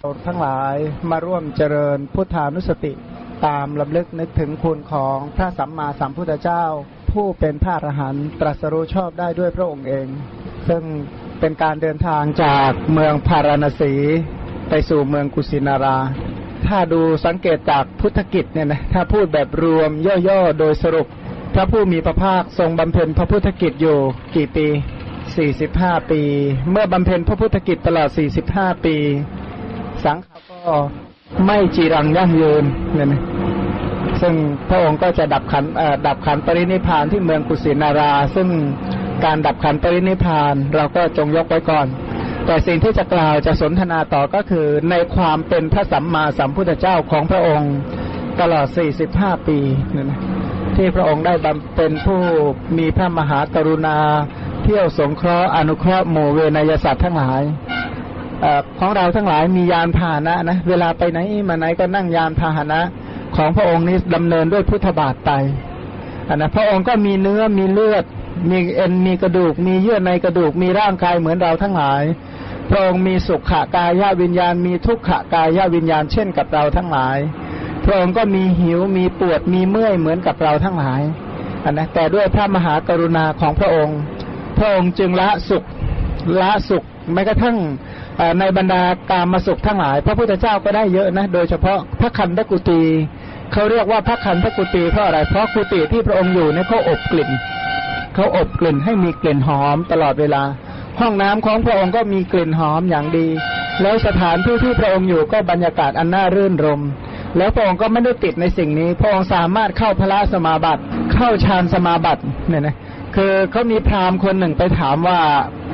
เราทั้งหลายมาร่วมเจริญพุทธานุสติตามลำลึกนึกถึงคุณของพระสัมมาสัมพุทธเจ้าผู้เป็นพระอรหันต์ตรัสรู้ชอบได้ด้วยพระองค์เองซึ่งเป็นการเดินทางจากเมืองพาราณสีไปสู่เมืองกุสินาราถ้าดูสังเกตจากพุทธกิจเนี่ยนะถ้าพูดแบบรวมย่อๆโดยสรุปพระผู้มีพระภาคทรงบำเพ็ญพระพุทธกิจอยู่กี่ปี45ปีเมื่อบำเพ็ญพระพุทธกิจตลอด45ปีสังขารก็ไม่จีรังยั่งยืนเนี่ยนะซึ่งพระองค์ก็จะดับขันปรินิพพานที่เมืองกุสินาราซึ่งการดับขันปรินิพพานเราก็จงยกไว้ก่อนแต่สิ่งที่จะกล่าวจะสนทนาต่อก็คือในความเป็นพระสัมมาสัมพุทธเจ้าของพระองค์ตลอด45ปีเนี่ยนะที่พระองค์ได้บำเพ็ญผู้มีพระมหากรุณาเที่ยวสงเคราะห์อนุเคราะห์หมู่เวนยสัตว์ทั้งหลายของเราทั้งหลายมียานพาหนะนะเวลาไปไหนมาไหนก็นั่งยานพาหนะของพระองค์นี้ดำเนินด้วยพุทธบาทไตรนะพระองค์ก็มีเนื้อมีเลือดมีเอ็นมีกระดูกมีเยื่อในกระดูกมีร่างกายเหมือนเราทั้งหลายพระองค์มีสุขกายวิญญาณมีทุกขกายวิญญาณเช่นกับเราทั้งหลายพระองค์ก็มีหิวมีปวดมีเมื่อยเหมือนกับเราทั้งหลายนะแต่ด้วยพระมหากรุณาของพระองค์พระองค์จึงละสุขแม้กระทั่งในบรรดากามสุขทั้งหลายพระพุทธเจ้าก็ได้เยอะนะโดยเฉพาะพระคันธกุฏิเขาเรียกว่าพระคันธกุฏิเพราะอะไรเพราะกุฏิที่พระองค์อยู่เนี่ยเขาอบกลิ่นให้มีกลิ่นหอมตลอดเวลาห้องน้ำของพระองค์ก็มีกลิ่นหอมอย่างดีแล้วสถานที่ที่พระองค์อยู่ก็บรรยากาศอันน่ารื่นรมแล้วพระองค์ก็ไม่ได้ติดในสิ่งนี้พระองค์สามารถเข้าพละสมาบัติเข้าฌานสมาบัติเนี่ยนะคือเขามีพราหมณ์คนหนึ่งไปถามว่า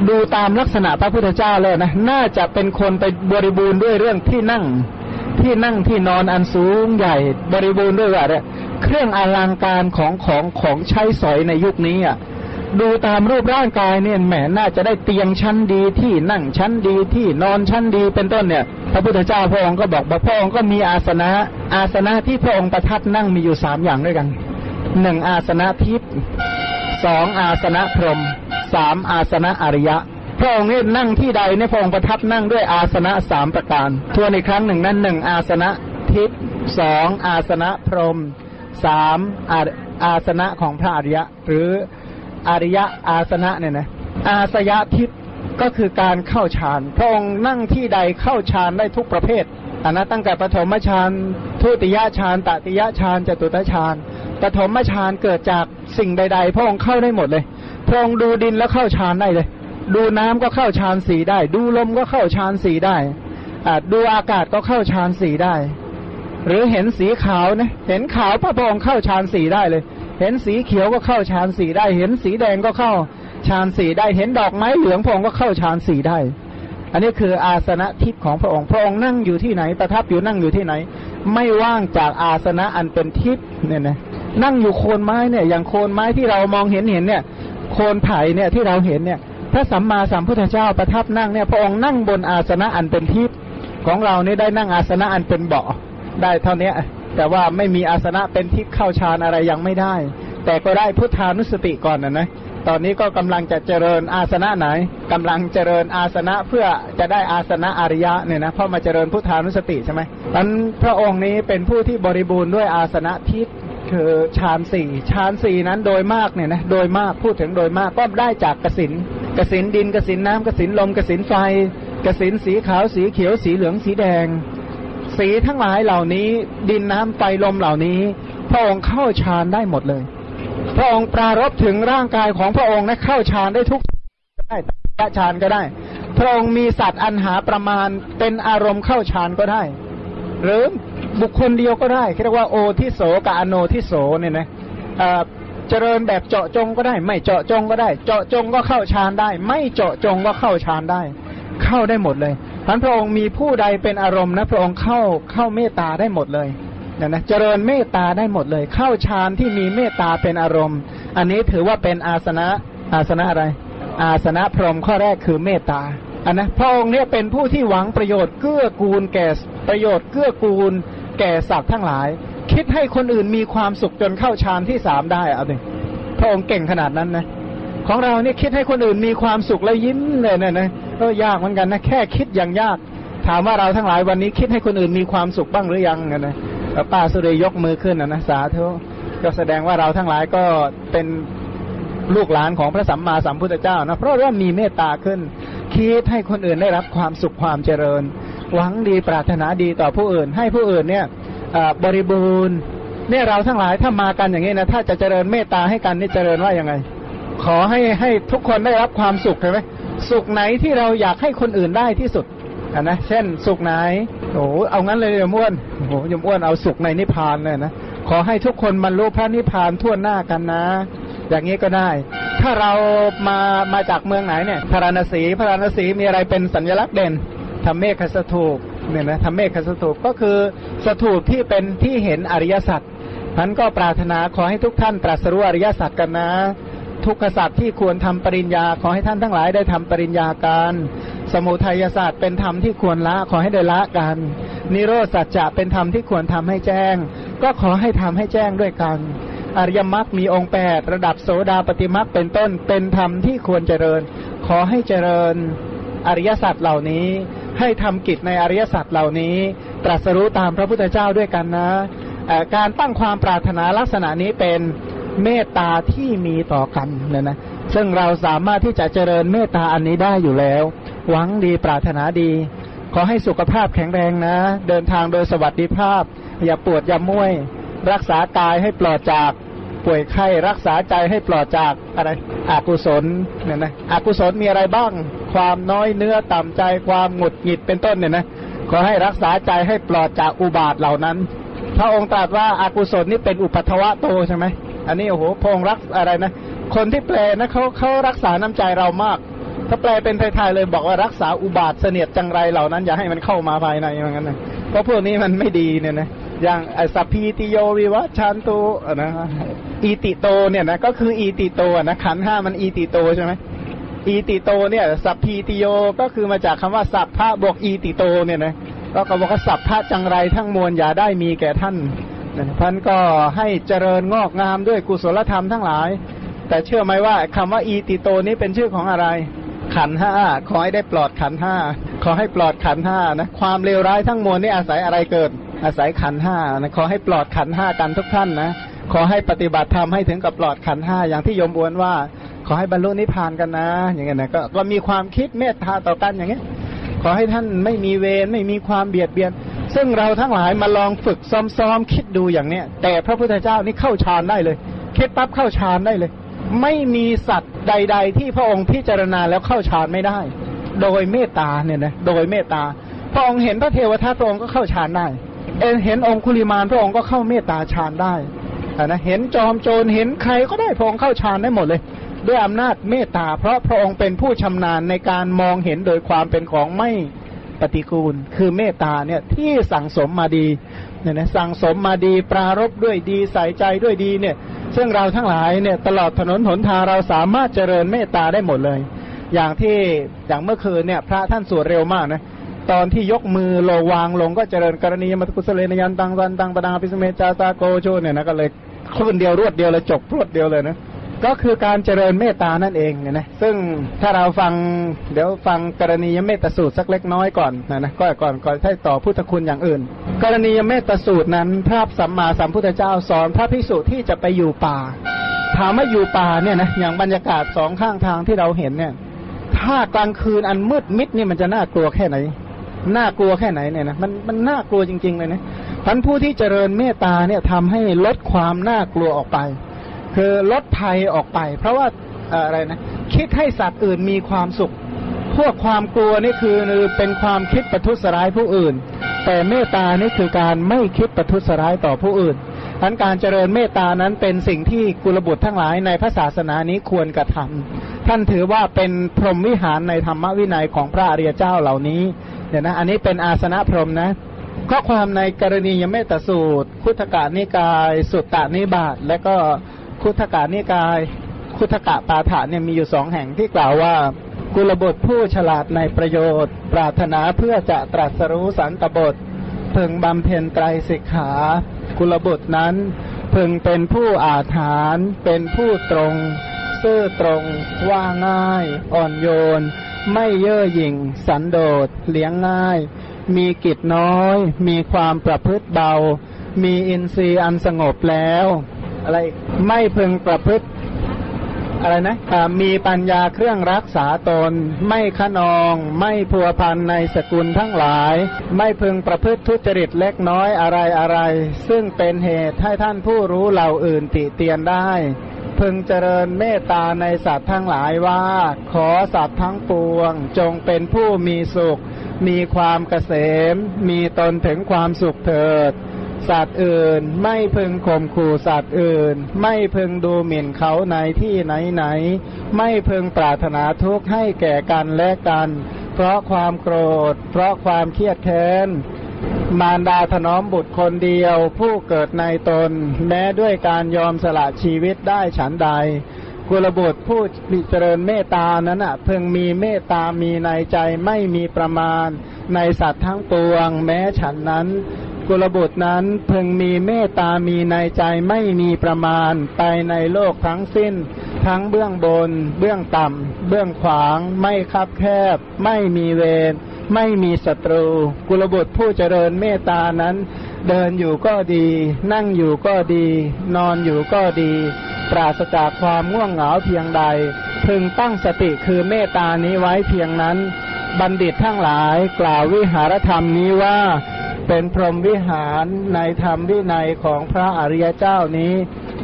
ดูตามลักษณะพระพุทธเจ้าแล้วนะน่าจะเป็นคนไปบริบูรณ์ด้วยเรื่องที่นั่งที่นอนอันสูงใหญ่บริบูรณ์ด้วยว่าเครื่องอลังการของใช้สอยในยุคนี้อ่ะดูตามรูปร่างกายเนี่ยแหมน่าจะได้เตียงชั้นดีที่นั่งชั้นดีที่นอนชั้นดีเป็นต้นเนี่ยพระพุทธเจ้าพระองค์ก็บอกว่าพระองค์ก็มีอาสนะที่พระองค์ประทับนั่งมีอยู่3อย่างด้วยกัน1อาสนะทิพย์2อาสนะพรหม3อาสนะอริยะพระองค์เนี่ยนั่งที่ใดเนี่ยพระองค์ประทับนั่งด้วยอาสนะ3ประการทวนอีกครั้งหนึ่งนั่น1อาสนะทิพย์2อาสนะพรหม3อาสนะของพระอริยะหรืออริยะอาสนะเนี่ยนะอาสยะทิพย์ก็คือการเข้าฌานพระองค์นั่งที่ใดเข้าฌานได้ทุกประเภทอันนั้นตั้งแต่ปฐมฌานทุติยฌานตติยฌานจตุตฌานปฐมฌานเกิดจากสิ่งใดๆพระองค์เข้าได้หมดเลยพระองค์ดูดินแล้วเข้าฌานได้เลยดูน้ำก็เข้าฌาน4ได้ดูลมก็เข้าฌาน4ได้ดูอากาศก็เข้าฌาน4ได้หรือเห็นสีขาวนะเห็นขาวพระองค์เข้าฌาน4ได้เลยเห็นสีเขียวก็เข้าฌานสี่ได้เห็นสีแดงก็เข้าฌานสี่ได้เห็นดอกไม้เหลืองพระองค์ก็เข้าฌานสี่ได้อันนี้คืออาสนะทิพย์ของพระองค์พระองค์นั่งอยู่ที่ไหนประทับอยู่นั่งอยู่ที่ไหนไม่ว่างจากอาสนะอันเป็นทิพย์เนี่ยนะนั่งอยู่โคนไม้เนี่ยอย่างโคนไม้ที่เรามองเห็นเนี่ยโคนไผ่เนี่ยที่เราเห็นเนี่ยพระสัมมาสัมพุทธเจ้าประทับนั่งเนี่ยพระองค์นั่งบนอาสนะอันเป็นทิพย์ของเราเนี่ยได้นั่งอาสนะอันเป็นเบาะได้เท่านี้แต่ว่าไม่มีอาสนะเป็นทิพย์เข้าฌานอะไรยังไม่ได้แต่ก็ได้พุทธานุสติก่อนนะตอนนี้ก็กำลังจะเจริญอาสนะไหนกำลังเจริญอาสนะเพื่อจะได้อาสนะอริยะเนี่ยนะเพราะมาเจริญพุทธานุสติใช่ไหมนั้นพระองค์นี้เป็นผู้ที่บริบูรณ์ด้วยอาสนะทิพย์คือฌานสี่ฌานสี่นั้นโดยมากเนี่ยนะโดยมากพูดถึงโดยมากก็ได้จากกสินดินกสินน้ำกสินลมกสินไฟกสินสีขาวสีเขียวสีเหลืองสีแดง สีทั้งหลายเหล่านี้ดินน้ำไฟลมเหล่านี้พระองค์เข้าฌานได้หมดเลยพระองค์ปรารภถึงร่างกายของพระองค์นะเข้าฌานได้ทุกได้ละฌานก็ได้พระองค์มีสัตว์อันหาประมาณเป็นอารมณ์เข้าฌานก็ได้หรือบุคคลเดียวก็ได้เรียกว่าโอทิโสกะอโนทิโสเนี่ยนะเจริญแบบเจาะจงก็ได้ไม่เจาะจงก็ได้เจาะจงก็เข้าฌานได้ไม่เจาะจงก็เข้าฌานได้เข้าได้หมดเลยท่านพระองค์มีผู้ใดเป็นอารมณ์นะพระองค์เข้าเมตตาได้หมดเลยนะเจริญเมตตาได้หมดเลยเข้าฌานที่มีเมตตาเป็นอารมณ์อันนี้ถือว่าเป็นอาสนะอะไรอาสนะพรหมข้อแรกคือเมตตาอันนะพระองค์เนี่ยเป็นผู้ที่หวังประโยชน์เกื้อกูลแก่ประโยชน์เกื้อกูลแก่สัตว์ทั้งหลายคิดให้คนอื่นมีความสุขจนเข้าฌานที่สามได้เอาดิพระองค์เก่งขนาดนั้นนะของเราเนี่ยคิดให้คนอื่นมีความสุขแล้วยิ้มเลยนะก็ยากเหมือนกันนะแค่คิดอย่างยากถามว่าเราทั้งหลายวันนี้คิดให้คนอื่นมีความสุขบ้างหรือยังนะป้าสุริยกมือขึ้นนะสาธุก็แสดงว่าเราทั้งหลายก็เป็นลูกหลานของพระสัมมาสัมพุทธเจ้านะเพราะว่ามีเมตตาขึ้นคิดให้คนอื่นได้รับความสุขความเจริญหวังดีปรารถนาดีต่อผู้อื่นให้ผู้อื่นเนี่ยบริบูรณ์เนี่ยเราทั้งหลายถ้ามากันอย่างนี้นะถ้าจะเจริญเมตตาให้กันนี่เจริญว่ายังไงขอให้ทุกคนได้รับความสุขใช่ไหมสุขไหนที่เราอยากให้คนอื่นได้ที่สุดนะเช่นสุขไหนโอ้เอางั้นเลยยมอ้วนโอ้ยมอ้วนเอาสุขในนิพพานเลยนะขอให้ทุกคนบรรลุพระนิพพานทั่วหน้ากันนะอย่างนี้ก็ได้ถ้าเรามาจากเมืองไหนเนี่ยพระราณสีมีอะไรเป็นสัญลักษณ์เด่นธรรมเมฆสถูปเนี่ยนะธรรมเมฆสถูปก็คือสถูปที่เป็นที่เห็นอริยสัจนั้นก็ปรารถนาขอให้ทุกท่านตรัสรู้อริยสัจกันนะทุกขสัจที่ควรทำปริญญาขอให้ท่านทั้งหลายได้ทำปริญญาการสมุทัยศาสตร์เป็นธรรมที่ควรละขอให้ได้ละกันนิโรธสัจจะเป็นธรรมที่ควรทำให้แจ้งก็ขอให้ทำให้แจ้งด้วยกันอริยมรรคมีองค์8ระดับโสดาปัตติมรรคเป็นต้นเป็นธรรมที่ควรเจริญขอให้เจริญอริยสัจเหล่านี้ให้ทำกิจในอริยสัจเหล่านี้ตรัสรู้ตามพระพุทธเจ้าด้วยกันนะการตั้งความปรารถนาลักษณะนี้เป็นเมตตาที่มีต่อกันนะซึ่งเราสามารถที่จะเจริญเมตตาอันนี้ได้อยู่แล้วหวังดีปรารถนาดีขอให้สุขภาพแข็งแรงนะเดินทางโดยสวัสดิภาพอย่าปวดอย่าเมื่อยรักษากายให้ปลอดจากป่วยไข้รักษาใจให้ปลอดจากอะไรอกุศลเนี่ยนะอกุศลมีอะไรบ้างความน้อยเนื้อต่ำใจความหงุดหงิดเป็นต้นเนี่ยนะขอให้รักษาใจให้ปลอดจากอุบาทเหล่านั้นพระองค์ตรัสว่าอากุศลนี่เป็นอุปัทวะโตใช่ไหมอันนี้โอ้โหพงรักอะไรนะคนที่แปลนะเขารักษาน้ำใจเรามากถ้าแปลเป็นไทยๆเลยบอกว่ารักษาอุบาทเสนียดจังไรเหล่านั้นอย่าให้มันเข้ามาภายในอย่างนั้นนะเพราะพวกนี้มันไม่ดีเนี่ยนะอย่างสัพพีติโยวิวัชชันตุนะอีติโตเนี่ยนะก็คืออีติโตนะขันห้ามันอีติโตใช่ไหมอีติโตเนี่ยสัพพีติโยก็คือมาจากคำว่าสัพพะบวกอีติโตเนี่ยนะก็คำว่าสัพพะจังไรทั้งมวลอย่าได้มีแก่ท่านท่านก็ให้เจริญงอกงามด้วยกุศลธรรมทั้งหลายแต่เชื่อไหมว่าคำว่าอีติโตนี้เป็นชื่อของอะไรขันห้าขอให้ได้ปลอดขันห้าขอให้ปลอดขันห้านะความเลวร้ายทั้งมวลนี่อาศัยอะไรเกิดอาศัยขันห้านะขอให้ปลอดขันห้ากันทุกท่านนะขอให้ปฏิบัติธรรมให้ถึงกับปลอดขันห้าอย่างที่โยมอ้วนว่าขอให้บรรลุนิพพานกันนะอย่างเงี้ยนะก็มีความคิดเมตตาต่อกันอย่างเงี้ยขอให้ท่านไม่มีเวรไม่มีความเบียดเบียนซึ่งเราทั้งหลายมาลองฝึกซ้อมๆคิดดูอย่างเนี้ยแต่พระพุทธเจ้านี่เข้าฌานได้เลยคิดปั๊บเข้าฌานได้เลยไม่มีสัตว์ใดๆที่พระองค์พิจารณาแล้วเข้าฌานไม่ได้โดยเมตตาเนี่ยนะโดยเมตตาพระองค์เห็นพระเทวทัตพระองค์ก็เข้าฌานได้เห็นองคุลิมานพระองค์ก็เข้าเมตตาฌานได้นะเห็นจอมโจรเห็นใครก็ได้พระองค์เข้าฌานได้หมดเลยด้วยอำนาจเมตตาเพราะพระองค์เป็นผู้ชำนาญในการมองเห็นโดยความเป็นของไม่ปฏิกูลคือเมตตาเนี่ยที่สั่งสมมาดีเนี่ยนะสั่งสมมาดีปรารภด้วยดีใส่ใจด้วยดีเนี่ยซึ่งเราทั้งหลายเนี่ยตลอดถนนหนทางเราสามารถเจริญเมตตาได้หมดเลยอย่างเมื่อคืนเนี่ยพระท่านสวดเร็วมากนะตอนที่ยกมือโลวางลงก็เจริญกรณียมัตกุสเลนยันตังสันตังปนาปิสเมจาตาโกโชเนี่ยนะก็เลยคืนเดียวรวดเดียวเลยจบรวดเดียวเลยนะก็คือการเจริญเมตตานั่นเองเนี่ยนะซึ่งถ้าเราฟังเดี๋ยวฟังกรณียเมตตาสูตรสักเล็กน้อยก่อนนะก่อนให้ต่อพุทธคุณอย่างอื่นกรณียเมตตาสูตรนั้นพระสัมมาสัมพุทธเจ้าสอนพระภิกษุที่จะไปอยู่ป่าถามว่าอยู่ป่าเนี่ยนะอย่างบรรยากาศสองข้างทางที่เราเห็นเนี่ยถ้ากลางคืนอันมืดมิดนี่มันจะน่ากลัวแค่ไหน น่ากลัวแค่ไหนเนี่ยนะมันน่ากลัวจริงๆเลยนะท่านผู้ที่เจริญเมตตาเนี่ยทำให้ลดความน่ากลัวออกไปคือลดภัยออกไปเพราะว่าอะไรนะคิดให้สัตว์อื่นมีความสุขพวกความกลัวนี่คือเป็นความคิดประทุษร้ายผู้อื่นแต่เมตตานี่คือการไม่คิดประทุษร้ายต่อผู้อื่นทั้งการเจริญเมตตานั้นเป็นสิ่งที่กุลบุตรทั้งหลายในพระศาสนานี้ควรกระทำท่านถือว่าเป็นพรหมวิหารในธรรมวินัยของพระอริยเจ้าเหล่านี้เนี่ยนะอันนี้เป็นอาสนะพรหมนะข้อความในกรณียเมตตาสูตรคุถกนิกายสุตตนิบาตและก็คุถกนิกายคุถกปาฐะเนี่ยมีอยู่สองแห่งที่กล่าวว่ากุลบุตรผู้ฉลาดในประโยชน์ปรารถนาเพื่อจะตรัสรู้สังกบฏพึงบำเพ็ญไตรสิกขากุลบุตรนั้นพึงเป็นผู้อาถรรพ์เป็นผู้ตรงซื่อตรงว่าง่ายอ่อนโยนไม่เย่อหยิ่งสันโดษเลี้ยงง่ายมีกิจน้อยมีความประพฤติเบามีอินทรีย์อันสงบแล้วอะไรไม่พึงประพฤติอะไรนะมีปัญญาเครื่องรักษาตนไม่ขนองไม่พัวพันในสกุลทั้งหลายไม่พึงประพฤติทุจริตเล็กน้อยอะไรๆซึ่งเป็นเหตุให้ท่านผู้รู้เหล่าอื่นติเตียนได้พึงเจริญเมตตาในสัตว์ทั้งหลายว่าขอสัตว์ทั้งปวงจงเป็นผู้มีสุขมีความเกษมมีตนถึงความสุขเถิดสัตว์อื่นไม่พึงข่มขู่สัตว์อื่นไม่พึงดูหมิ่นเขาในที่ไหนๆไม่พึงปรารถนาทุกข์ให้แก่กันและกันเพราะความโกรธเพราะความเครียดแค้นมารดาถนอมบุตรคนเดียวผู้เกิดในตนแม้ด้วยการยอมสละชีวิตได้ฉันใดกุลบุตรผู้เจริญเมตตานั้นน่ะพึงมีเมตตามีในใจไม่มีประมาณในสัตว์ทั้งปวงแม้ฉันนั้นกุลบุตรนั้นพึงมีเมตตามีในใจไม่มีประมาณไปในโลกทั้งสิ้นทั้งเบื้องบนเบื้องต่ำเบื้องขวางไม่คับแคบไม่มีเวรไม่มีศัตรูกุลบุตรผู้เจริญเมตตานั้นเดินอยู่ก็ดีนั่งอยู่ก็ดีนอนอยู่ก็ดีปราศจากความง่วงเหงาเพียงใดพึงตั้งสติคือเมตตานี้ไว้เพียงนั้นบัณฑิตทั้งหลายกล่าววิหารธรรมนี้ว่าเป็นพรหมวิหารในธรรมวินัยของพระอริยเจ้านี้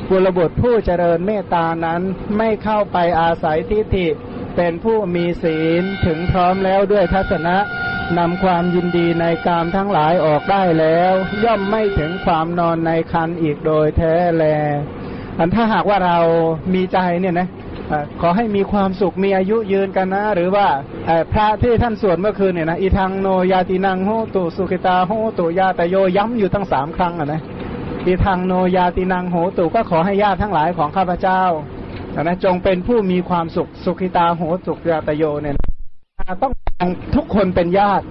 กุลบุตรผู้เจริญเมตตานั้นไม่เข้าไปอาศัยทิฏฐิเป็นผู้มีศีลถึงพร้อมแล้วด้วยทัศนะนำความยินดีในกามทั้งหลายออกได้แล้วย่อมไม่ถึงความนอนในคันอีกโดยแท้แลอันถ้าหากว่าเรามีใจเนี่ยนะขอให้มีความสุขมีอายุยืนกันนะหรือว่าพระที่ท่านสวดเมื่อคืนเนี่ยนะอีทังโนยาตินังโหตุสุขิตาโหตุยาตโยย้ำอยู่ตั้งสามครั้งนะอีทังโนยาตินังโหตุก็ขอให้ญาติทั้งหลายของข้าพเจ้านะจงเป็นผู้มีความสุขสุขิตาโหตุยาตโยเนี่ยต้องทุกคนเป็นญาติ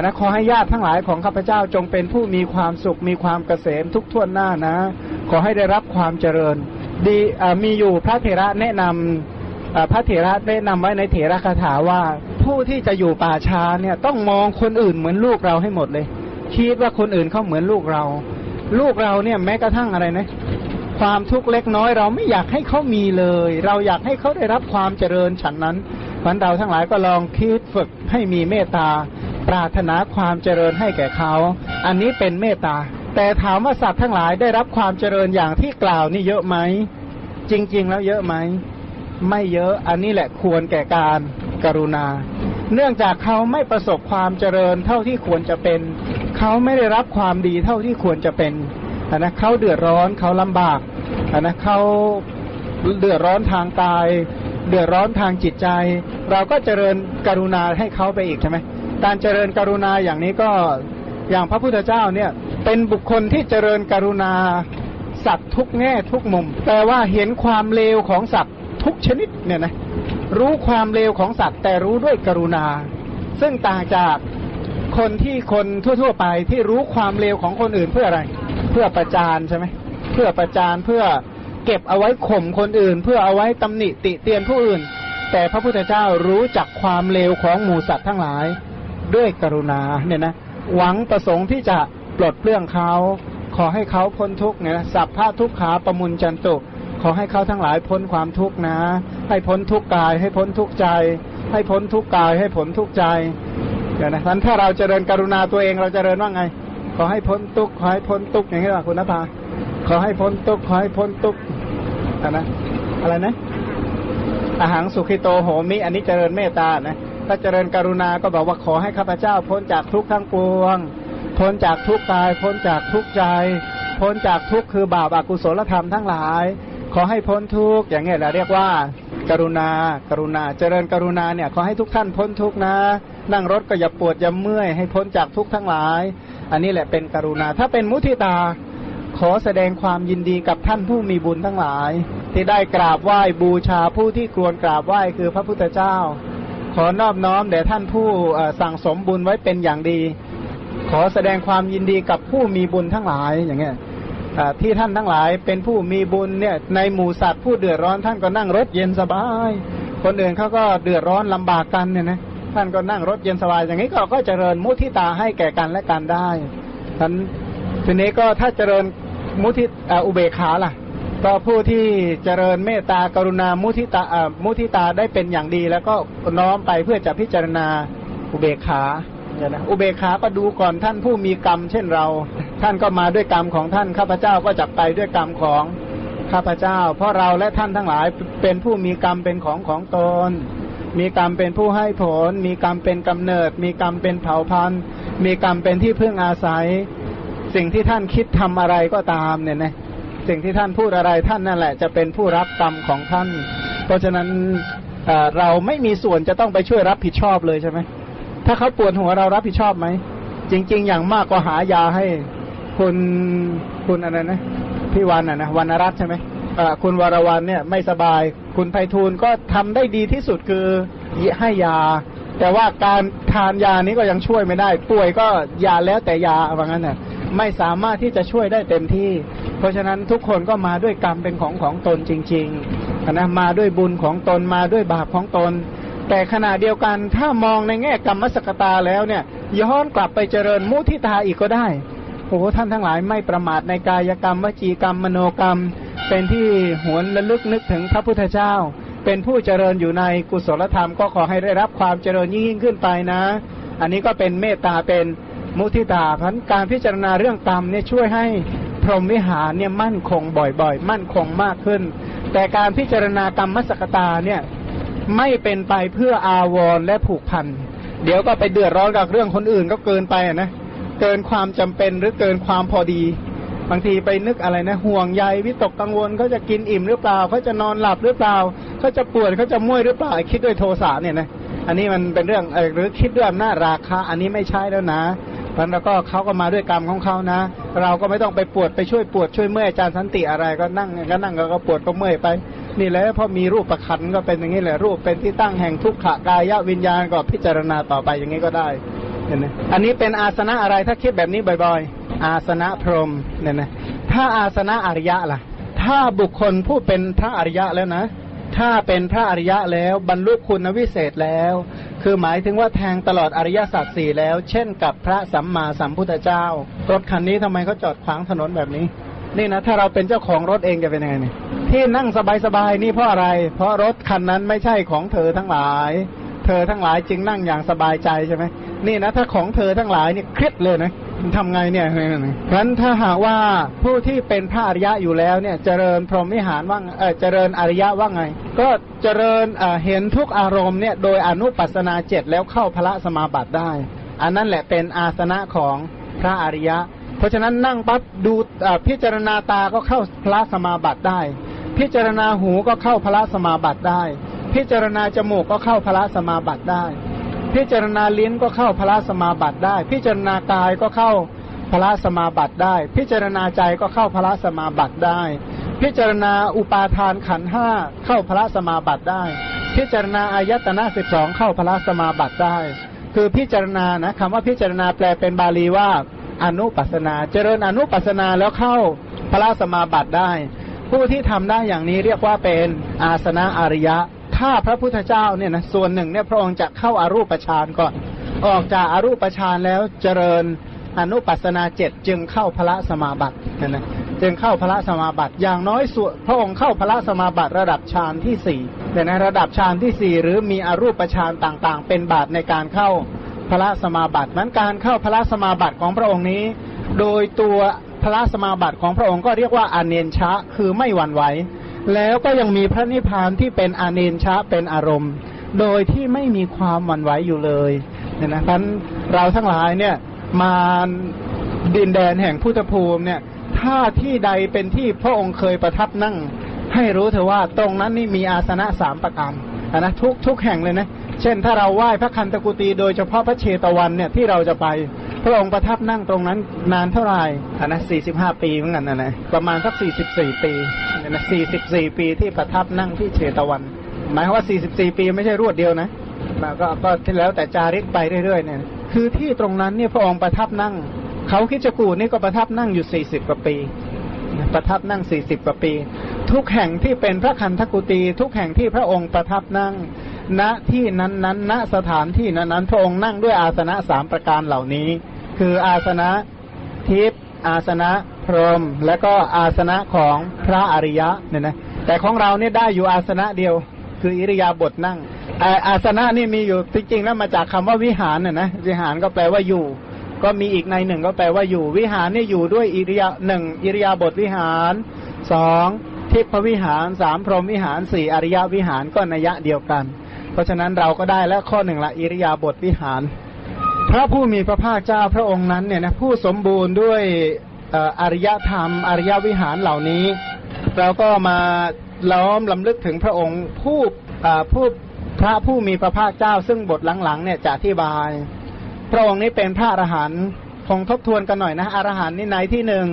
นะขอให้ญาติทั้งหลายของข้าพเจ้าจงเป็นผู้มีความสุขมีความเกษมทุกท่วนหน้านะขอให้ได้รับความเจริญดีมีอยู่พระเถระแนะนำพระเถระแนะนำไว้ในเถระคาถาว่าผู้ที่จะอยู่ป่าช้าเนี่ยต้องมองคนอื่นเหมือนลูกเราให้หมดเลยคิดว่าคนอื่นเขาเหมือนลูกเราเนี่ยแม้กระทั่งอะไรนะความทุกข์เล็กน้อยเราไม่อยากให้เขามีเลยเราอยากให้เขาได้รับความเจริญฉันนั้นบรรดาทั้งหลายก็ลองคิดฝึกให้มีเมตตาปรารถนาความเจริญให้แก่เขาอันนี้เป็นเมตตาแต่ถามว่าสัตว์ทั้งหลายได้รับความเจริญอย่างที่กล่าวนี่เยอะไหมจริงๆแล้วเยอะไหมไม่เยอะอันนี้แหละควรแก่การกรุณาเนื่องจากเขาไม่ประสบความเจริญเท่าที่ควรจะเป็นเขาไม่ได้รับความดีเท่าที่ควรจะเป็นนะเขาเดือดร้อนเขาลำบากนะเขาเดือดร้อนทางกายเดือดร้อนทางจิตใจเราก็เจริญกรุณาให้เขาไปอีกใช่ไหมการเจริญกรุณาอย่างนี้ก็อย่างพระพุทธเจ้าเนี่ยเป็นบุคคลที่เจริญกรุณาสัตว์ทุกแง่ทุกมุมแต่ว่าเห็นความเลวของสัตว์ทุกชนิดเนี่ยนะรู้ความเลวของสัตว์แต่รู้ด้วยกรุณาซึ่งต่างจากคนที่คนทั่วๆไปที่รู้ความเลวของคนอื่นเพื่ออะไรเพื่อประจานใช่ไหมเพื่อประจานเพื่อเก็บเอาไว้ข่มคนอื่นเพื่อเอาไว้ตำหนิติเตียนผู้อื่นแต่พระพุทธเจ้ารู้จักความเลวของหมู่สัตว์ทั้งหลายด้วยกรุณาเนี่ยนะหวังประสงค์ที่จะปลดเปลื้องเขาขอให้เขาพ้นทุกข์เนี่ยสัพพะทุกขาปมุญจันตุขอให้เขาทั้งหลายพ้นความทุกข์นะให้พ้นทุกข์กายให้พ้นทุกข์ใจให้พ้นทุกข์กายให้พ้นทุกข์ใจ เดี๋ยวนะท่านถ้าเราเจริญกรุณาตัวเองเราเจริญว่าไงขอให้พ้นทุกข์ขอให้พ้นทุกข์อย่างนี้หรอคุณนภาขอให้พ้นทุกข์ขอให้พ้นทุกข์นะอะไรนะอาหังสุขิโตโหมิอันนี้เจริญเมตตานะถ้าเจริญกรุณาก็บอกว่าขอให้ข้าพเจ้าพ้นจากทุกข์ทั้งปวงพ้นจากทุกข์กายพ้นจากทุกข์ใจพ้นจากทุกข์คือบาปอกุศลธรรมทั้งหลายขอให้พ้นทุกข์อย่างนี้แหละเรียกว่ากรุณากรุณาเจริญกรุณาเนี่ยขอให้ทุกท่านพ้นทุกนะนั่งรถก็อย่าปวดอย่าเมื่อยให้พ้นจากทุกทั้งหลายอันนี้แหละเป็นกรุณาถ้าเป็นมุทิตาขอแสดงความยินดีกับท่านผู้มีบุญทั้งหลายที่ได้กราบไหว้บูชาผู้ที่ควรกราบไหว้คือพระพุทธเจ้าขอนอบน้อมแด่ท่านผู้สั่งสมบุญไว้เป็นอย่างดีขอแสดงความยินดีกับผู้มีบุญทั้งหลายอย่างเงี้ยที่ท่านทั้งหลายเป็นผู้มีบุญเนี่ยในหมู่สัตว์ผู้เดือดร้อนท่านก็นั่งรถเย็นสบายคนอื่นเขาก็เดือดร้อนลำบากกันเนี่ยนะท่านก็นั่งรถเย็นสบายอย่างนี้ก็เจริญมุทิตาให้แก่กันและกันได้ท่านทีนี้ก็ถ้าเจริญมุทิอุเบกขาล่ะก็ผู้ที่เจริญเมตตากรุณามุทิตาได้เป็นอย่างดีแล้วก็น้อมไปเพื่อจะพิจารณาอุเบกขาอุเบกขาก็ดูก่อนท่านผู้มีกรรมเช่นเราท่านก็มาด้วยกรรมของท่านข้าพเจ้าก็จะไปด้วยกรรมของข้าพเจ้าเพราะเราและท่านทั้งหลายเป็นผู้มีกรรมเป็นของตนมีกรรมเป็นผู้ให้ผลมีกรรมเป็นกำเนิดมีกรรมเป็นเผ่าพันธุ์มีกรรมเป็นที่พึ่งอาศัยสิ่งที่ท่านคิดทำอะไรก็ตามเนี่ยนะสิ่งที่ท่านพูดอะไรท่านนั่นแหละจะเป็นผู้รับกรรมของท่านเพราะฉะนั้นเราไม่มีส่วนจะต้องไปช่วยรับผิดชอบเลยใช่ไหมถ้าเขาปวดหัวเรารับผิดชอบไหมจริงๆอย่างมากก็หายาให้คุณอะไรนะพี่วันนะวรรณรัตน์ใช่ไหมคุณวรวรรณเนี่ยไม่สบายคุณไพฑูรย์ก็ทำได้ดีที่สุดคือให้ยาแต่ว่าการทานยานี้ก็ยังช่วยไม่ได้ป่วยก็ยาแล้วแต่ยาว่างั้นน่ะไม่สามารถที่จะช่วยได้เต็มที่เพราะฉะนั้นทุกคนก็มาด้วยกรรมเป็นของตนจริงๆนะมาด้วยบุญของตนมาด้วยบาปของตนแต่ขณะเดียวกันถ้ามองในแง่กรรมสกตาแล้วเนี่ยย้อนกลับไปเจริญมุทิตาอีกก็ได้โอ้ท่านทั้งหลายไม่ประมาทในกายกรรมวจีกรรมมโนกรรมเป็นที่หวนระลึกนึกถึงพระพุทธเจ้าเป็นผู้เจริญอยู่ในกุศลธรรมก็ขอให้ได้รับความเจริญยิ่งขึ้นไปนะอันนี้ก็เป็นเมตตาเป็นมุทิตาพันการพิจารณาเรื่องกรรมเนี่ยช่วยให้พรหมวิหารเนี่ยมั่นคงบ่อยๆมั่นคงมากขึ้นแต่การพิจารณากรรมมสกตาเนี่ยไม่เป็นไปเพื่ออาวรและผูกพันเดี๋ยวก็ไปเดือดร้อนกับเรื่องคนอื่นก็เกินไปนะเกินความจำเป็นหรือเกินความพอดีบางทีไปนึกอะไรนะห่วงใยวิตกกังวลเขาจะกินอิ่มหรือเปล่าเขาจะนอนหลับหรือเปล่าเขาจะปวดเขาจะม่วยหรือเปล่าคิดด้วยโทสะเนี่ยนะอันนี้มันเป็นเรื่องหรือคิดด้วยอำนาจราคะอันนี้ไม่ใช่แล้วนะเพราะแล้วก็เขาก็มาด้วยกรรมของเขานะเราก็ไม่ต้องไปปวดไปช่วยปวดช่วยเมื่อยอาจารย์สันติอะไรก็นั่งก็ปวดก็เมื่อยไปนี่แหละพอมีรูปประคันก็เป็นอย่างนี้แหละรูปเป็นที่ตั้งแห่งทุกขกายวิญญาณก็พิจารณาต่อไปอย่างนี้ก็ได้เนี่ยนะอันนี้เป็นอาสนะอะไรถ้าคิดแบบนี้บ่อยๆอาสนะพรหมเนี่ยนะถ้าอาสนะอริยะล่ะถ้าบุคคลผู้เป็นพระอริยะแล้วนะถ้าเป็นพระอริยะแล้วบรรลุคุณวิเศษแล้วคือหมายถึงว่าแทงตลอดอริยสัจสี่แล้วเช่นกับพระสัมมาสัมพุทธเจ้ารถคันนี้ทำไมเขาจอดขวางถนนแบบนี้นี่นะถ้าเราเป็นเจ้าของรถเองจะเป็นยังไงเนี่ยที่นั่งสบายๆนี่เพราะอะไรเพราะรถคันนั้นไม่ใช่ของเธอทั้งหลายเธอทั้งหลายจึงนั่งอย่างสบายใจใช่ไหมนี่นะถ้าของเธอทั้งหลายนี่เครียดเลยนะทำไงเนี่ยเพราะฉะนั้นถ้าหากว่าผู้ที่เป็นพระอริยะอยู่แล้วเนี่ยเจริญพรหมวิหารว่างเจริญอริยะว่าไงก็เจริญเห็นทุกอารมณ์เนี่ยโดยอนุปัสสนาเจ็ดแล้วเข้าพละสมาบัติได้อันนั้นแหละเป็นอาสนะของพระอริยะเพราะฉะนั้นนั่งปั๊บดูพิจารณาตาก็เข้าพละสมาบัติได้พิจารณาหูก็เข้าพละสมาบัติได้พิจารณาจมูกก็เข้าพละสมาบัติได้พิจารณาลิ้นก็เข้าพละสมาบัติได้พิจารณากายก็เข้าพละสมาบัติได้พิจารณาใจก็เข้าพละสมาบัติได้พิจารณาอุปาทานขันธ์ห้าเข้าพละสมาบัติได้พิจารณาอายตนะ12เข้าพละสมาบัติได้คือพิจารณานะคำว่าพิจารณาแปลเป็นบาลีว่าอนุปัสสนาเจริญอนุปัสสนาแล้วเข้าพละสมาบัติได้ผู้ที่ทำได้อย่างนี้เรียกว่าเป็นอาสนะอริยะถ้าพระพุทธเจ้าเนี่ยนะส่วนหนึ่งเนี่ยพระองค์จะเข้าอารูปฌานก่อนออกจากอารูปฌานแล้วเจริญอนุปัสสนาเจ็ดจึงเข้าพละสมาบัตินะจึงเข้าพละสมาบัติอย่างน้อยส่วนพระองค์เข้าพละสมาบัติระดับฌานที่4เนี่ยนะระดับฌานที่4หรือมีอารูปฌานต่างๆเป็นบาตรในการเข้า พระสมาบัตินั้นการเข้าพระสมาบัติของพระองค์นี้โดยตัวพระสมาบัติของพระองค์ก็เรียกว่าอเนญชะคือไม่หวั่นไหวแล้วก็ยังมีพระนิพพานที่เป็นอเนญชะเป็นอารมณ์โดยที่ไม่มีความหวั่นไหวอยู่เลยเนี่ยนะท่านเราทั้งหลายเนี่ยมาดินแดนแห่งพุทธภูมิเนี่ยถ้าที่ใดเป็นที่พระองค์เคยประทับนั่งให้รู้เถอะว่าตรงนั้นนี่มีอาสนะสามประการนะทุกแห่งเลยนะเช่นถ้าเราไหว้พระคันธกุตีโดยเฉพาะพระเชตวันเนี่ยที่เราจะไปพระองค์ประทับนั่งตรงนั้นนานเท่าไหร่นะ45 ปีเหมือนกันนะประมาณสัก44 ปีนะ44 ปีที่ประทับนั่งที่เชตวันหมายว่า44 ปีไม่ใช่รวดเดียวนะก็แล้วแต่จาริกไปเรื่อยๆเนี่ยคือที่ตรงนั้นเนี่ยพระองค์ประทับนั่งเขาคิดจะกูนี่ก็ประทับนั่งอยู่40 กว่าปีประทับนั่ง40 กว่าปีทุกแห่งที่เป็นพระคันธกุตีทุกแห่งที่พระองค์ประทับนั่งณที่นั้นๆณสถานที่นั้นๆพระองค์นั่งด้วยอาสนะ3ประการเหล่านี้คืออาสนะทิพย์อาสนะพรหมและก็อาสนะของพระอริยะเนี่ยนะแต่ของเราเนี่ยได้อยู่อาสนะเดียวคืออิริยาบถนั่งอาสนะนี่มีอยู่จริงๆแล้วมาจากคำว่าวิหารน่ะนะวิหารก็แปลว่าอยู่ก็มีอีกในหนึ่งก็แปลว่าอยู่วิหารเนี่ยอยู่ด้วยอิริยาหนึ่งอิริยาบถวิหาร2ทิพพวิหาร3พรหมวิหาร4อริยวิหารก็นัยยะเดียวกันเพราะฉะนั้นเราก็ได้แล้วข้อหนึ่งละอิริยาบถวิหารพระผู้มีพระภาคเจ้าพระองค์นั้นเนี่ยนะผู้สมบูรณ์ด้วยอริยธรรมอริยวิหารเหล่านี้เราก็มาล้อมลำลึกถึงพระองค์ผู้พระผู้มีพระภาคเจ้าซึ่งบทหลังๆเนี่ยจะอธิบายพระองค์นี้เป็นพระอรหันต์คงทบทวนกันหน่อยนะอรหันต์นี่ในที่หนึ่ง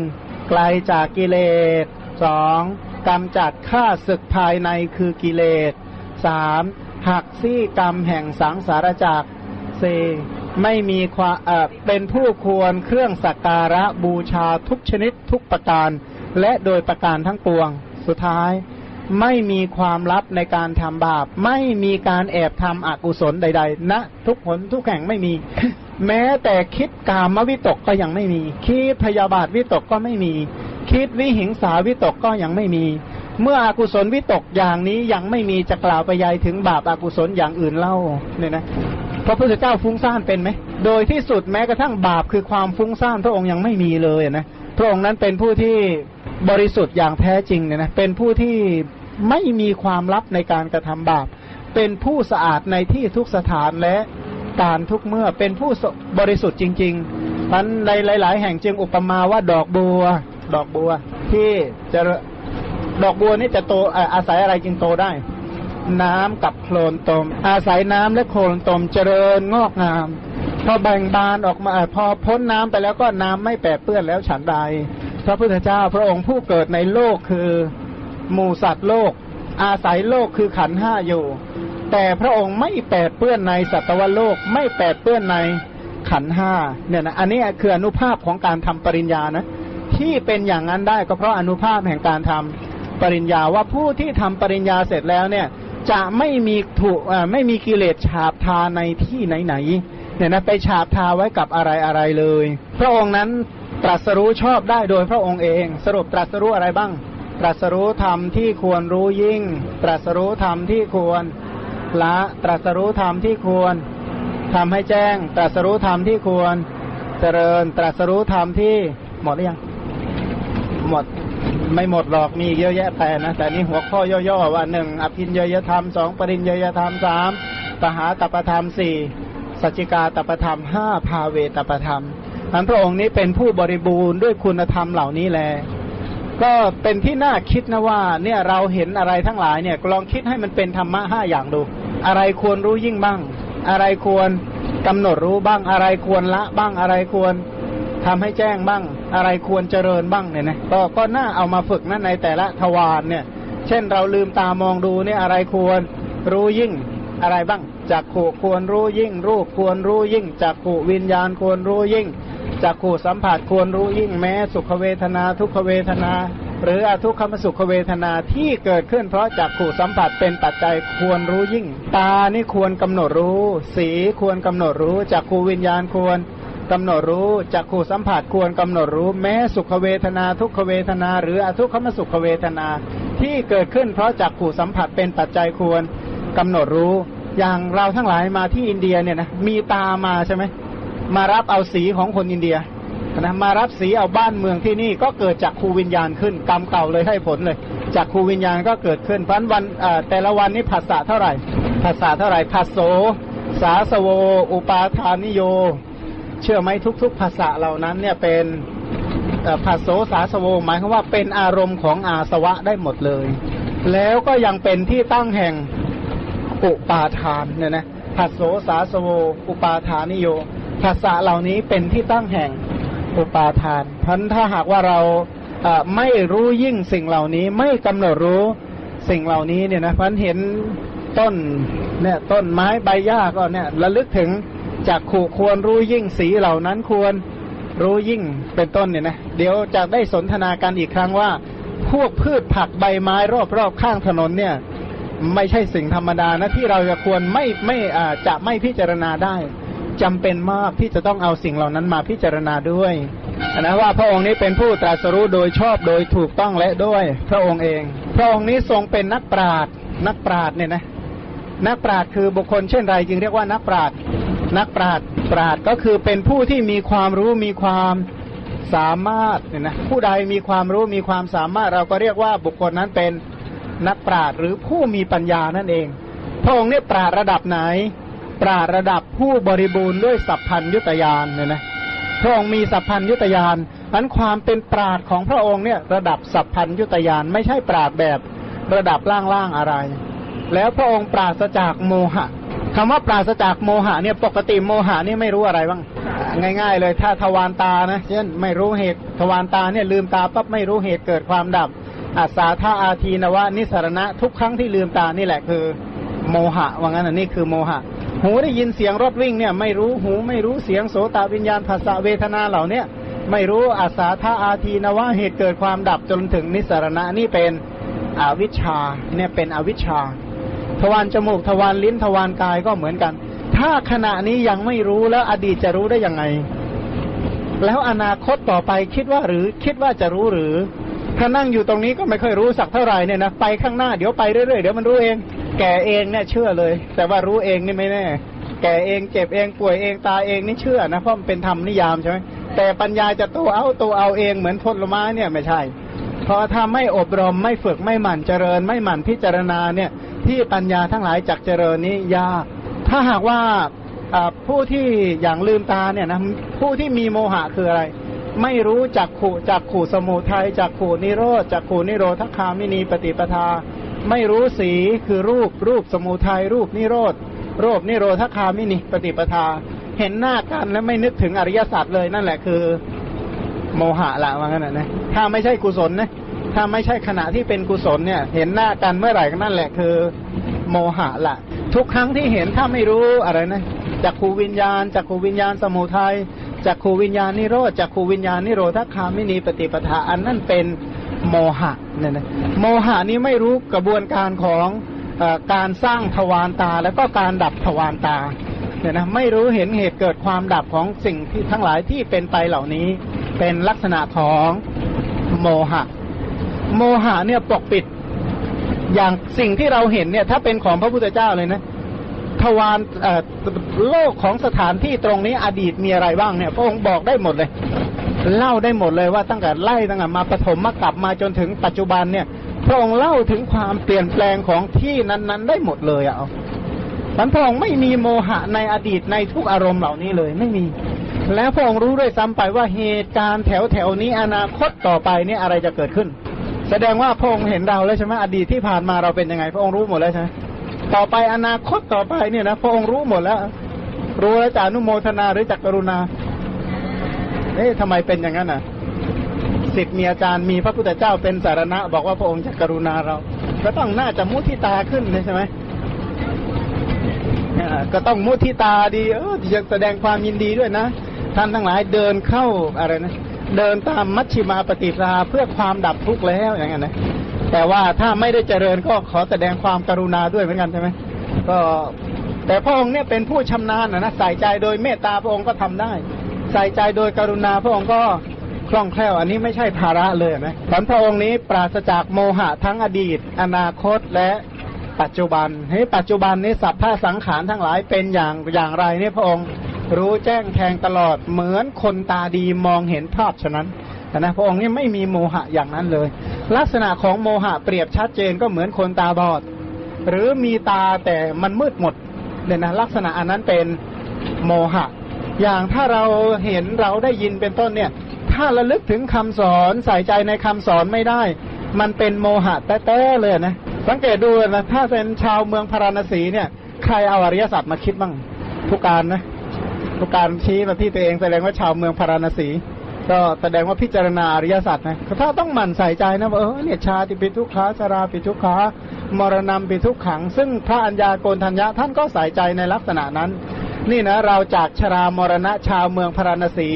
ไกลจากกิเลส 2. กำจัดข้าศึกภายในคือกิเลส 3. หักซี่กรรมแห่งสังสารจักร 4. ไม่มีความเป็นผู้ควรเครื่องสักการะบูชาทุกชนิดทุกประการและโดยประการทั้งปวงสุดท้ายไม่มีความลับในการทำบาปไม่มีการแอบทำอกุศลใดๆณทุกหนทุกแห่งไม่มี แม้แต่คิดกามวิตกก็ยังไม่มีคิดพยาบาทวิตกก็ไม่มีคิดวิหิงสาวิตกก็ยังไม่มีเมื่ออกุศลวิตกอย่างนี้ยังไม่มีจะกล่าวไปยัยถึงบาปอกุศลอย่างอื่นเล่าเนี่ยนะพระพุทธเจ้าฟุ้งซ่านเป็นไหมโดยที่สุดแม้กระทั่งบาปคือความฟุ้งซ่านพระองค์ยังไม่มีเลยนะพระองค์นั้นเป็นผู้ที่บริสุทธิ์อย่างแท้จริงเนี่ยนะเป็นผู้ที่ไม่มีความลับในการกระทำบาปเป็นผู้สะอาดในที่ทุกสถานและการทุกเมื่อเป็นผู้บริสุทธิ์จริงๆมันในหลายๆแห่งจึงอุปมาว่าดอกบัวที่จะดอกบัวนี่จะโตอาศัยอะไรจึงโตได้น้ำกับโคลนตมอาศัยน้ำและโคลนตมเจริญงอกงามพอแบ่งบานออกมาพอพ้นน้ำไปแล้วก็น้ำไม่แปรเปื้อนแล้วฉันใดพระพุทธเจ้าพระองค์ผู้เกิดในโลกคือหมู่สัตว์โลกอาศัยโลกคือขันธ์ห้าอยู่แต่พระองค์ไม่แปรเปื้อนในสัตวโลกไม่แปรเปื้อนในขันธ์ห้าเนี่ยนะอันนี้คืออนุภาพของการทำปริญญานะที่เป็นอย่างนั้นได้ก็เพราะอนุภาพแห่งการทำปริญญาว่าผู้ที่ทำปริญญาเสร็จแล้วเนี่ยจะไม่มีกิเลสฉาบทาในที่ไหนๆเนี่ยนะไปฉาบทาไว้กับอะไรๆเลยพระองค์นั้นตรัสรู้ชอบได้โดยพระองค์เองสรุปตรัสรู้อะไรบ้างตรัสรู้ธรรมที่ควรรู้ยิ่งตรัสรู้ธรรมที่ควรละตรัสรู้ธรรมที่ควรทำให้แจ้งตรัสรู้ธรรมที่ควรเจริญตรัสรู้ธรรมที่หมดหรือยังหมดไม่หมดหรอกมีเยอะแยะแต่นะแต่นี่หัวข้อย่อๆว่า 1. อภินญยธรรม 2. ปริญญยธรรม 3. ปหาตปธรรม 4. สัจจิกาตปธรรม 5. ภาเวตปธรรมนั้นพระองค์นี้เป็นผู้บริบูรณ์ด้วยคุณธรรมเหล่านี้แลก็เป็นที่น่าคิดนะว่าเนี่ยเราเห็นอะไรทั้งหลายเนี่ยลองคิดให้มันเป็นธรรมะ5อย่างดูอะไรควรรู้ยิ่งบ้างอะไรควรกำหนดรู้บ้างอะไรควรละบ้างอะไรควรทำให้แจ้งบ้างอะไรควรเจริญบ้างเนี่ยนะก็น่าเอามาฝึกนะในแต่ละทวารเนี่ยเช่นเราลืมตามองดูเนี่ยอะไรควรรู้ยิ่งอะไรบ้างจักขุควรรู้ยิ่งรูปควรรู้ยิ่งจักขุวิญญาณควรรู้ยิ่งจักขู่สัมผัสควรรู้ยิ่งแม้สุขเวทนาทุกขเวทนาหรืออทุกขมสุขเวทนาที่เกิดขึ้นเพราะจักขู่สัมผัสเป็นปัจจัยควรรู้ยิ่งตานี่ควรกำหนดรู้สีควรกำหนดรู้จักขู่วิญญาณควรกำหนดรู้จักขู่สัมผัสควรกำหนดรู้แม้สุขเวทนาทุกขเวทนาหรืออทุกขมสุขเวทนาที่เกิดขึ้นเพราะจักขู่สัมผัสเป็นปัจจัยควรกำหนดรู้ อย่างเราทั้งหลายมาที่อินเดียเนี่ยนะมีตามาใช่ไหมมารับเอาสีของคนอินเดียนะมารับสีเอาบ้านเมืองที่นี่ก็เกิดจากคูวิญญาณขึ้นกรรมเก่าเลยให้ผลเลยจากคูวิญญาณก็เกิดขึ้นเพราะวันแต่ละวันนี้ภาษาเท่าไหร่ภาษาเท่าไหร่ภาษโสสาสโวอุปาทานิโยเชื่อไหมทุกๆภาษาเหล่านั้นเนี่ยเป็นภาษโสสาสโวหมายความว่าเป็นอารมณ์ของอาสวะได้หมดเลยแล้วก็ยังเป็นที่ตั้งแห่งอุปาทานเนี่ยนะภาษโสสาสโวอุปาทานิโยภาษาเหล่านี้เป็นที่ตั้งแห่งอุปาทานพันถ้าหากว่าเราไม่รู้ยิ่งสิ่งเหล่านี้ไม่กำหนดรู้สิ่งเหล่านี้เนี่ยนะพันเห็นต้นเนี่ยต้นไม้ใบหญ้าก็เนี่ยระลึกถึงจากขู่ควรรู้ยิ่งสีเหล่านั้นควรรู้ยิ่งเป็นต้นเนี่ยนะเดี๋ยวจะได้สนทนากันอีกครั้งว่าพวกพืชผักใบไม้รอบๆข้างถนนเนี่ยไม่ใช่สิ่งธรรมดานะที่เราจะควรไม่พิจารณาได้จำเป็นมากที่จะต้องเอาสิ่งเหล่านั้นมาพิจารณาด้วยนะว่าพระองค์นี้เป็นผู้ตรัสรู้โดยชอบโดยถูกต้องและด้วยพระองค์เองพระองค์นี้ทรงเป็นนักปราชญ์นักปราชญ์เนี่ยนะนักปราชญ์คือบุคคลเช่นไรจึงเรียกว่านักปราชญ์นักปราชญ์ปราชญ์ก็คือเป็นผู้ที่มีความรู้มีความสามารถเนี่ยนะผู้ใดมีความรู้มีความสามารถเราก็เรียกว่าบุคคลนั้นเป็นนักปราชญ์หรือผู้มีปัญญานั่นเองพระองค์เนี่ยปราชญ์ระดับไหนปราชญ์ระดับผู้บริบูรณ์ด้วยสัพพัญญุตญาณเนี่ยนะพระองค์มีสัพพัญญุตญาณนั้นความเป็นปราชญ์ของพระองค์เนี่ยระดับสัพพัญญุตญาณไม่ใช่ปราชญ์แบบระดับล่างๆอะไรแล้วพระองค์ปราศจากโมหะคำว่าปราศจากโมหะเนี่ยปกติโมหะนี่ไม่รู้อะไรบ้างง่ายๆเลยถ้าทวารตานะเช่นไม่รู้เหตุทวารตาเนี่ยลืมตาปั๊บไม่รู้เหตุเกิดความดับอัสสาธาอาทีนวะนิสรณะทุกครั้งที่ลืมตานี่แหละคือโมหะว่างั้นนี่คือโมหะหูได้ยินเสียงรถวิ่งเนี่ยไม่รู้หูไม่รู้เสียงโสตวิญญาณผัสสะเวทนาเหล่านี้ไม่รู้อัสสาธาอาทีนวะเหตุเกิดความดับจนถึงนิสรณะนี่เป็นอวิชชาเนี่ยเป็นอวิชชาทวารจมูกทวารลิ้นทวารกายก็เหมือนกันถ้าขณะนี้ยังไม่รู้แล้วอดีตจะรู้ได้ยังไงแล้วอนาคตต่อไปคิดว่าจะรู้หรือถ้านั่งอยู่ตรงนี้ก็ไม่ค่อยรู้สักเท่าไหร่เนี่ยนะไปข้างหน้าเดี๋ยวไปเรื่อยๆเดี๋ยวมันรู้เองแก่เองเนี่ยเชื่อเลยแต่ว่ารู้เองนี่ไม่แน่แก่เองเจ็บเองป่วยเองตายเองนี่เชื่อนะเพราะมันเป็นธรรมนิยามใช่ไหมแต่ปัญญาจะโตเอาเองเหมือนผลไม้เนี่ยไม่ใช่เพราะถ้าไม่อบรมไม่ฝึกไม่หมั่นเจริญไม่หมั่นพิจารณาเนี่ยที่ปัญญาทั้งหลายจักเจริญนี้ยากถ้าหากว่าผู้ที่อย่างลืมตาเนี่ยนะผู้ที่มีโมหะคืออะไรไม่รู้จักขู่สมุทัยจักขู่นิโรธจักขู่นิโรธคามินีปฏิปทาไม่รู้สีคือรูปสมุทัยรูปนิโรธรูปนิโรธคามินีปฏิปทาเห็นหน้ากันแล้วไม่นึกถึงอริยสัจเลยนั่นแหละคือโมหะละว่างั้นนะถ้าไม่ใช่กุศลนะถ้าไม่ใช่ขณะที่เป็นกุศลเนี่ยเห็นหน้ากันเมื่อไหร่ก็นั่นแหละคือโมหะละทุกครั้งที่เห็นถ้าไม่รู้อะไรนะจักขูวิญญาณจักขูวิญญาณสมุทัยจักขูวิญญาณนิโรธจักขูวิญญาณนิโรธคามินีปฏิปทาอันนั้นเป็นโมหะเนี่ยนะโมหะนี้ไม่รู้กระบวนการของการสร้างทวารตาแล้วก็การดับทวารตาเนี่ยนะไม่รู้เห็นเหตุเกิดความดับของสิ่งที่ทั้งหลายที่เป็นไปเหล่านี้เป็นลักษณะของโมหะโมหะเนี่ยปกปิดอย่างสิ่งที่เราเห็นเนี่ยถ้าเป็นของพระพุทธเจ้าเลยนะทวารโลกของสถานที่ตรงนี้อดีตมีอะไรบ้างเนี่ยพระองค์บอกได้หมดเลยเล่าได้หมดเลยว่าตั้งแต่มาปฐมกลับมาจนถึงปัจจุบันเนี่ยพระองค์เล่าถึงความเปลี่ยนแปลงของที่นั้นๆได้หมดเลยอ่ะพระองค์ไม่มีโมหะในอดีตในทุกอารมณ์เหล่านี้เลยไม่มีแล้วพระองค์รู้ด้วยซ้ำไปว่าเหตุการณ์แถวนี้อนาคตต่อไปเนี่ยอะไรจะเกิดขึ้นแสดงว่าพระองค์เห็นเราแล้วใช่ไหมอดีตที่ผ่านมาเราเป็นยังไงพระองค์รู้หมดแล้วใช่ไหมต่อไปอนาคตต่อไปเนี่ยนะพระองค์รู้หมดแล้วรู้แล้วจะอนุโมทนาหรือจะกรุณาเอ๊ะทำไมเป็นอย่างนั้นอ่ะศิษย์มีอาจารย์มีพระพุทธเจ้าเป็นสารณะบอกว่าพระองค์จะกรุณาเราก็ต้องน่าจะมุทิตาขึ้นใช่ไหมก็ต้องมุทิตาดียังแสดงความยินดีด้วยนะท่านทั้งหลายเดินเข้าอะไรนะเดินตามมัชฌิมาปฏิปทาเพื่อความดับทุกข์แล้วอย่างนั้นนะแต่ว่าถ้าไม่ได้เจริญก็ขอแสดงความกรุณาด้วยเหมือนกันใช่ไหมก็แต่พระองค์เนี่ยเป็นผู้ชำนาญนะใส่ใจโดยเมตตาพระองค์ก็ทำได้ใส่ใจโดยกรุณาพระองค์ก็คล่องแคล่วอันนี้ไม่ใช่ภาระเลยนะพระองค์นี้ปราศจากโมหะทั้งอดีตอนาคตและ ปัจจุบันนี้สัพพสังขารทั้งหลายเป็นอย่างไรเนี่ยพระองค์รู้แจ้งแทงตลอดเหมือนคนตาดีมองเห็นภาพฉะนั้นนะพระองค์นี่ไม่มีโมหะอย่างนั้นเลยลักษณะของโมหะเปรียบชัดเจนก็เหมือนคนตาบอดหรือมีตาแต่มันมืดหมดเนี่ยนะลักษณะอันนั้นเป็นโมหะอย่างถ้าเราเห็นเราได้ยินเป็นต้นเนี่ยถ้าระลึกถึงคำสอนใส่ใจในคำสอนไม่ได้มันเป็นโมหะแต้ๆเลยนะสังเกตดูนะถ้าเป็นชาวเมืองพาราณสีเนี่ยใครเอาอริยสัจมาคิดบ้างทุกการนะทุกการชี้มาที่ตัวเองแสดงว่าชาวเมืองพาราณสีก็แสดงว่าพิจารณาอริยสัจนะถ้าต้องหมั่นใส่ใจนะว่าเนี่ยชาติปิทุกขาชราปิทุกขามรณะปิทุกขังซึ่งพระัญญาโกณทัญญะท่านก็ใส่ใจในลักษณะนั้นนี่นะเราจากชรามรณะชาวเมืองพาราณสี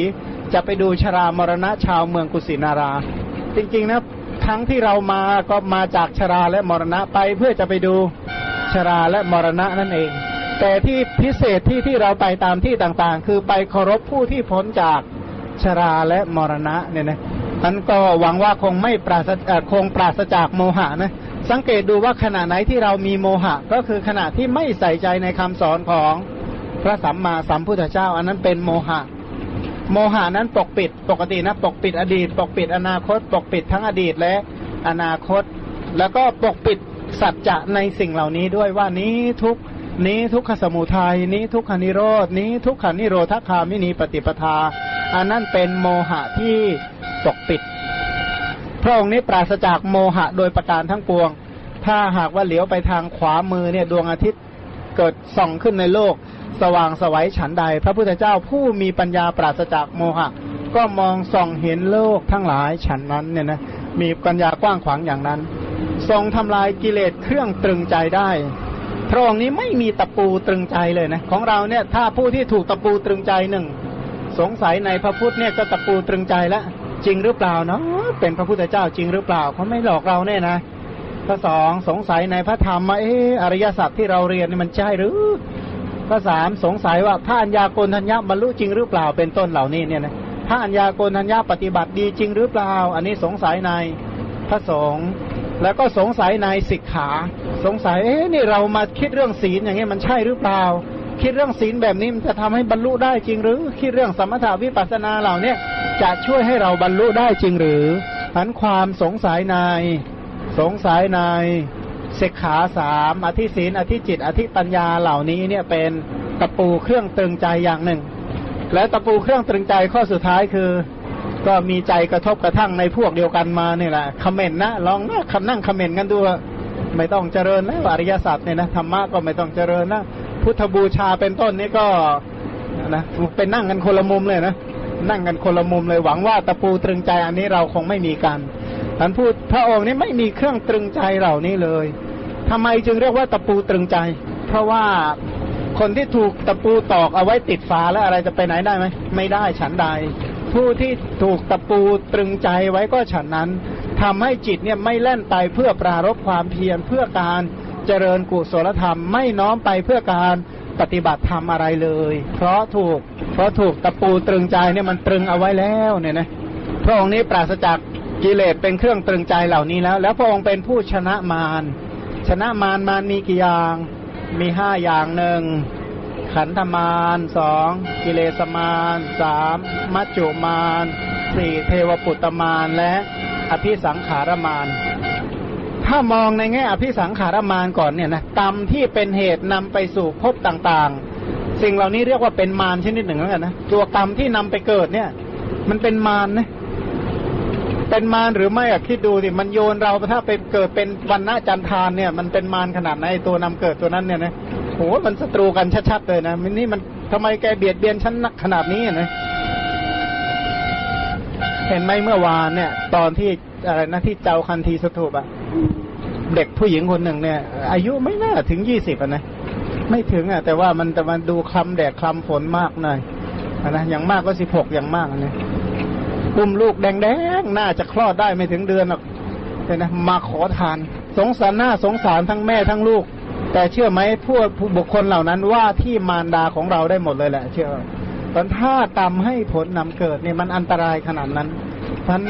จะไปดูชรามรณะชาวเมืองกุสินาราจริงๆนะครั้งที่เรามาก็มาจากชราและมรณะไปเพื่อจะไปดูชราและมรณะนั่นเองแต่ที่พิเศษที่เราไปตามที่ต่างๆคือไปเคารพผู้ที่พ้นจากชราและมรณะเนี่ยนะท่านก็หวังว่าคงไม่ปราศจากโมหะนะสังเกตดูว่าขณะไหนที่เรามีโมหะก็คือขณะที่ไม่ใส่ใจในคำสอนของพระสัมมาสัมพุทธเจ้าอันนั้นเป็นโมหะนั้นปกปิดปกตินะปกปิดอดีตปกปิดอนาคตปกปิดทั้งอดีตและอนาคตแล้วก็ปกปิดสัจจะในสิ่งเหล่านี้ด้วยว่านี้ทุกข์นี้ทุกขสมุทัยนี้ทุกขนิโรธนี้ทุกขนิโรธคามินีปฏิปทาอันนั้นเป็นโมหะที่ปกปิดพระองค์นี้ปราศจากโมหะโดยประการทั้งปวงถ้าหากว่าเหลียวไปทางขวามือเนี่ยดวงอาทิตย์เกิดส่องขึ้นในโลกสว่างสวัยฉันใดพระพุทธเจ้าผู้มีปัญญาปราศจากโมหะก็มองส่องเห็นโลกทั้งหลายฉันนั้นเนี่ยนะมีปัญญากว้างขวางอย่างนั้นทรงทำลายกิเลสเครื่องตรึงใจได้พระองค์นี้ไม่มีตะปูตรึงใจเลยนะของเราเนี่ยถ้าผู้ที่ถูกตะปูตรึงใจหนึ่งสงสัยในพระพุทธเนี่ยก็ตะปูตรึงใจแล้วจริงหรือเปล่าเนาะเป็นพระพุทธเจ้าจริงหรือเปล่าเขาไม่หลอกเราแน่นะข้อสองสงสัยในพระธรรมว่าอริยสัจที่เราเรียนนี่มันใช่หรือข้อสามสงสัยว่าพระัญญาโกณทัญญะบรรลุจริงหรือเปล่าเป็นต้นเหล่านี้เนี่ยนะพระัญญาโกณทัญญะปฏิบัติดีจริงหรือเปล่าอันนี้สงสัยในพระสงฆ์แล้วก็สงสัยในสิกขาสงสัยนี่เรามาคิดเรื่องศีลอย่างเงี้ยมันใช่หรือเปล่าคิดเรื่องศีลแบบนี้มันจะทำให้บรรลุได้จริงหรือคิดเรื่องสมถะวิปัสสนาเหล่านี้จะช่วยให้เราบรรลุได้จริงหรืออันความสงสัยในสิกขาสามอธิศีลอธิจิตอธิปัญญาเหล่านี้เนี่ยเป็นตะปูเครื่องตรึงใจอย่างหนึ่งและตะปูเครื่องตรึงใจข้อสุดท้ายคือก็มีใจกระทบกระทั่งในพวกเดียวกันมาเนี่ยแหละคอมเมนต์นะลองนั่งคอมเมนต์กันดูไม่ต้องเจริญนะอริยสัจเนี่ยนะธรรมะก็ไม่ต้องเจริญนะพุทธบูชาเป็นต้นนี่ก็นะเป็นนั่งกันคนละมุมเลยนะนั่งกันคนละมุมเลยหวังว่าตะปูตรึงใจอันนี้เราคงไม่มีกันท่านพูดพระองค์นี้ไม่มีเครื่องตรึงใจเหล่านี้เลยทำไมจึงเรียกว่าตะปูตรึงใจเพราะว่าคนที่ถูกตะปูตอกเอาไว้ติดฝาแล้วอะไรจะไปไหนได้ไหมไม่ได้ฉันใดผู้ที่ถูกตะปูตรึงใจไว้ก็ฉันนั้นทำให้จิตเนี่ยไม่แล่นไปเพื่อปรารภความเพียรเพื่อการเจริญกุศลธรรมไม่น้อมไปเพื่อการปฏิบัติธรรมอะไรเลยเพราะถูกตะปูตรึงใจเนี่ยมันตรึงเอาไว้แล้วเนี่ยนะพระองค์นี้ปราศจากกิเลสเป็นเครื่องตรึงใจเหล่านี้แล้วพระองค์เป็นผู้ชนะมารมารมีกี่อย่างมีห้าอย่างหนึ่งขันธมารสองกิเลสมารสามมัจจุมารสี่เทวปุตตมารและอภิสังขารมารถ้ามองในแง่อภิสังขารมารก่อนเนี่ยนะกรรมที่เป็นเหตุนำไปสู่ภพต่างๆสิ่งเหล่านี้เรียกว่าเป็นมารชนิดหนึ่งแล้วกันนะตัวกรรมที่นำไปเกิดเนี่ยมันเป็นมารนะเป็นมารหรือไม่อะคิดดูสิมันโยนเราถ้าไปเกิดเป็นวันณะจันทานเนี่ยมันเป็นมารขนาดไหนตัวนำเกิดตัวนั้นเนี่ยนะโหมันศัตรูกันชัดๆเลยนะนี่มันทำไมแกเบียดเบียนฉันนักขนาดนี้นะเห็นไหมเมื่อวานเนี่ยตอนที่อะไรนะที่เจ้าคันธีสถูปอะเด็กผู้หญิงคนหนึ่งเนี่ยอายุไม่น่าถึง20นะไม่ถึงอะแต่ว่ามันดูคลำแดดคลำฝนมากหน่อยนะอย่างมากก็16อย่างมากนะอุ้มลูกแดงๆน่าจะคลอดได้ไม่ถึงเดือนหรอกแต่นะมาขอทานสงสารน่าสงสารทั้งแม่ทั้งลูกแต่เชื่อไหมผู้บุคคลเหล่านั้นว่าที่มารดาของเราได้หมดเลยแหละเชื่อตอนถ้าตามให้ผลนำเกิดเนี่ยมันอันตรายขนาดนั้นท่าน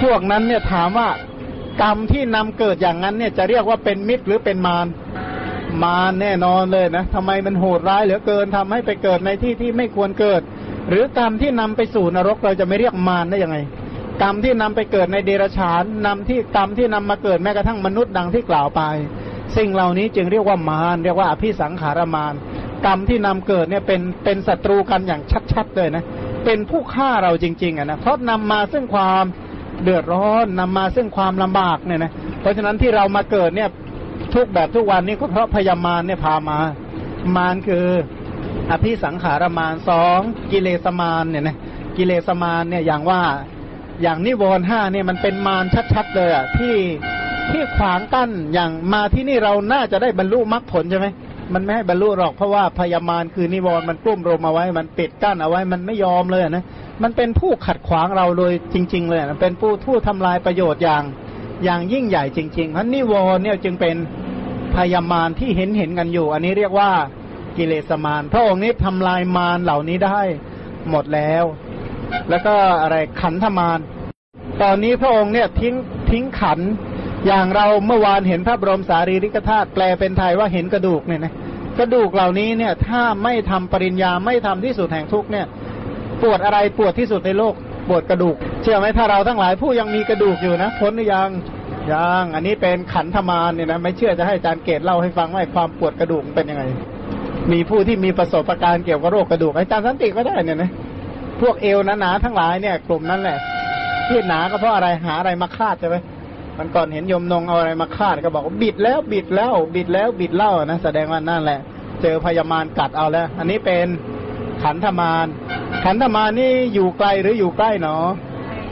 พวกนั้นเนี่ยถามว่า กรรมที่นำเกิดอย่างนั้นเนี่ยจะเรียกว่าเป็นมิตรหรือเป็นมารแน่นอนเลยนะทำไมมันโหดร้ายเหลือเกินทำให้ไปเกิดในที่ที่ไม่ควรเกิดหรือกรรมที่นำไปสู่นรกเราจะไม่เรียกมารได้ยังไงกรรมที่นำไปเกิดในเดรัจฉานกรรมที่นำมาเกิดแม้กระทั่งมนุษย์ดังที่กล่าวไปสิ่งเหล่านี้จึงเรียกว่ามารเรียกว่าอภิสังขารมารกรรมที่นำเกิดเนี่ยเป็นศัตรูกันอย่างชัดๆเลยนะเป็นผู้ฆ่าเราจริงๆนะเพราะนำมาซึ่งความเดือดร้อนนำมาซึ่งความลำบากเนี่ยนะเพราะฉะนั้นที่เรามาเกิดเนี่ยทุกแบบทุกวันนี้ก็เพราะพยามารเนี่ยพามามารคืออภิสังขารมารสองกิเลสมารเนี่ยนะกิเลสมารเนี่ยอย่างนิวรณ์ห้าเนี่ยมันเป็นมารชัดๆเลยอ่ะที่ขวางกั้นอย่างมาที่นี่เราน่าจะได้บรรลุมรรคผลใช่ไหมมันไม่ให้บรรลุหรอกเพราะว่าพยามารคือนิวรณ์มันกลุ่มรวมเอาไว้มันปิดกั้นเอาไว้มันไม่ยอมเลยนะมันเป็นผู้ขัดขวางเราโดยจริงๆเลยนะเป็นผู้ทำลายประโยชน์อย่างยิ่งใหญ่จริงๆเพราะนิวรณ์เนี่ยจึงเป็นพยามารที่เห็นกันอยู่อันนี้เรียกว่ากิเลสมารพระองค์นี้ทำลายมารเหล่านี้ได้หมดแล้วแล้วก็อะไรขันธมารตอนนี้พระองค์เนี่ยทิ้งขันอย่างเราเมื่อวานเห็นพระบรมสารีริกธาตุแปลเป็นไทยว่าเห็นกระดูกเนี่ยนะกระดูกเหล่านี้เนี่ยถ้าไม่ทำปริญญาไม่ทำที่สุดแห่งทุกเนี่ยปวดอะไรปวดที่สุดในโลกปวดกระดูกเชื่อไหมถ้าเราทั้งหลายผู้ยังมีกระดูกอยู่นะพ้นหรือยังอันนี้เป็นขันธมารเนี่ยนะไม่เชื่อจะให้อาจารย์เกศเล่าให้ฟังว่าความปวดกระดูกเป็นยังไงมีผู้ที่มีประสบการณ์เกี่ยวกับโรคกระดูกอาจารย์สันติก็ได้เนี่ยนะพวกเอวหนาๆทั้งหลายเนี่ยกลุ่มนั้นแหละที่หนาก็เพราะอะไรหาอะไรมาคาดใช่ไหมมันก่อนเห็นยมนงเอาอะไรมาคาดก็บอกบิดแล้วบิดแล้วบิดแล้วบิดเล่านะแสดงว่านั่นแหละเจอพยามารกัดเอาแล้วอันนี้เป็นขันธมารขันธมารนี่อยู่ไกลหรืออยู่ใกล้เนาะ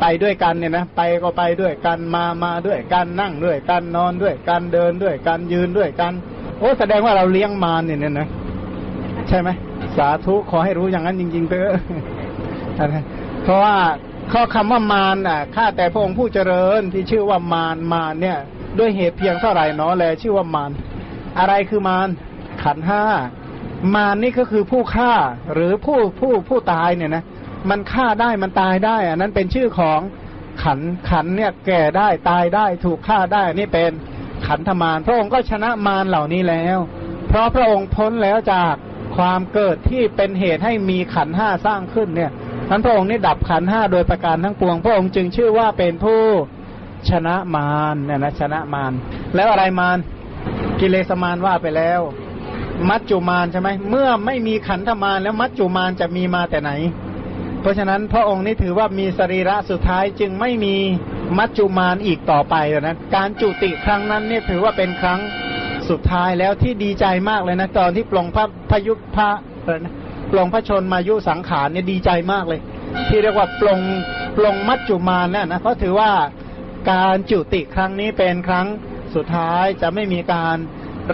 ไปด้วยกันเนี่ยนะไปก็ไปด้วยกันมาด้วยกันนั่งด้วยกันนอนด้วยกันเดินด้วยกันยืนด้วยกันโอ้แสดงว่าเราเลี้ยงมารเนี่ยนะใช่ไหมสาธุขอให้รู้อย่างนั้นจริงๆเถอะเพราะว่าข้อคำว่ามารข้าแต่พระองค์ผู้เจริญที่ชื่อว่ามารเนี่ยด้วยเหตุเพียงเท่าไหร่เนาะแลชื่อว่ามารอะไรคือมารขันธ์ห้ามารนี่ก็คือผู้ฆ่าหรือผู้ตายเนี่ยนะมันฆ่าได้มันตายได้อันนั้นเป็นชื่อของขันเนี่ยแก่ได้ตายได้ถูกฆ่าได้นี่เป็นขันธมารพระองค์ก็ชนะมารเหล่านี้แล้วเพราะพระองค์พ้นแล้วจากความเกิดที่เป็นเหตุให้มีขันธ์ห้าสร้างขึ้นเนี่ยท่านพระองค์นี่ดับขันธ์ห้าโดยประการทั้งปวงพระองค์จึงชื่อว่าเป็นผู้ชนะมารเนี่ยนะชนะมารแล้วอะไรมารกิเลสมารว่าไปแล้วมัจจุมารใช่ไหมเมื่อไม่มีขันธมารแล้วมัจจุมารจะมีมาแต่ไหนเพราะฉะนั้นพระองค์นี่ถือว่ามีสรีระสุดท้ายจึงไม่มีมัจจุมารอีกต่อไปแล้วนะการจุติครั้งนั้นนี่ถือว่าเป็นครั้งสุดท้ายแล้วที่ดีใจมากเลยนะตอนที่ปลงพระยุพะปลงพระชนมายุสังขารเนี่ยดีใจมากเลยที่เรียกว่าปลงมัจจุมารเนี่ยนะเพราะถือว่าการจุติครั้งนี้เป็นครั้งสุดท้ายจะไม่มีการ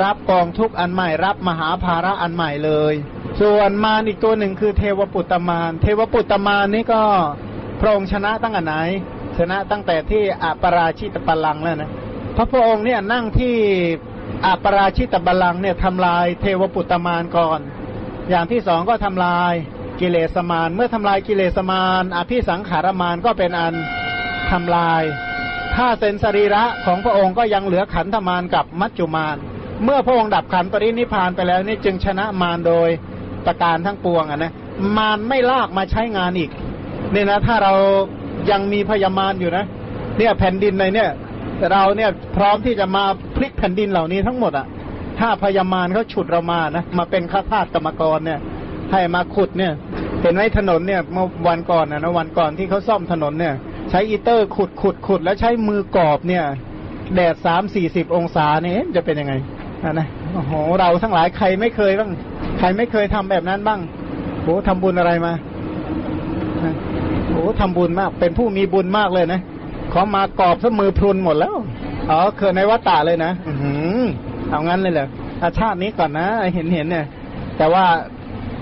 รับกองทุกข์อันใหม่รับมหาภาระอันใหม่เลยส่วนมารอีกตัวหนึ่งคือเทวปุตตมารเทวปุตตมารนี่ก็พระองค์ชนะตั้งแต่ไหนชนะตั้งแต่ที่อปราชิตบัลลังก์แล้วนะพระองค์เนี่ยนั่งที่อปราชิตบัลลังก์เนี่ยทำลายเทวปุตตมารก่อนอย่างที่สองก็ทำลายกิเลสมารเมื่อทำลายกิเลสมารอภิสังขารมารก็เป็นอันทำลายถ้าเซนสรีระของพระองค์ก็ยังเหลือขันธมารกับมัจจุมารเมื่อพระองค์ดับขันปรินิพพานไปแล้วนี่จึงชนะมารโดยประการทั้งปวงนะมารไม่ลากมาใช้งานอีกเนี่ยนะถ้าเรายังมีพยามารอยู่นะเนี่ยแผ่นดินในเนี่ยเราเนี่ยพร้อมที่จะมาพลิกแผ่นดินเหล่านี้ทั้งหมดอ่ะถ้าพยามารเขาฉุดเรามานะมาเป็นข้าทาสกรรมกรเนี่ยให้มาขุดเนี่ยเห็นไหมถนนเนี่ยเมื่อวันก่อนนะวันก่อนที่เขาซ่อมถนนเนี่ยใช้อีเตอร์ขุดแล้วใช้มือกอบเนี่ยแดด30-40องศาเนี่ยจะเป็นยังไงนะโอ้โหเราทั้งหลายใครไม่เคยบ้างใครไม่เคยทำแบบนั้นบ้างโอ้ทำบุญอะไรมาโอ้ทำบุญมากเป็นผู้มีบุญมากเลยนะขอมากอบซะมือพรุนหมดแล้วอ๋อเคยในวัฏฏะเลยนะเอางั้นเลยเหรอชาตินี้ก่อนนะเห็นเนี่ยแต่ว่า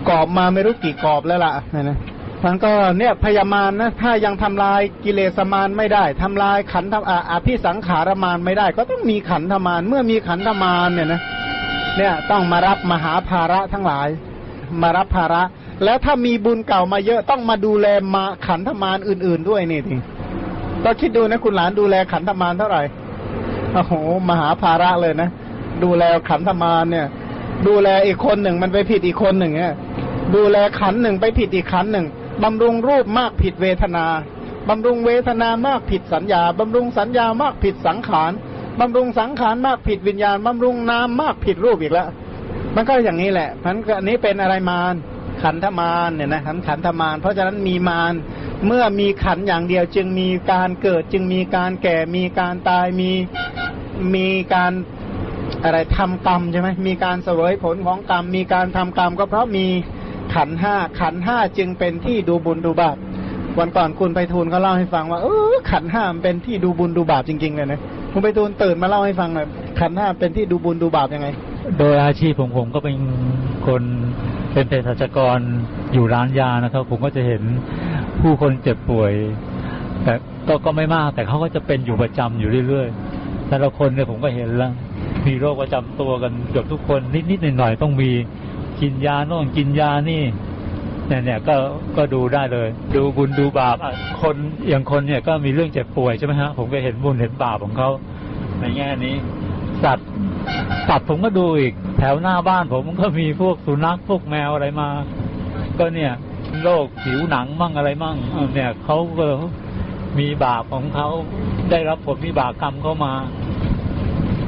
กอบมาไม่รู้กี่กอบแล้วล่ะนะมันก็เนี่ยพยามารนะถ้ายังทำลายกิเลสมารไม่ได้ทำลายขันธอภิสังขารมารไม่ได้ก็ต้องมีขันธมารเมื่อมีขันธมารเนี่ยนะเนี่ยต้องมารับมหาภาระทั้งหลายมารับภาระแล้วถ้ามีบุญเก่ามาเยอะต้องมาดูแลมาขันธมารอื่นๆด้วยนี่ทีก็คิดดูนะคุณหลานดูแลขันธมารเท่าไหร่ โอ้โหมหาภาระเลยนะดูแลขันธมารเนี่ยดูแลอีกคนหนึ่งมันไปผิดอีกคนหนึ่งเนี่ยดูแลขันหนึ่งไปผิดอีกขันหนึ่งบำรุงรูปมากผิดเวทนาบำรุงเวทนามากผิดสัญญาบำรุงสัญญามากผิดสังขารบำรุงสังขารมากผิดวิญญาณบำรุงนามมากผิดรูปอีกแล้วมันก็อย่างนี้แหละพันอันนี้เป็นอะไรมารขันธมารเนี่ยนะขันธมารเพราะฉะนั้นมีมารเมื่อมีขันอย่างเดียวจึงมีการเกิดจึงมีการแก่มีการตายมีการอะไรทำกรรมใช่ไหมมีการเสวยผลของกรรมมีการทำกรรมก็เพราะมีขันห้าขันห้าจึงเป็นที่ดูบุญดูบาปวันก่อนคุณไพฑูรย์ก็เล่าให้ฟังว่าขันห้าเป็นที่ดูบุญดูบาปจริงๆเลยนะคุณไพฑูรย์ตื่นมาเล่าให้ฟังหน่อยขันห้าเป็นที่ดูบุญดูบาปยังไงโดยอาชีพผมก็เป็นคนเป็นเภสัชกรอยู่ร้านยานะครับผมก็จะเห็นผู้คนเจ็บป่วยแต่ก็ไม่มากแต่เขาก็จะเป็นอยู่ประจำอยู่เรื่อยๆแต่ละคนเนี่ยผมก็เห็นแล้วมีโรคประจำตัวกันเกือบทุกคนนิดหน่อยๆต้องมีกินยาโน่นกินยานี่เนี่ยก็ดูได้เลยดูบุญดูบาปคนอย่างคนเนี่ยก็มีเรื่องเจ็บป่วยใช่ไหมฮะผมก็เห็นบุญเห็นบาปของเขาในแง่นี้สัตว์ผมก็ดูอีกแถวหน้าบ้านผมก็มีพวกสุนัขพวกแมวอะไรมาก็เนี่ยโรคผิวหนังมั่งอะไรมั่งเนี่ยเขาก็มีบาปของเขาได้รับผลวิบากกรรมเข้ามา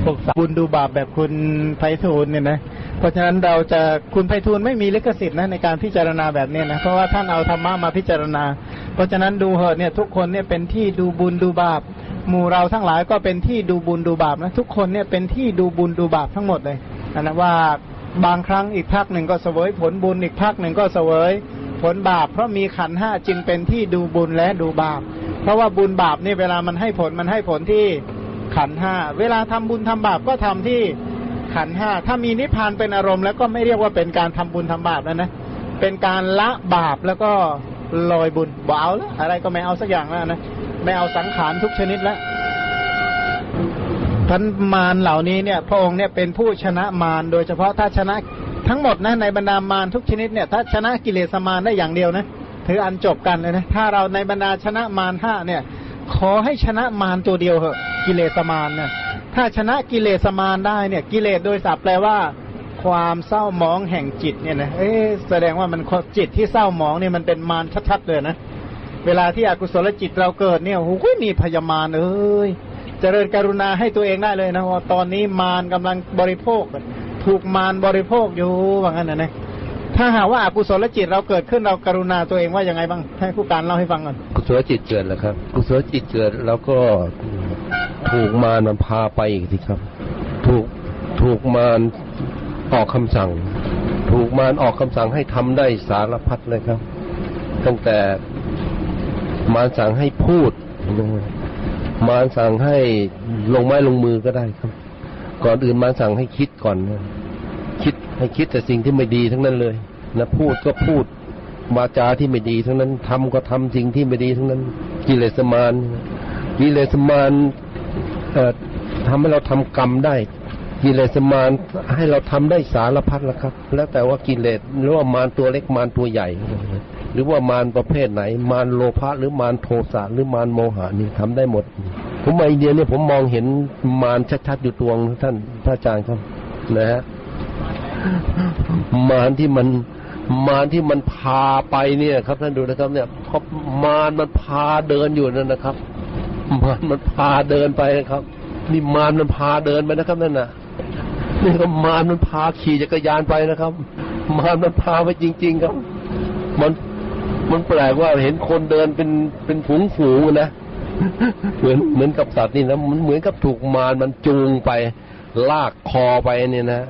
พวกบุญดูบาปแบบคุณไพฑูรย์เนี่ยนะเพราะฉะนั้นเราจะคุณไพฑูรย์ไม่มีลิขสิทธิ์นะในการพิจารณาแบบนี้นะเพราะว่าท่านเอาธรรมะมาพิจารณาเพราะฉะนั้นดูเหอะเนี่ยทุกคนเนี่ยเป็นที่ดูบุญดูบาปหมู่เราทั้งหลายก็เป็นที่ดูบุญดูบาปนะทุกคนเนี่ยเป็นที่ดูบุญดูบาปทั้งหมดเลยนะว่าบางครั้งอีกภาคหนึ่งก็เสวยผลบุญอีกภาคหนึ่งก็เสวยผลบาปเพราะมีขันธ์ห้าจึงเป็นที่ดูบุญและดูบาปเพราะว่าบุญบาปนี่เวลามันให้ผลที่ขันธ์ห้าเวลาทำบุญทำบาปก็ทำที่ขันธ์ห้าถ้ามีนิพพานเป็นอารมณ์แล้วก็ไม่เรียกว่าเป็นการทำบุญทำบาปแล้วนะเป็นการละบาปแล้วก็ลอยบุญบ่เอาแล้วอะไรก็ไม่เอาสักอย่างแล้วนะไม่เอาสังขารทุกชนิดแล้วพันมารเหล่านี้เนี่ยพระองค์เนี่ยเป็นผู้ชนะมารโดยเฉพาะถ้าชนะทั้งหมดนะในบรรดามารทุกชนิดเนี่ยถ้าชนะกิเลสมารได้อย่างเดียวนะถืออันจบกันเลยนะถ้าเราในบรรดาชนะมารห้าเนี่ยขอให้ชนะมารตัวเดียวเหอะกิเลสมารเนี่ยถ้าชนะกิเลสมารได้เนี่ยกิเลสโดยศัพท์แปลว่าความเศร้าหมองแห่งจิตเนี่ยนะแสดงว่ามันจิตที่เศร้าหมองเนี่ยมันเป็นมารชัดๆเลยนะเวลาที่อกุศลจิตเราเกิดเนี่ยโอ้ยมีพยามารเอ้ยเจริญกรุณาให้ตัวเองได้เลยนะว่าตอนนี้มารกำลังบริโภคถูกมารบริโภคอยู่ว่างั้นนะถ้าหากว่าอกุศลจิตเราเกิดขึ้นเรากรุณาตัวเองว่ายังไงบ้างให้ผู้การเล่าให้ฟังก่อนกุศลจิตเกิดแล้วครับกุศลจิตเกิดแล้วก็ถูกมารมันพาไปอีกทีครับถูกมารออกคำสั่งถูกมารออกคำสั่งให้ทำได้สารพัดเลยครับตั้งแต่มารสั่งให้พูดมารสั่งให้ลงไม้ลงมือก็ได้ครับก่อนอื่นมารสั่งให้คิดก่อนคิดให้คิดแต่สิ่งที่ไม่ดีทั้งนั้นเลยนะพูดก็พูดวาจาที่ไม่ดีทั้งนั้นทำก็ทำสิ่งที่ไม่ดีทั้งนั้นกิเลสมารทำให้เราทำกรรมได้กิเลสมารให้เราทำได้สารพัดแล้วครับแล้วแต่ว่ากิเลสหรือว่ามารตัวเล็กมารตัวใหญ่หรือว่ามารประเภทไหนมารโลภะหรือมารโทสะหรือมารโมหะนี่ทำได้หมดผมมาอินเดียเนี่ยผมมองเห็นมารชัดๆอยู่ตวงท่านพระอาจารย์ครับนะฮะมารที่มันพาไปเนี่ยครับท่านดูนะครับเนี่ยเพราะมารมันพาเดินอยู่นั่นนะครับมารมันพาเดินไปนะครับนี่มารมันพาเดินไปนะครับนั่นน่ะนี่ก็มารมันพาขี่จักรยานไปนะครับมารมันพาไปจริงๆครับมันแปลกว่าเห็นคนเดินเป็นฝูงนะเหมือนกับสัตว์นี่นะมันเหมือนกับถูกมารมันจูงไปลากคอไปเนี่ยนะ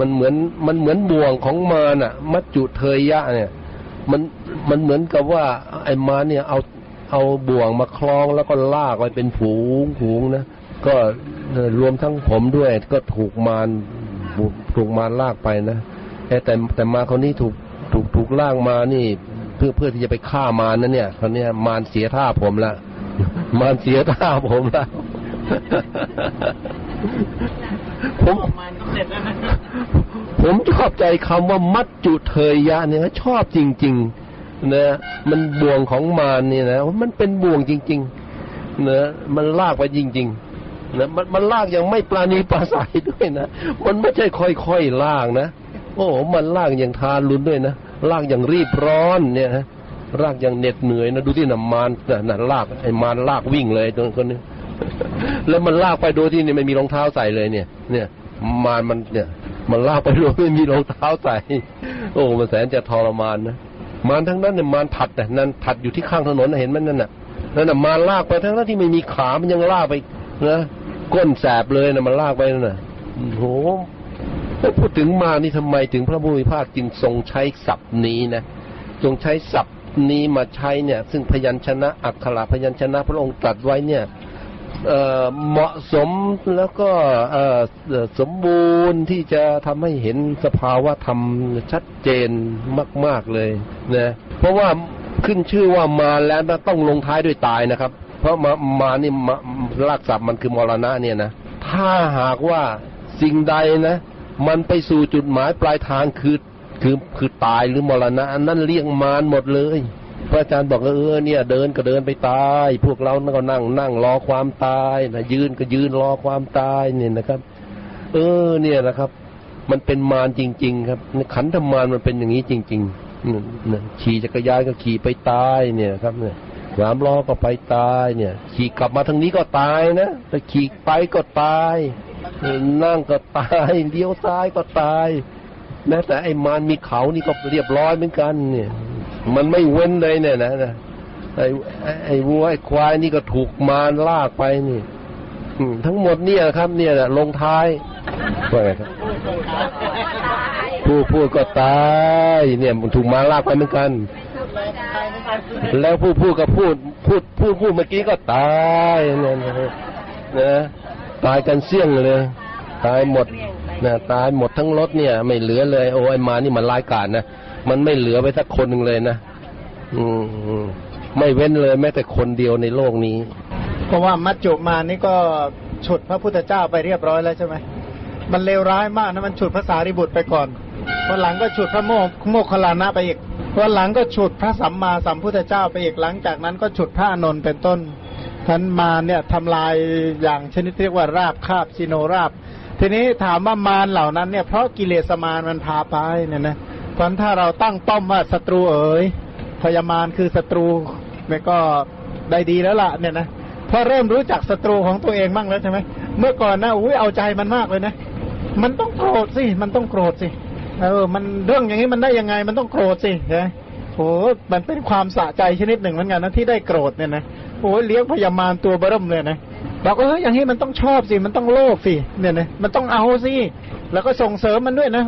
มันเหมือนบ่วงของมารน่ะมัจจุเทยะเนี่ยมันเหมือนกับว่าไอ้มารเนี่ยเอาบ่วงมาคล้องแล้วก็ลากไปเป็นฝูงนะก็รวมทั้งผมด้วยก็ถูกมารลากไปนะแต่มาคนนี้ถูกลากมานี่เพื่อที่จะไปฆ่ามารนั่นเนี่ยคราวนี้มารเสียท่าผมละมารเสียท่าผมละผมชอบใจคำว่ามัจจุเทยะเนี่ยชอบจริงๆนะมันบ่วงของมารเนี่ยนะมันเป็นบ่วงจริงๆนะมันลากไปจริง นะมันลากยังไม่ปราณีปราศัยด้วยนะมันไม่ใช่ค่อยๆลากนะโอ้มันลากอย่างทารุณด้วยนะลากอย่างรีบร้อนเนี่ยฮะลากอย่างเหน็ดเหนื่อยนะดูที่น้ำมันนะลากไอ้มันลากวิ่งเลยคนนี้แล้วมันลากไปโดยที่นี่ไม่มีรองเท้าใส่เลยเนี่ยมันเนี่ยมันลากไปโดยไม่มีรองเท้าใส่โอ้มันแสนจะทรมานนะมันทั้งนั้นเนี่ยมันถัดนะนั่นถัดอยู่ที่ข้างถนนเห็นมันนั่นน่ะนั่นน่ะมันลากไปทั้งนั้นที่ไม่มีขามันยังลากไปนะก้นแสบเลยนะมันลากไปนั่นน่ะโหพูดถึงมานี่ทำไมถึงพระผู้มีพระภาคจึงทรงใช้ศัพท์นี้นะทรงใช้ศัพท์นี้มาใช้เนี่ยซึ่งพยัญชนะอักขระพยัญชนะพระองค์ตรัสไว้เนี่ยเหมาะสมแล้วก็สมบูรณ์ที่จะทำให้เห็นสภาวะธรรมชัดเจนมากๆเลยนะเพราะว่าขึ้นชื่อว่ามาแล้วต้องลงท้ายด้วยตายนะครับเพราะมานี่รากศัพท์มันคือมรณะเนี่ยนะถ้าหากว่าสิ่งใดนะมันไปสู่จุดหมายปลายทางคือตายหรือมรณะนั่นเรียกมารหมดเลยพระอาจารย์บอกว่าเนี่ยเดินก็เดินไปตายพวกเราก็นั่งรอความตายนะยืนก็ยืนรอความตายเนี่ยนะครับเนี่ยนะครับมันเป็นมารจริงๆครับขันธมารมันเป็นอย่างนี้จริงๆขี่จักรยานก็ขี่ไปตายเนี่ยครับเนี่ยสามล้อก็ไปตายเนี่ยขี่กลับมาทางนี้ก็ตายนะแต่ขี่ไปก็ตายนั่งก็ตายเลี้ยวซ้ายก็ตายแม้แต่ไอ้มารมีเขานี่ก็เรียบร้อยเหมือนกันเนี่ยมันไม่เว้นเลยเนี่ยนะไอ้วัวไอ้ควายนี่ก็ถูกมารลากไปนี่ทั้งหมดเนี่ยครับเนี่ยลงท้ายว่าไงครับผู้พูดก็ตายเนี่ยมันถูกมารลากไปเหมือนกันแล้วผู้พูดก็พูดเมื่อกี้ก็ตายเนี่ยนะตายกันเสี่ยงเลยตายหมดนะตายหมดทั้งรถเนี่ยไม่เหลือเลยโอ้ไอ้มานี่มันร้ายกาจนะมันไม่เหลือไปสักคนหนึ่งเลยนะไม่เว้นเลยแม้แต่คนเดียวในโลกนี้เพราะว่ามัจจุมานี่ก็ฉุดพระพุทธเจ้าไปเรียบร้อยแล้วใช่ไหมมันเลวร้ายมากนะมันฉุดพระสารีบุตรไปก่อนวันหลังก็ฉุดพระโมคคัลลานะไปอีกวันหลังก็ฉุดพระสัมมาสัมพุทธเจ้าไปอีกหลังจากนั้นก็ฉุดพระอานนท์เป็นต้นท่านมาเนี่ยทำลายอย่างชนิดเรียกว่าราบคาบชิโนราบทีนี้ถามว่ามารเหล่านั้นเนี่ยเพราะกิเลสมารมันพาไปเนี่ยนะเพราะถ้าเราตั้งป้อมว่าศัตรูเอ๋ยพยามารคือศัตรูมันก็ได้ดีแล้วล่ะเนี่ยนะพอเริ่มรู้จักศัตรูของตัวเองบ้างแล้วใช่ไหมเมื่อก่อนนะอุ้ยเอาใจมันมากเลยนะมันต้องโกรธสิมันต้องโกรธสิมันเรื่องอย่างนี้มันได้ยังไงมันต้องโกรธสินะโอ้มันเป็นความสะใจชนิดหนึ่งเหมือนกันนะที่ได้โกรธเนี่ยนะโอ้เลี้ยงพยามารตัวเบิ่มเลยนะเราก็อย่างนี้มันต้องชอบสิมันต้องโลภสิเนี่ยนะมันต้องเอาสิแล้วก็ส่งเสริมมันด้วยนะ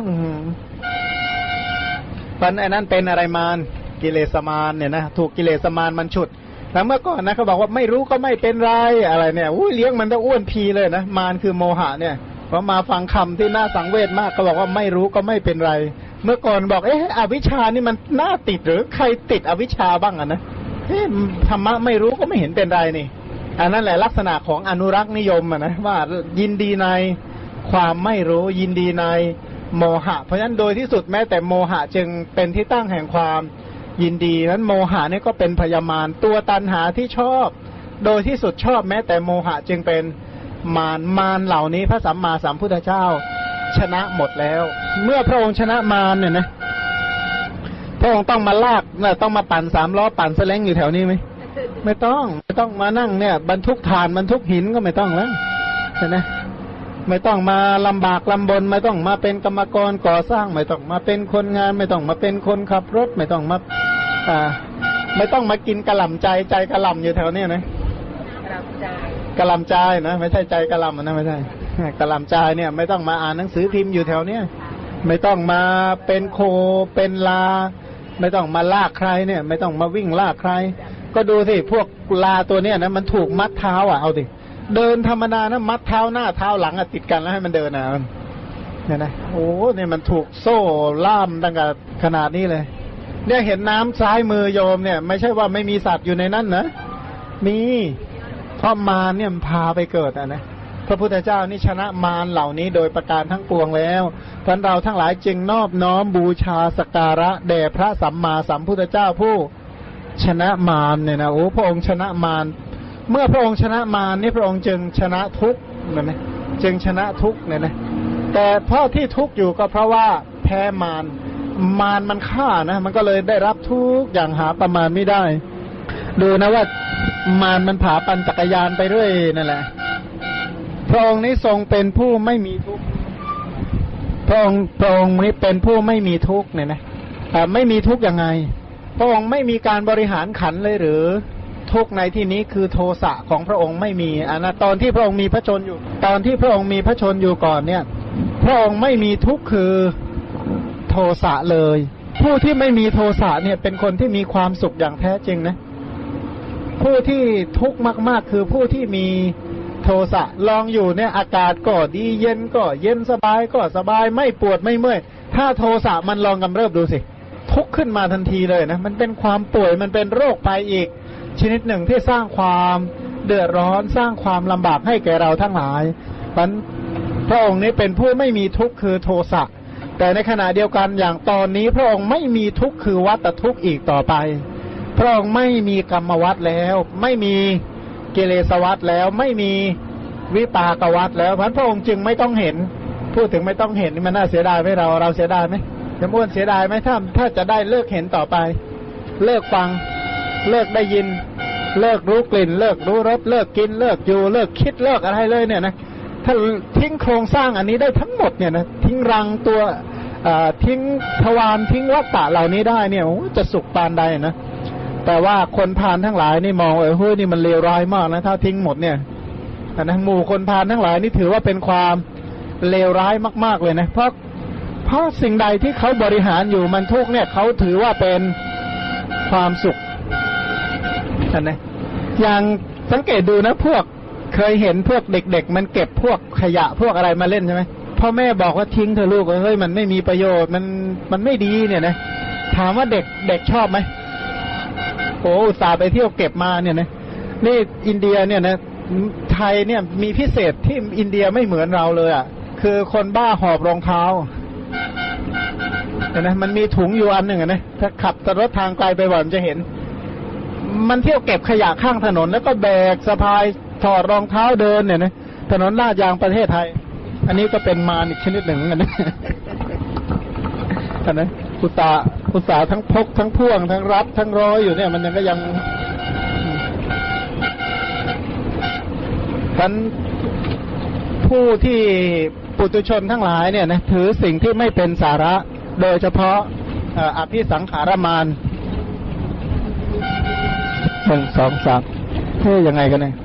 มันไอ้นั่นเป็นอะไรมารกิเลสมารเนี่ยนะถูกกิเลสมารมันฉุดแต่เมื่อก่อนนะเขาบอกว่าไม่รู้ก็ไม่เป็นไรอะไรเนี่ยอุ้ยเลี้ยงมันได้อ้วนพีเลยนะมารคือโมหะเนี่ยพอมาฟังคำที่น่าสังเวชมากเขาบอกว่าไม่รู้ก็ไม่เป็นไรเมื่อก่อนบอกอวิชชานี่มันน่าติดหรือใครติดอวิชชาบ้างอ่ะนะธรรมะไม่รู้ก็ไม่เห็นเป็นไรนี่อันนั้นแหละลักษณะของอนุรักษ์นิยมอ่ะนะว่ายินดีในความไม่รู้ยินดีในโมหะเพราะฉะนั้นโดยที่สุดแม้แต่โมหะจึงเป็นที่ตั้งแห่งความยินดีนั้นโมหะนี่ก็เป็นพยามารตัวตัณหาที่ชอบโดยที่สุดชอบแม้แต่โมหะจึงเป็นมารเหล่านี้พระสัมมาสัมพุทธเจ้าชนะหมดแล้วเมื่อพระองค์ชนะมารเนี่ยนะพระองค์ต้องมาลากต้องมาปั่นสามล้อปั่นแสลงอยู่แถวนี้ไหมไม่ต้องมานั่งเนี่ยบรรทุกถ่านบรรทุกหินก็ไม่ต้องแล้วใช่ไหมไม่ต้องมาลำบากลำบนไม่ต้องมาเป็นกรรมกรก่อสร้างไม่ต้องมาเป็นคนงานไม่ต้องมาเป็นคนขับรถไม่ต้องมาไม่ต้องมากินกะหล่ำใจกะหล่ำอยู่แถวนี้นะกะหล่ำใจนะไม่ใช่ใจกะหล่ำนะไม่ใช่กะหล่ำใจเนี่ยไม่ต้องมาอ่านหนังสือพิมพ์อยู่แถวเนี้ยไม่ต้องมาเป็นโคเป็นลาไม่ต้องมาลากใครเนี่ยไม่ต้องมาวิ่งลากใครก็ดูสิพวกลาตัวเนี้ยนะมันถูกมัดเท้าอ่ะเอาดิเดินธรรมดานะมัดเท้าหน้าเท้าหลังติดกันแล้วให้มันเดินนะเนี่ยนะโอ้เนี่ยมันถูกโซ่ล่ามตั้งแต่ขนาดนี้เลยเนี่ยเห็นน้ำซ้ายมือโยมเนี่ยไม่ใช่ว่าไม่มีสัตว์อยู่ในนั้นนะมีเพราะมารเนี่ยมันพาไปเกิดนะพระพุทธเจ้านี่ชนะมารเหล่านี้โดยประการทั้งปวงแล้วเพราะเราทั้งหลายจึงนอบน้อมบูชาสักการะแด่พระสัมมาสัมพุทธเจ้าผู้ชนะมารเนี่ยนะโอ้พระองค์ชนะมารเมื่อพระองค์ชนะมารนี่พระองค์จึงชนะทุกข์ เนี่ยนะจึงชนะทุกข์เนี่ยนะแต่เพราะที่ทุกข์อยู่ก็เพราะว่าแพ้มารมันฆ่านะมันก็เลยได้รับทุกอย่างหาประมาณไม่ได้ดูนะว่ามารมันผาปั่นจักรยานไปเรื่อยนั่นแหละพระองค์นี้ทรงเป็นผู้ไม่มีทุกข์พระองค์นี้เป็นผู้ไม่มีทุกข์เนี่ยนะไม่มีทุกข์ยังไงพระองค์ไม่มีการบริหารขันเลยหรือทุกข์ในที่นี้คือโทสะของพระองค์ไม่มีอันนะตอนที่พระองค์มีพระชนอยู่ตอนที่พระองค์มีพระชนอยู่ก่อนเนี่ยพระองค์ไม่มีทุกข์คือโทสะเลยผู้ที่ไม่มีโทสะเนี่ยเป็นคนที่มีความสุขอย่างแท้จริงนะผู้ที่ทุกข์มากๆคือผู้ที่มีโทสะลองอยู่เนี่ยอากาศก็ดีเย็นก็เย็นสบายก็สบายไม่ปวดไม่เมื่อยถ้าโทสะมันลองกำเริบดูสิทุกข์ขึ้นมาทันทีเลยนะมันเป็นความป่วยมันเป็นโรคภัยอีกชนิดหนึ่งที่สร้างความเดือดร้อนสร้างความลำบากให้แก่เราทั้งหลายเพราะพระองค์นี้เป็นผู้ไม่มีทุกข์คือโทสะแต่ในขณะเดียวกันอย่างตอนนี้พระองค์ไม่มีทุกข์คือวัฏทุกข์อีกต่อไปพระองค์ไม่มีกรรมวัฏแล้วไม่มีกิเลสวัฏแล้วไม่มีวิปากวัฏแล้วพระองค์จึงไม่ต้องเห็นพูดถึงไม่ต้องเห็นมันน่าเสียดายไหมเราเสียดายไหมน้ำอ้วนเสียดายไหมถ้าจะได้เลิกเห็นต่อไปเลิกฟังเลิกได้ยินเลิกรู้กลิ่นเลิกรู้รสเลิกกินเลิกอยู่เลิกคิดเลิกอะไรเลยเนี่ยนะถ้าทิ้งโครงสร้างอันนี้ได้ทั้งหมดเนี่ยนะทิ้งรังตัวทิ้งทวารทิ้งวัฏฏะเหล่านี้ได้เนี่ยจะสุขปานใดนะแต่ว่าคนพาลทั้งหลายนี่มองเฮ้ยนี่มันเลวร้ายมากนะถ้าทิ้งหมดเนี่ยนะหมู่คนพาลทั้งหลายนี่ถือว่าเป็นความเลวร้ายมากๆเลยนะเพราะสิ่งใดที่เขาบริหารอยู่มันทุกเนี่ยเขาถือว่าเป็นความสุขนะอย่างสังเกตดูนะพวกเคยเห็นพวกเด็กๆมันเก็บพวกขยะพวกอะไรมาเล่นใช่ไหมพ่อแม่บอกว่าทิ้งเธอลูกเฮ้ยมันไม่มีประโยชน์มันไม่ดีเนี่ยนะถามว่าเด็กชอบไหมโอ้สาไปเที่ยวเก็บมาเนี่ยนะนี่อินเดียเนี่ยนะไทยเนี่ยมีพิเศษที่อินเดียไม่เหมือนเราเลยอ่ะคือคนบ้าหอบรองเท้าเห็นไหมมันมีถุงอยู่อันหนึ่งนะถ้าขับรถทางไกลไปบ่อยมันจะเห็นมันเที่ยวเก็บขยะข้างถนนแล้วก็แบกสะพายถอดรองเท้าเดินเนี่ยนะถนนลาดยางประเทศไทยอันนี้ก็เป็นมารอีกชนิดหนึ่งนะเห็นไหมอุตสาห์ทั้งพกทั้งพ่วงทั้งรับทั้งร้อยอยู่เนี่ยมันยังก็ยังท่านผู้ที่ปุถุชนทั้งหลายเนี่ยนะถือสิ่งที่ไม่เป็นสาระโดยเฉพาะอภิสังขารมาร1 2 3เฮ้ยยังไงกันเนี่ย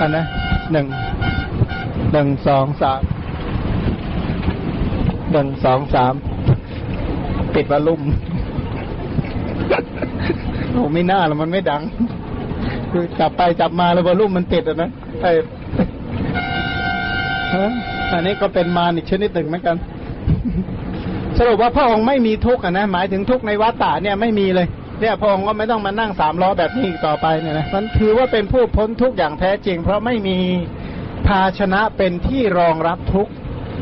อันนะ1 1 2 3 1 2 3ปิดวอลลุ่มโอ้ไม่น่าแล้วมันไม่ดังคือจับไปจับมาแล้ววอลลุ่มมันติดอ่ะนะอันนี้ก็เป็นมารอีกชนิดหนึ่งเหมือนกันสรุปว่าพระองค์ไม่มีทุกข์นะหมายถึงทุกข์ในวัฏฏะเนี่ยไม่มีเลยเนี่ยพระองค์ก็ไม่ต้องมานั่งสามล้อแบบนี้อีกต่อไปเนี่ยนะมันถือว่าเป็นผู้พ้นทุกข์อย่างแท้จริงเพราะไม่มีภาชนะเป็นที่รองรับทุกข์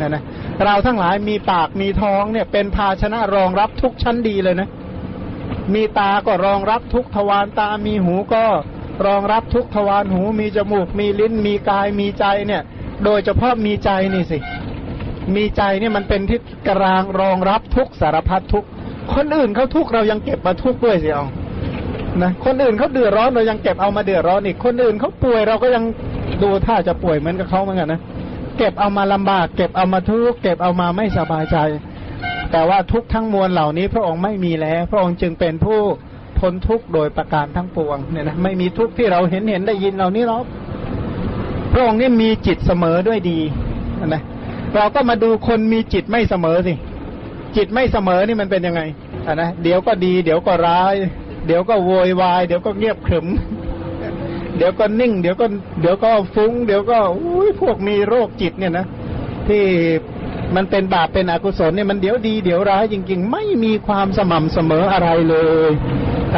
นะเราทั้งหลายมีปากมีท้องเนี่ยเป็นภาชนะรองรับทุกข์ชั้นดีเลยนะมีตาก็รองรับทุกทวารตามีหูก็รองรับทุกทวารหูมีจมูกมีลิ้นมีกายมีใจเนี่ยโดยเฉพาะมีใจนี่สิมีใจเนี่ยมันเป็นที่กลางรองรับทุกสารพัดทุกคนอื่นเขาทุกเรายังเก็บมาทุกด้วยสิเอานะคนอื่นเขาเดือดร้อนเรายังเก็บเอามาเดือดร้อนอีกคนอื่นเขาป่วยเราก็ยังดูถ้าจะป่วยเหมือนกับเขาเหมือนกันนะเก็บเอามาลำบากเก็บเอามาทุกเก็บเอามาไม่สบายใจแต่ว่าทุกทั้งมวลเหล่านี้พระองค์ไม่มีแล้วพระองค์จึงเป็นผู้พ้นทุกโดยประการทั้งปวงเนี่ยนะไม่มีทุกที่เราเห็นได้ยินเหล่านี้หรอกพระองค์นี่มีจิตเสมอด้วยดีนะเราก็มาดูคนมีจิตไม่เสมอสิจิตไม่เสมอนี่มันเป็นยังไงนะเดี๋ยวก็ดีเดี๋ยวก็ร้ายเดี๋ยวก็โวยวายเดี๋ยวก็เงียบขรึมเดี๋ยวก็นิ่งเดี๋ยวก็ฟุ้งเดี๋ยวก็พวกมีโรคจิตเนี่ยนะที่มันเป็นบาปเป็นอกุศลเนี่ยมันเดี๋ยวดีเดี๋ยวร้ายจริงๆไม่มีความสม่ำเสมออะไรเลย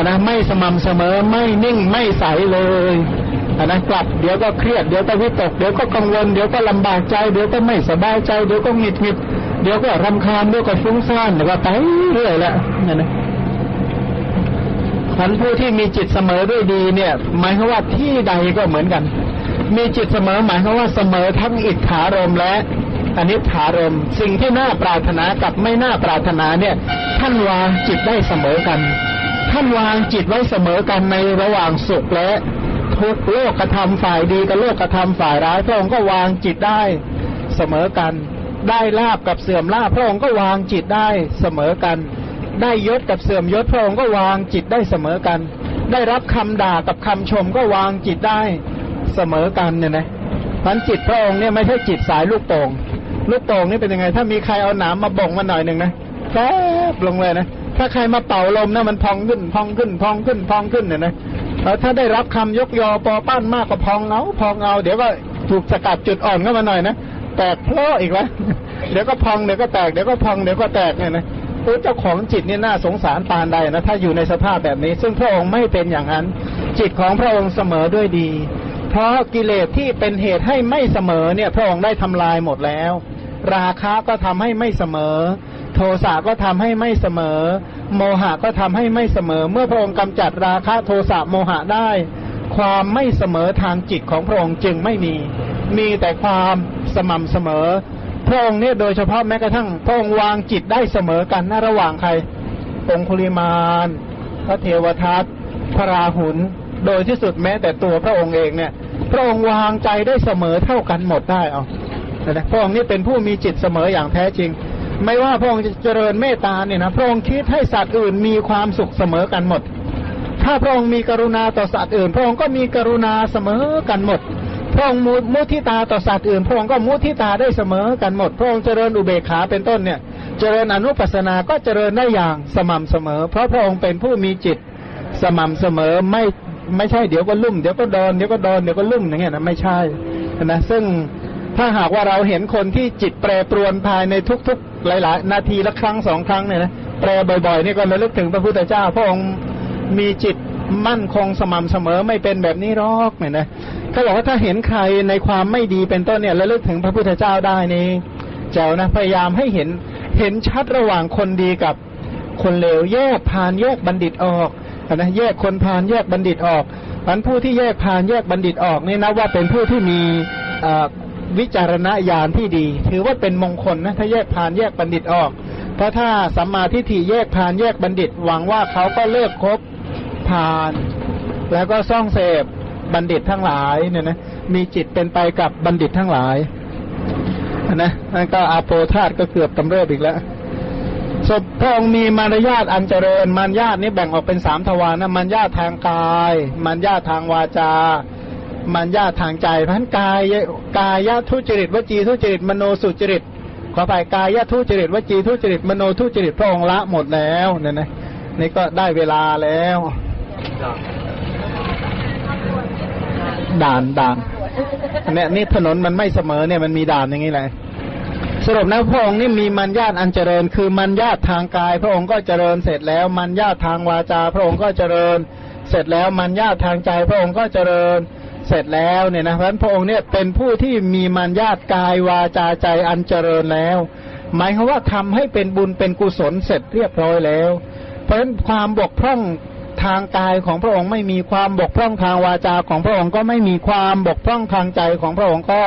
นะไม่สม่ำเสมอไม่นิ่งไม่ใสเลยนะกลับเดี๋ยวก็เครียดเดี๋ยวก็วิตกเดี๋ยวก็กังวลเดี๋ยวก็ลำบากใจเดี๋ยวก็ไม่สบายใจเดี๋ยวก็หงุดหงิดเดี๋ยวก็รำคาญเดี๋ยวก็ฟุ้งซ่านเดี๋ยวก็ไปเรื่อยแหละนั่นนะ พันผู้ที่มีจิตเสมอด้วยดีเนี่ยหมายความว่าที่ใดก็เหมือนกันมีจิตเสมอหมายความว่าเสมอทั้งอิทธารมและอนิจฐารมสิ่งที่น่าปรารถนากับไม่น่าปรารถนาเนี่ยท่านวางจิตได้เสมอกันท่านวางจิตไว้เสมอกันในระหว่างสุขและทุกโลกกระทำฝ่ายดีกับโลกกระทำฝ่ายร้ายพระองค์ก็วางจิตได้เสมอกันได้ลาภกับเสื่อมลาภพระองค์ก็วางจิตได้เสมอกันได้ยศกับเสื่อมยศพระองค์ก็วางจิตได้เสมอกันได้รับคำด่ากับคำชมก็วางจิตได้เสมอกันเนี่ยนะพันจิตพระองค์เนี่ยไม่ใช่จิตสายลูกโป่งลูกโป่งนี่เป็นยังไงถ้ามีใครเอาหนามมาบ่งมาหน่อยหนึ่งนะแป๊บลงเลยนะถ้าใครมาเป่าลมนะมันพองขึ้นพองขึ้นพองขึ้นพองขึ้นเนี่ยนะแล้วถ้าได้รับคำยกยอปอปั้นมากกว่าพองเอาพองเอาเดี๋ยวก็ถูกสกัดจุดอ่อนเข้ามาหน่อยนะแตกเพลออีกแล้วเดี๋ยวก็พองเดี๋ยวก็แตกเดี๋ยวก็พองเดี๋ยวก็แตกเนี่ยนะตัวเจ้าของจิตเนี่ยน่าสงสารปานใดนะถ้าอยู่ในสภาพแบบนี้ซึ่งพระองค์ไม่เป็นอย่างนั้นจิตของพระองค์เสมอด้วยดีเพราะกิเลสที่เป็นเหตุให้ไม่เสมอเนี่ยพระองค์ได้ทำลายหมดแล้วราคะก็ทำให้ไม่เสมอโทสะก็ทำให้ไม่เสมอโมหะก็ทำให้ไม่เสมอเมื่อพระองค์กำจัดราคะโทสะโมหะได้ความไม่เสมอทางจิตของพระองค์จึงไม่มีแต่ความสม่ำเสมอพระองค์เนี่ยโดยเฉพาะแม้กระทั่งพระองค์วางจิตได้เสมอกันระหว่างใครองคุลิมานพระเทวทัตพระราหุลโดยที่สุดแม้แต่ตัวพระองค์เองเนี่ยพระองค์วางใจได้เสมอเท่ากันหมดได้เอาแต่พระองค์นี่เป็นผู้มีจิตเสมออย่างแท้จริงไม่ว่าพระองค์จะเจริญเมตตาเนี่ยนะพระองค์คิดให้สัตว์อื่นมีความสุขเสมอกันหมดถ้าพระองค์มีกรุณาต่อสัตว์อื่นพระองค์ก็มีกรุณาเสมอกันหมดพระองค์มุทิตาต่อสัตว์อื่นพระองค์ก็มุทิตาได้เสมอกันหมดพระองค์เจริญอุเบกขาเป็นต้นเนี่ยเจริญอนุปัสสนาก็เจริญได้อย่างสม่ำเสมอเพราะพระองค์เป็นผู้มีจิตสม่ำเสมอไม่ใช่เดี๋ยวก็ลุ่มเดี๋ยวก็ดอนเดี๋ยวก็ดอนเดี๋ยวก็ลุ่มอย่างเงี้ยนะไม่ใช่นะซึ่งถ้าหากว่าเราเห็นคนที่จิตแปรปรวนภายในทุกๆหลายๆนาทีละครั้งสองครั้งเนี่ยนะแปรบ่อยๆนี่ก็ระลึกถึงพระพุทธเจ้าพระองค์มีจิตมั่นคงสม่ำเสมอไม่เป็นแบบนี้หรอกเนี่ยนะเขาบอกว่าถ้าเห็นใครในความไม่ดีเป็นต้นเนี่ยระลึกถึงพระพุทธเจ้าได้นี่เจ้านะพยายามให้เห็นชัดระหว่างคนดีกับคนเลวแยกพาลแยกบัณฑิตออกนะแยกคนพาลแยกบัณฑิตออกพันผู้ที่แยกพาลแยกบัณฑิตออกนี่นะว่าเป็นผู้ที่มีวิจารณญาณที่ดีถือว่าเป็นมงคลนะถ้าแยกพาลแยกบัณฑิตออกเพราะถ้าสัมมาทิฏฐิแยกพาลแยกบัณฑิตหวังว่าเขาก็เลิกคบพาลแล้วก็ซ่องเสพบัณฑิตทั้งหลายเนี่ยนะมีจิตเป็นไปกับบัณฑิตทั้งหลายนะนั่นก็อาโปธาตก็เกือบกำเริบอีกแล้วศพพระองค์มีมารยาทอันเจริญมารยาทนี้แบ่งออกเป็นสามทวารนะมารยาททางกายมารยาททางวาจามัญญาทางใจพันกายทุจริตวจีทุจริตมโนสุจริตขอไปกายทุจริตวจีทุจริตมโนทุจริตพระองค์ละหมดแล้วเนี่ยนี่ก็ได้เวลาแล้วด่านเนี่ยนี่ถนนมันไม่เสมอเนี่ยมันมีด่านอย่างนี้แหละสรุปนะพระองค์นี่มีมัญญาอันเจริญคือมัญญาทางกายพระองค์ก็เจริญเสร็จแล้วมัญญาทางวาจาพระองค์ก็เจริญเสร็จแล้วมัญญาทางใจพระองค์ก็เจริญเสร็จแล้วเนี่ยนะเพราะฉะนั้นพระองค์เนี่ยเป็นผู้ที่มีมารยาทกายวาจาใจอันเจริญแล้วหมายความว่าทำให้เป็นบุญเป็นกุศลเสร็จเรียบร้อยแล้วเพราะฉะนั้นความบกพร่องทางกายของพระองค์ไม่มีความบกพร่องทางวาจาของพระองค์ก็ไม่มีความบกพร่องทางใจของพระองค์ก็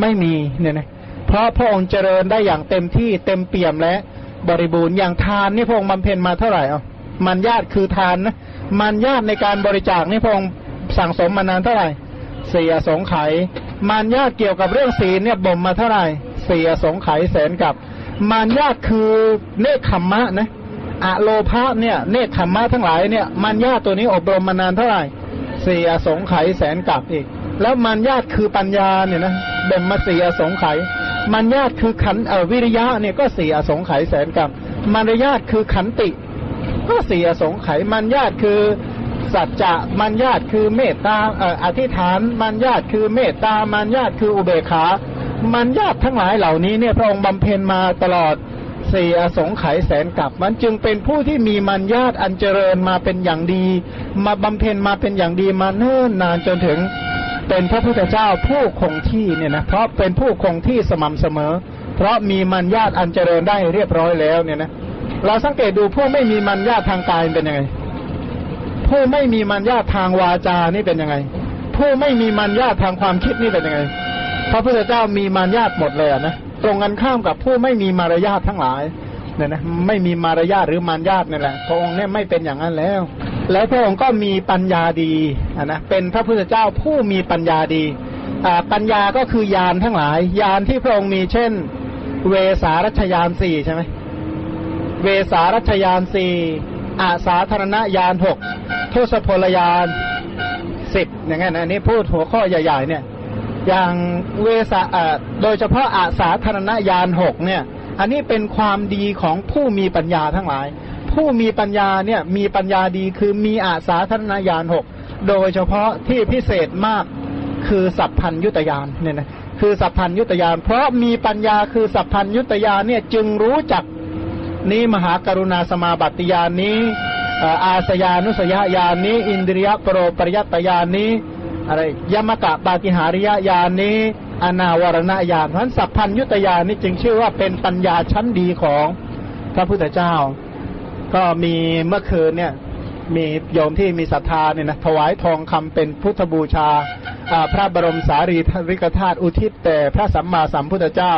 ไม่มีเนี่ยนะเพราะพระองค์เจริญได้อย่างเต็มที่เต็มเปี่ยมและบริบูรณ์อย่างทานนี่พระองค์บำเพ็ญมาเท่าไหร่มารยาทคือทานนะมารยาทในการบริจาคนี่พระองค์สั่งสมมานานเท่าไหร่สี่อสงไขยมารยาทเกี่ยวกับเรื่องศีลเนี่ยบ่มมาเท่าไหร่สี่อสงไขยแสนกับมารยาทคือเนคขมมะนะอโลภะเนี่ยเนคขมมะทั้งหลายเนี่ยมารยาทตัวนี้อบรมมานานเท่าไหร่สี่อสงไขยแสนกับอีกแล้วมารยาทคือปัญญาเนี่ยนะบ่มมาสี่อสงไขยมารยาทคือขันวิริยะเนี่ยก็สี่อสงไขยแสนกับมารยาทคือขันติก็สี่อสงไขยมารยาทคือสัจจะมัญญาตคือเมตตาอธิษฐานมัญญาตคือเมตตามัญญาตคืออุเบกขามัญญาตทั้งหลายเหล่านี้เนี่ยพระองค์บำเพ็ญมาตลอดสี่อสงไขยแสนกับมันจึงเป็นผู้ที่มีมัญญาตอันเจริญมาเป็นอย่างดีมาบำเพ็ญมาเป็นอย่างดีมาเนิ่นนานจนถึงเป็นพระพุทธเจ้าผู้คงที่เนี่ยนะเพราะเป็นผู้คงที่สม่ำเสมอเพราะมีมัญญาตอันเจริญได้เรียบร้อยแล้วเนี่ยนะเราสังเกตดูพวกไม่มีมัญญาตทางกายเป็นยังไง ผู้ไม่มีมัญญาทางวาจานี่เป็นยังไงผู้ไม่มีมัญญาทางความคิดนี่เป็นยังไงพระพุทธเจ้ามีมัญญาหมดเลยนะตรงกันข้ามกับผู้ไม่มีมารยาททั้งหลายเนี่ยนะไม่มีมารยาทหรือมัญญาเนี่ยแหละพระองค์เนี่ยไม่เป็นอย่างนั้นแล้วแล้วพระองค์ก็มีปัญญาดีนะเป็นพระพุทธเจ้าผู้มีปัญญาดีปัญญาก็คือญาณทั้งหลายญาณที่พระองค์มีเช่นเวสารัชญาณ 4ใช่ไหมเวสารัชญาณ 4อาสาธารณญาณ 6ทศพลญาณ 10อย่างเงี้ยนะนี่พูดหัวข้อใหญ่ๆเนี่ยอย่างเวสาโดยเฉพาะอาสาธารณญาณ 6เนี่ยอันนี้เป็นความดีของผู้มีปัญญาทั้งหลายผู้มีปัญญาเนี่ยมีปัญญาดีคือมีอาสาธารณญาณ 6โดยเฉพาะที่พิเศษมากคือสัพพัญญุตญาณเนี่ยนะคือสัพพัญญุตญาณเพราะมีปัญญาคือสัพพัญญุตญาณเนี่ยจึงรู้จักนี้มหากรุณาสมาบัติญาณนี้อาสยานุสยญาณนี้อินทรียปโรปริยัตญาณนี้อะไรยมกะปาติหาริยญาณนี้อนาวรณญาณเพราะฉะนั้นสัพพัญญุตญาณนี้จึงชื่อว่าเป็นปัญญาชั้นดีของพระพุทธเจ้าก็มีเมื่อคืนเนี่ยมีโยมที่มีศรัทธาเนี่ยนะถวายทองคำเป็นพุทธบูชาพระบรมสารีริกธาตุอุทิศแต่พระสัมมาสัมพุทธเจ้า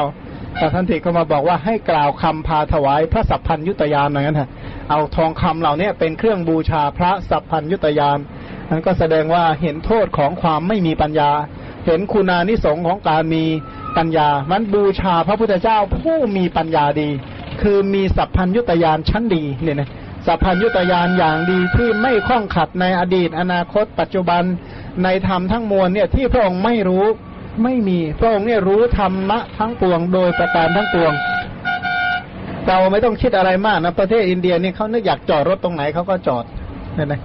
แต่ท่านที่เขามาบอกว่าให้กล่าวคำพาถวายพระสัพพัญญุตญาณอย่างนั้นฮะเอาทองคำเหล่านี้เป็นเครื่องบูชาพระสัพพัญญุตญาณนั้นก็แสดงว่าเห็นโทษของความไม่มีปัญญาเห็นคุณานิสงส์ของการมีปัญญามันบูชาพระพุทธเจ้าผู้มีปัญญาดีคือมีสัพพัญญุตญาณชั้นดีเนี่ยนะสัพพัญญุตญาณอย่างดีที่ไม่ข้องขัดในอดีตอนาคตปัจจุบันในธรรมทั้งมวลเนี่ยที่พระองค์ไม่รู้ไม่มีพระองค์เนี่ยรู้ธรรมะทั้งปวงโดยประการทั้งปวงเราไม่ต้องคิดอะไรมากนะประเทศอินเดียเนี่ยเขาเนี่ยอยากจอดรถตรงไหนเขาก็จอดเนี่ยนะ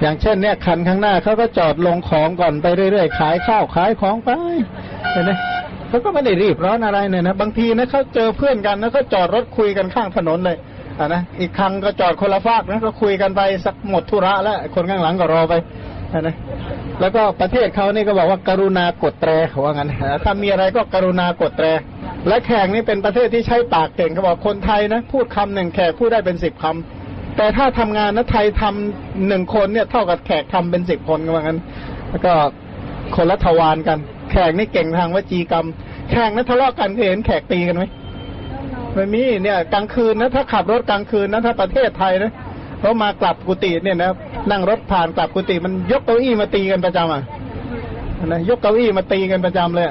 อย่างเช่นเนี่ยคันข้างหน้าเขาก็จอดลงของก่อนไปเรื่อยๆขายข้าวขายของไปเห็นไหมเขาก็ไม่ได้รีบร้อนอะไรเนี่ยนะบางทีนะเขาเจอเพื่อนกันนะเขาจอดรถคุยกันข้างถนนเลยนะอีกคันก็จอดคนละฝากนะก็คุยกันไปสักหมดธุระแล้วคนข้างหลังก็รอไปนะแล้วก็ประเทศเขานี่ก็บอกว่ากรุณากดแตรว่างั้นถ้ามีอะไรก็กรุณากดแตรและแขกนี่เป็นประเทศที่ใช้ปากเก่งเขาบอกคนไทยนะพูดคำหนึ่งแขกพูดได้เป็น10คำแต่ถ้าทำงานนะไทยทำ1คนเนี่ยเท่ากับแขกทำเป็น10คนกันว่างั้นแล้วก็คนละทวารกันแขกนี่เก่งทางวจีกรรมแขกนะทะเลาะกันเห็นแขกตีกันไหมไม่มีเนี่ยกลางคืนนะถ้าขับรถกลางคืนนะถ้าประเทศไทยนะเขามากลับกุฏิเนี่ยนะนั่งรถผ่านกลับกุฏิมันยกเก้าอี้มาตีกันประจำอ่ะนะยกเก้าอี้มาตีกันประจำเลย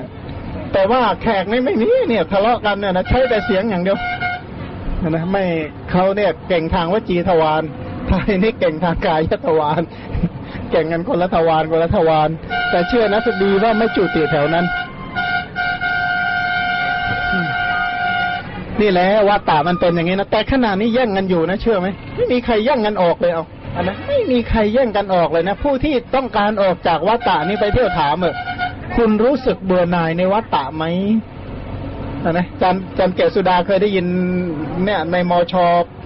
แต่ว่าแขกนี่ไม่มีเนี่ยทะเลาะกันเนี่ยนะใช้แต่เสียงอย่างเดียวนะไม่เขาเนี่ยเก่งทางวจีทวารไทยนี่เก่งทางกายทวารเก่งกันคนละทวารคนละทวารแต่เชื่อนะสุดดีว่าไม่จุติแถวนั้นนี่แหละวัฏฏะมันเป็นอย่างนี้นะแต่ขณะนี้แย่งกันอยู่นะเชื่อไหมไม่มีใครแย่งกันออกเลยเอาอันนั้นไม่มีใครแย่งกันออกเลยนะผู้ที่ต้องการออกจากวัฏฏะนี้ไปเที่ยวถามคุณรู้สึกเบื่อหน่ายในวัฏฏะไหมนะจันเกศสุดาเคยได้ยินเนี่ยในมช.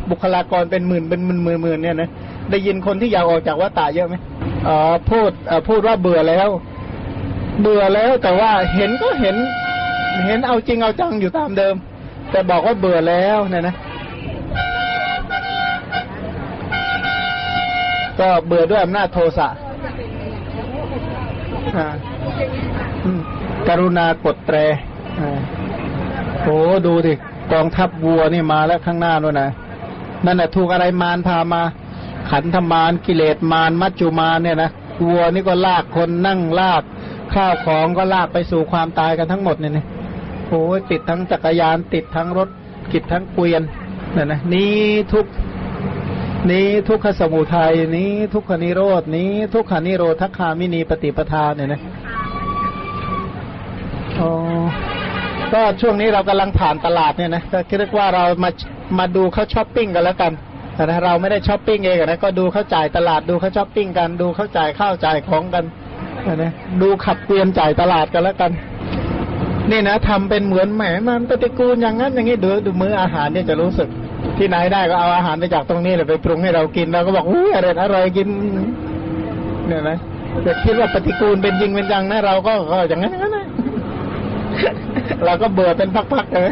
บุคลากรเป็นหมื่นเป็นหมื่นเนี่ยนะได้ยินคนที่อยากออกจากวัฏฏะเยอะไหมพูดว่าเบื่อแล้วแต่ว่าเห็นก็เห็นเอาจริงเอาจังอยู่ตามเดิมแต่บอกว่าเบื่อแล้วเนี่ยนะก็เบื่อด้วยอำนาจโทสะกรุณากดแตรโอ้ดูดิกองทัพวัวนี่มาแล้วข้างหน้าด้วยนะนั่นแหละถูกอะไรมารพามาขันธมารกิเลสมารมัจจุมารเนี่ยนะวัวนี่ก็ลากคนนั่งลากข้าวของก็ลากไปสู่ความตายกันทั้งหมดเนี่ยนะโอ้ติดทั้งจักรยานติดทั้งรถติดทั้งเกวียนเนี่ยนะนี้ทุกขสมุทัยนี้ทุกขนิโรธนี้ทุกขนิโรธคามินีปฏิปทาเนี่ยนะโอ้ก็ช่วงนี้เรากำลังผ่านตลาดเนี่ยนะก็คิดว่าเรามาดูเขาช้อปปิ้งกันแล้วกันนะเราไม่ได้ช้อปปิ้งเองนะก็ดูเขาจ่ายตลาดดูเขาช้อปปิ้งกันดูเขาจ่ายข้าวจ่ายของกันนะดูขับเกวียนจ่ายตลาดกันแล้วกันนี่นะทำเป็นเหมือนแหมมันปฏิกูลอย่างนั้นอย่างนี้ดูมื้ออาหารเนี่ยจะรู้สึกที่ไหนได้ก็เอาอาหารไปจากตรงนี้เลยไปปรุงให้เรากินเราก็บอกอุ้ยอร่อยกินเนี่ยนะแต่คิดว่าปฏิกูลเป็นจริงเป็นจังนะเราก็อย่างนั้นนะเราก็เบื่อเป็นพักๆเลย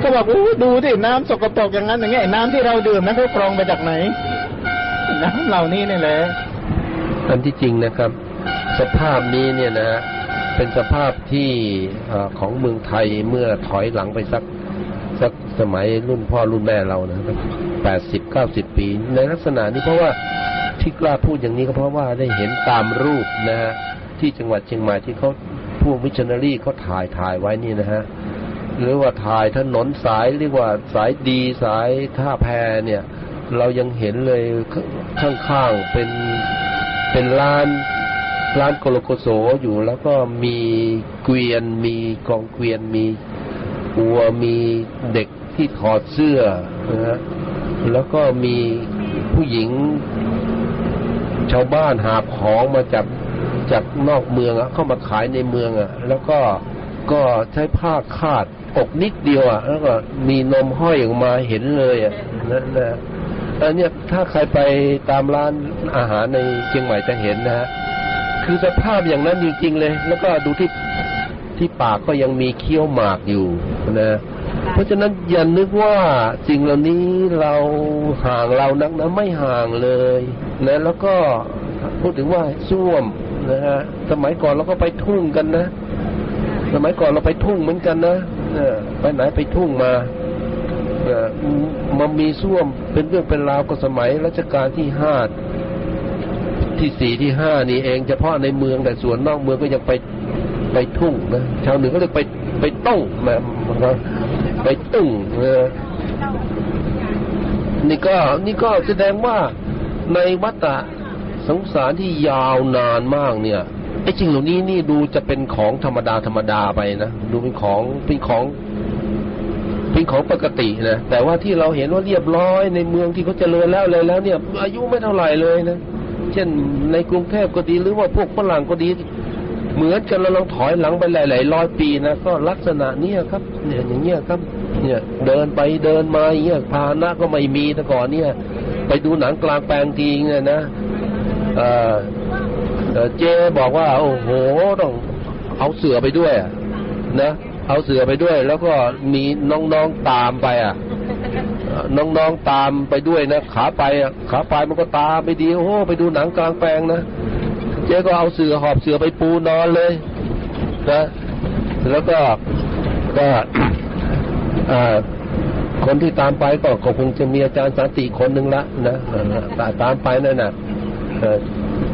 ก็บอกดูที่น้ำสกปรกอย่างนั้นอย่างเงี้ยน้ำที่เราดื่มนั้นเขากรองไปจากไหน น้ำเหล่านี้นี่แหละอันที่จริงนะครับสภาพนี้เนี่ยนะเป็นสภาพที่ของเมืองไทยเมื่อถอยหลังไปสักสมัยรุ่นพ่อรุ่นแม่เรานะครับ80-90 ปีในลักษณะนี้เพราะว่าที่กล้าพูดอย่างนี้ก็เพราะว่าได้เห็นตามรูปนะฮะที่จังหวัดเชียงใหม่ที่เขาพวกมิชชันนารีเขาถ่ายไว้นี่นะฮะหรือว่าถ่ายถนนสายเรียกว่าสายดีสายท่าแพเนี่ยเรายังเห็นเลยข้างๆเป็นร้านโกโลโกโซอยู่แล้วก็มีเกวียนมีกองเกวียนมีวัวมีเด็กที่ถอดเสื้อนะฮะแล้วก็มีผู้หญิงชาวบ้านหาของมาจากนอกเมืองเข้ามาขายในเมืองแล้วก็ใช้ผ้าคาดอกนิดเดียวแล้วก็มีนมห้อยออกมาเห็นเลยนะอันนี้ถ้าใครไปตามร้านอาหารในเชียงใหม่จะเห็นนะฮะคือสภาพอย่างนั้นจริงๆเลยแล้วก็ดูที่ปากก็ยังมีเคี้ยวหมากอยู่นะเพราะฉะนั้นอย่านึกว่าสิ่งเหล่านี้เราห่างเรานักนะไม่ห่างเลยนะแล้วก็พูดถึงว่าซ่วมนะฮะสมัยก่อนเราก็ไปทุ่งกันนะสมัยก่อนเราไปทุ่งเหมือนกันนะไปไหนไปทุ่งมามันมีซ่วมเป็นเรื่องเป็นราวก็สมัยรัชกาลที่5ที่4 ที่ 5นี่เองเฉพาะในเมืองแต่ส่วนนอกเมืองก็ยังไปทุ่งนะชาวเหนือก็เรียกไปต้องนะไปตึ้งนี่ก็แสดงว่าในวัฏสงสารที่ยาวนานมากเนี่ยไอ้จริงเหล่านี้นี่ดูจะเป็นของธรรมดาไปนะดูเป็นของปกตินะแต่ว่าที่เราเห็นว่าเรียบร้อยในเมืองที่เขาเจริญแล้วเลยแล้วเนี่ยอายุไม่เท่าไหร่เลยนะเช่นในกรุงเทพก็ดีหรือว่าพวกฝรั่งก็ดีเหมือนกันเราลองถอยหลังไปหลายร้อยปีนะก็ลักษณะนี้ครับเนี่ยอย่างเงี้ยครับเนี่ยเดินไปเดินมาอย่างเงี้ยพาหนะก็ไม่มีแต่ก่อนเนี่ยไปดูหนังกลางแปลงทีเนี่ยนะเจ๊บอกว่าโอ้โหต้องเอาเสือไปด้วยนะเอาเสือไปด้วยแล้วก็มีน้องๆตามไปน้องๆตามไปด้วยนะขาไปมันก็ตามไปดีโอ้โหไปดูหนังกลางแปลงนะเจ๊ก็เอาเสือหอบเสือไปปูนอนเลยนะแล้วก็คนที่ตามไปก็คงจะมีอาจารย์สันติคนหนึ่งละนะตามไปนั่นน่ะ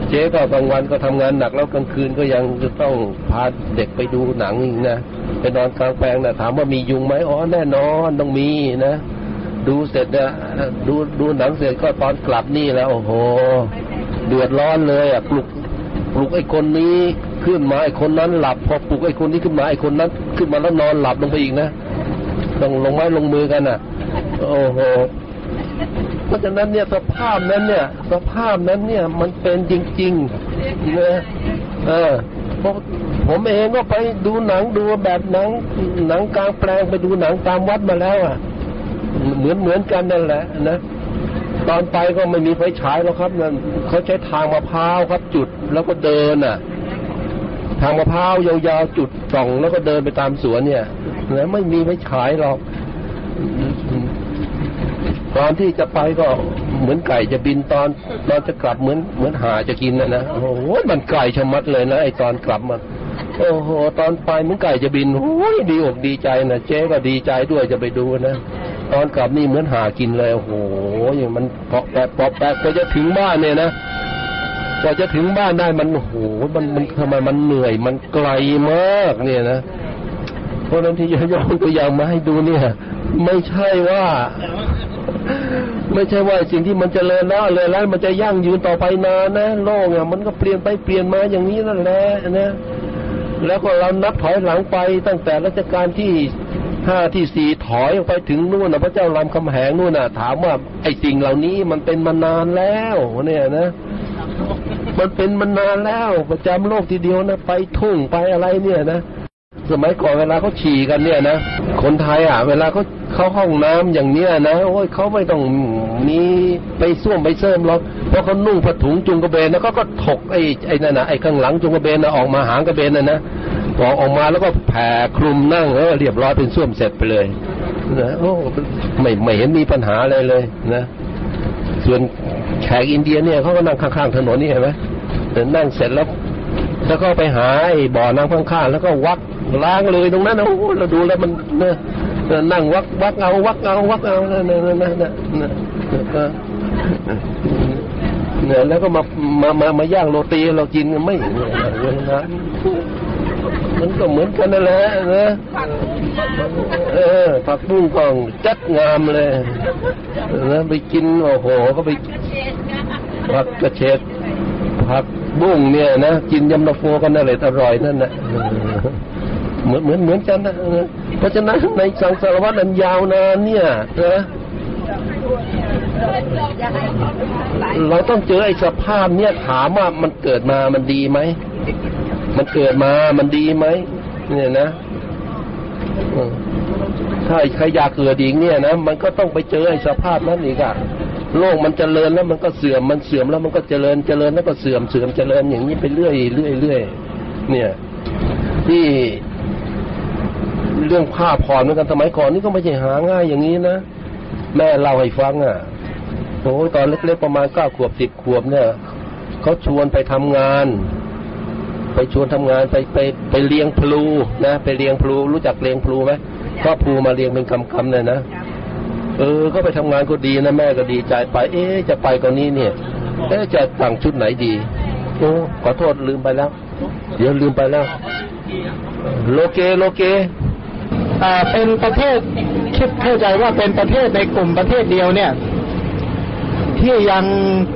เจ๊ก็กลางวันก็ทำงานหนักแล้วกลางคืนก็ยังจะต้องพาเด็กไปดูหนังอีกนะไปนอนกลางแปลงนะถามว่ามียุงไหมอ๋อแน่นอนต้องมีนะดูเสร็จนะดูหนังเสร็จก็ตอนกลับนี่แล้วโอ้โหเดือดร้อนเลยอ่ะปลุกไอ้คนนี้ขึ้นมาไอ้คนนั้นหลับพอปลุกไอ้คนนี้ขึ้นมาไอ้คนนั้นขึ้นมาแล้วนอนหลับลงไปอีกนะต้องลงไม้ลงมือกันน่ะโอ้โหเพราะฉะนั้นเนี่ยสภาพนั้นเนี่ยมันเป็นจริงๆนะเพราะผมเองก็ไปดูหนังดูแบบหนังกลางแปลงไปดูหนังตามวัดมาแล้วอ่ะเหมือนกันนั่นแหละนะตอนไปก็ไม่มีไฟฉายแล้วครับนั่นเขาใช้ทางมะพร้าวครับจุดแล้วก็เดินน่ะทางมะพร้าวยาวๆจุดส่องแล้วก็เดินไปตามสวนเนี่ยแล้วไม่มีไฟฉายหรอกตอนที่จะไปก็เหมือนไก่จะบินตอนจะกลับเหมือนห่าจะกินนะโอ้โหมันไก่ชะมัดเลยนะไอตอนกลับมาโอ้โหตอนไปเหมือนไก่จะบินโอ้ยดีอกดีใจนะเจ๊ก็ดีใจด้วยจะไปดูนะตอนกลับนี่เหมือนหากินเลยโอ้โหอย่างมันปอบแปะกว่าจะถึงบ้านเนี่ยนะกว่าจะถึงบ้านได้มันโอ้โหมันทำไมมันเหนื่อยมันไกลมากเนี่ยนะเพราะนั้นที่ย้อนตัวอย่างมาให้ดูเนี่ยไม่ใช่ว่าสิ่งที่มันเจริญแล้วเลยแล้วมันจะยั่งยืนต่อไปนานนะโลกเนี่ยมันก็เปลี่ยนไปเปลี่ยนมาอย่างนี้นั่นแหละนะแล้วก็เรานับถอยหลังไปตั้งแต่รัชกาลที่5ที่4ถอยออกไปถึงนู่นนะพระเจ้ารามคำแหงนู่นน่ะถามว่าไอ้สิ่งเหล่านี้มันเป็นมานานแล้วเนี่ยนะมันเป็นมานานแล้วประจำโลกทีเดียวนะไปทุ่งไปอะไรเนี่ยนะสมัยก่อนเวลาเขาฉี่กันเนี่ยนะคนไทยเวลาเขาเข้าห้องน้ำอย่างเนี้ยนะโอ้ยเขาไม่ต้องมีไปส้วมไปเสริมหรอกเพราะเขานุ่งผ้าถุงจุงกระเบนแล้วก็ถกไอ้นั่นนะไอ้ข้างหลังจุงกระเบนนะออกมาหางกระเบนนะออกมาแล้วก็แผ่คลุมนั่งเรียบร้อยเป็นส้วมเสร็จไปเลยนะโอ้ไม่เห็นมีปัญหาอะไรเลยนะ ส่วนแขกอินเดียเนี่ยเขาก็นั่งข้างๆถนนนี่เห็นไหมนั่งเสร็จแล้วก็ไปหาบ่อน้ำข้างๆแล้วก็วักล้างเลยตรงนั้นนะเราดูแล้วมันนั่งวักเอาวักเอาเนี่ยแล้วก็มาย่างโรตีเรากินไม่นะมันก็เหมือนกันนั่นแหละนะผักบุ้งกองจัดงามเลยนะไปกินโอ้โหก็ไปผักกระเฉดผักบุ้งเนี่ยนะกินยำตะโฟกันนั่นแหละอร่อยนั่นนะเหมือนกันนะเพราะฉะนั้นในสังสารวัฏอันยาวนานเนี่ยนะเราต้องเจอไอ้สภาพเนี่ยถามว่ามันเกิดมามันดีไหมมันเกิดมามันดีไหมเนี่ยนะถ้าใครอยากเกิดอีกเนี่ยนะมันก็ต้องไปเจอไอ้สภาพนั้นอีกอะโลกมันเจริญแล้วมันก็เสื่อมมันเสื่อมแล้วมันก็เจริญแล้วก็เสื่อมเจริญอย่างนี้ไปเรื่อยเนี่ยที่เรื่องผ้าผ่อนเหมือนกันสมัยก่อนนี่ก็ไม่ใช่หาง่ายอย่างนี้นะแม่เล่าให้ฟังอ่ะโอ้ตอนเล็กๆประมาณ9 ขวบ10 ขวบเนี่ยเขาชวนไปทำงานไปเลี้ยงพลูนะไปเลี้ยงพลูรู้จักเลี้ยงพลูไหมก็พลูมาเลี้ยงเป็นคำเลยนะก็ไปทำงานก็ดีนะแม่ก็ดีใจไปจะไปกรณีเนี่ยจะสั่งชุดไหนดีโอ้ขอโทษลืมไปแล้วโลเกเป็นประเทศคิดเข้าใจว่าเป็นประเทศในกลุ่มประเทศเดียวเนี่ยที่ยัง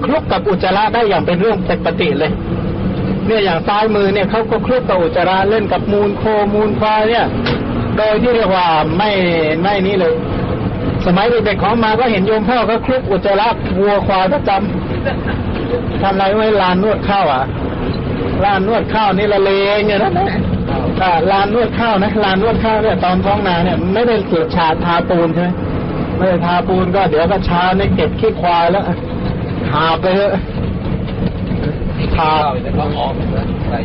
คลุกกับอุจจาระได้อย่างเป็นเรื่องปกติเลยเนี่ยอย่างซ้ายมือเนี่ยเขาก็คลุกกับอุจจาระเล่นกับมูลโคมูลควายเนี่ยโดยที่เรียกว่าไม่นี่เลยสมัยเด็กๆของมาก็เห็นโยมพ่อก็คลุกอุจจาระวัวควายประจำทำอะไรไว้ลานนวดข้าวอ่ะลานนวดข้าวนี่ละเลงเนี่ยนะลานนวดข้าวนะลานนวดข้าวเนี่ยตอนท้องนาเนี่ยไม่ได้เกลือชาทาปูนใช่ไหมไม่ได้ทาปูนก็เดี๋ยวก็ชาในเก็บขี้ควายแล้วหาไปเยอะทา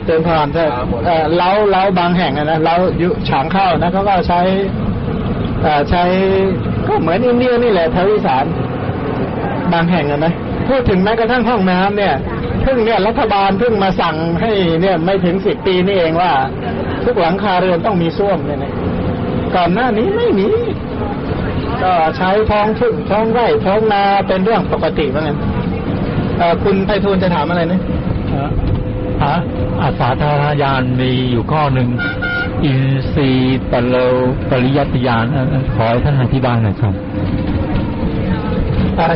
เติมผ่านใช่เล้าบางแห่งนะเล้ายุฉางข้าวนะเขาก็ใช้ก็เหมือนอินเดียนี่แหละทวีสารบางแห่งนะพูดถึงแม้กระทั่งห้องน้ำเนี่ยเพิ่งเนี่ยรัฐบาลเพิ่งมาสั่งให้เนี่ยไม่ถึง10 ปีนี่เองว่าทุกหลังคาเรือนต้องมีส้วมเนี่ยก่อนหน้านี้ไม่มีก็ใช้ท้องทุ่งท้องไร่ท้องนาเป็นเรื่องปกติเหมือนกันคุณไพฑูรย์จะถามอะไรนะสาธารณญาณมีอยู่ข้อหนึ่งอินทรีย์ปริยัติญาณขอให้ท่านอธิบายหน่อยครับ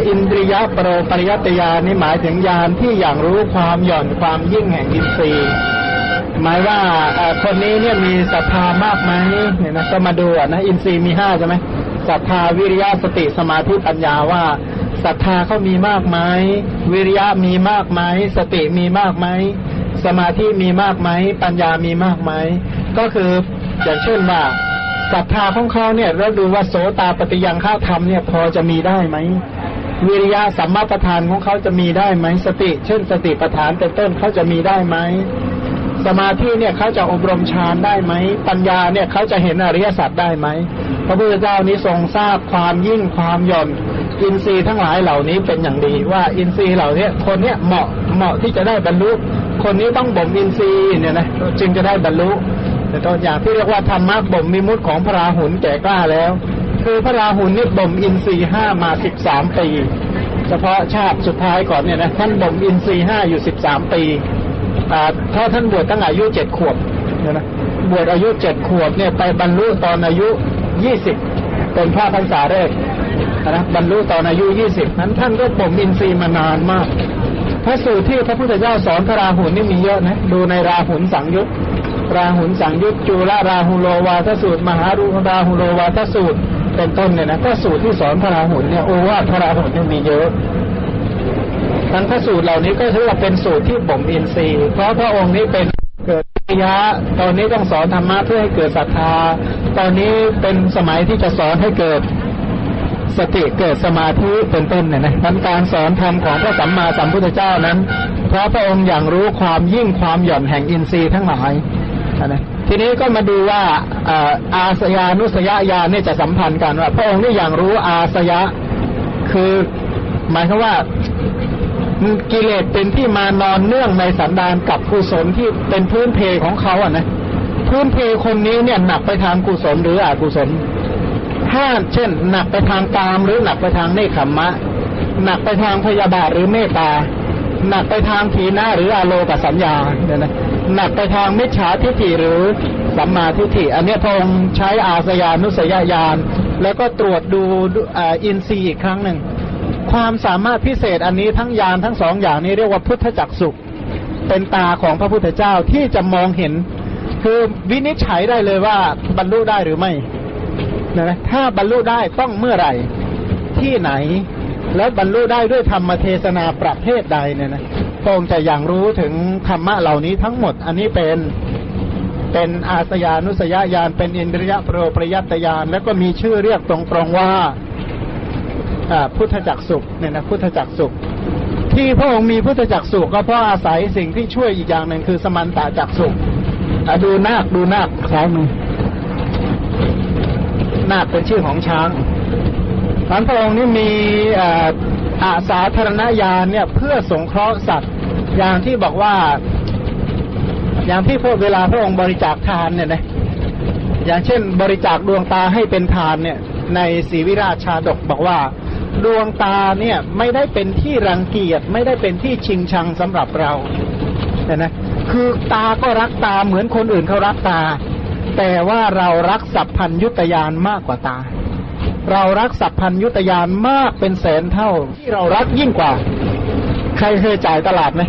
อินทรียะปริยัติญาณนี่หมายถึงญาณที่อย่างรู้ความหย่อนความยิ่งแห่งอินทรีย์หมายว่าคนนี้เนี่ยมีศรัทธามากไหมเนี่ยนะก็มาดูนะอินทรีย์มี5ใช่ไหมศรัทธาวิริยะสติสมาธิปัญญาว่าศรัทธาเขามีมากไหมวิริยะมีมากไหมสติมีมากไหมสมาธิมีมากไหมปัญญามีมากไหมก็คืออย่างเช่นว่าศรัทธาของเขาเนี่ยเราดูว่าโสตาปฏิยังข้าธรรมเนี่ยพอจะมีได้ไหมวิริยะสัมมาประธานของเขาจะมีได้ไหมสติเช่นสติประธานเป็นต้นเขาจะมีได้ไหมสมาธิเนี่ยเขาจะอบรมฌานได้ไหมปัญญาเนี่ยเขาจะเห็นอริยสัจได้ไหมพระพุทธเจ้านี้ทรงทราบความยิ่งความหย่อนอินทรีย์ทั้งหลายเหล่านี้เป็นอย่างดีว่าอินทรีย์เหล่านี้คนเนี่ยเหมาะที่จะได้บรรลุคนนี้ต้องบ่มอินทรีย์เนี่ยนะจึงจะได้บรรลุแต่ตัวอย่างที่เรียกว่าธรรมะบ่มวิมุตติของพระราหุลแก่กล้าแล้วคือพระราหุลนี่บ่มอินทรีย์5มา13 ปีเฉพาะชาติสุดท้ายก่อนเนี่ยนะท่านบ่มอินทรีย์5อยู่13 ปีถ้าท่านบวชตั้งอายุ7 ขวบเนี่ยนะบวชอายุ7 ขวบเนี่ยไปบรรลุตอนอายุ20เป็นพระพรรษาแรกนะบรรลุตอนอายุ20นั้นท่านก็บ่มอินทรีย์มานานมากพระสูตรที่พระพุทธเจ้าสอนพระราหุลนี่มีเยอะนะดูในราหุลสังยุตราหุลสังยุตจุลราหุโลวาทสูตรมหาราหุโลวาทสูตรเป็นต้นเนี่ยนะก็สูตรที่สอนพระราหุลเนี่ยโอวาทพระราหุลเนี่ยมีเยอะทั้งพระสูตรเหล่านี้ก็ถือว่าเป็นสูตรที่บ่มอินทรีย์เพราะพระองค์นี้เป็นเกิดวิริยะตอนนี้ต้องสอนธรรมะเพื่อให้เกิดศรัทธาตอนนี้เป็นสมัยที่จะสอนให้เกิดสติเกิดสมาธิเป็นต้นเนี่ยนะการสอนธรรมของพระสัมมาสัมพุทธเจ้านั้นเพราะพระองค์อย่างรู้ความยิ่งความหย่อนแห่งอินทรีย์ทั้งหลายนะทีนี้ก็มาดูว่าอาสยานุสยญาณเนี่ยจะสัมพันธ์กันว่าพระองค์นี่อย่างรู้อาสยะคือ หมายคือว่ากิเลสเป็นที่มานอนเนื่องในสันดานกับกุศลที่เป็นพื้นเพของเขาอ่ะนะพื้นเพคนนี้เนี่ยหนักไปทางกุศลหรืออกุศลถ้าเช่นหนักไปทางกามหรือหนักไปทางเนคขมมะหนักไปทางพยาบาทหรือเมตตาหนักไปทางถีนะหรืออโลกสัญญาเนี่ยนะหนักไปทางมิจฉาทิฏฐิหรือสัมมาทิฏฐิอันนี้พระองค์ใช้อาสยานุสยญาณแล้วก็ตรวจดูอินทรีย์อีกครั้งหนึ่งความสามารถพิเศษอันนี้ทั้งญาณทั้งสองอย่างนี้เรียกว่าพุทธจักษุเป็นตาของพระพุทธเจ้าที่จะมองเห็นคือวินิจฉัยได้เลยว่าบรรลุได้หรือไม่นะถ้าบรรลุได้ต้องเมื่อไหร่ที่ไหนแล้วบรรลุได้ด้วยธรรมเทศนาประเภทใดเนี่ยนะพระองค์จะอย่างรู้ถึงธรรมะเหล่านี้ทั้งหมดอันนี้เป็นอาสยานุสยญาณเป็นอินทรียโปรปริยัตญาณแล้วก็มีชื่อเรียกตรงๆว่าพุทธจักษุเนี่ยนะพุทธจักษุที่พระองค์มีพุทธจักษุก็เพราะอาศัยสิ่งที่ช่วยอีกอย่างหนึ่งคือสมันตจักษุดูนาคซ้ายมือนาคเป็นชื่อของช้างพระองค์นี่มีอาสาธารณญาณเนี่ยเพื่อสงเคราะห์สัตว์อย่างที่บอกว่าอย่างที่พวกเวลาพระองค์บริจาคทานเนี่ยนะอย่างเช่นบริจาคดวงตาให้เป็นทานเนี่ยในศรีวิราชชาดกบอกว่าดวงตาเนี่ยไม่ได้เป็นที่รังเกียจไม่ได้เป็นที่ชิงชังสำหรับเรานะคือตาก็รักตาเหมือนคนอื่นเขารักตาแต่ว่าเรารักสัพพัญญุตญาณมากกว่าตาเรารักสัพพัญญุตญาณมากเป็นแสนเท่าที่เรารักยิ่งกว่าใครเคยจ่ายตลาดไหม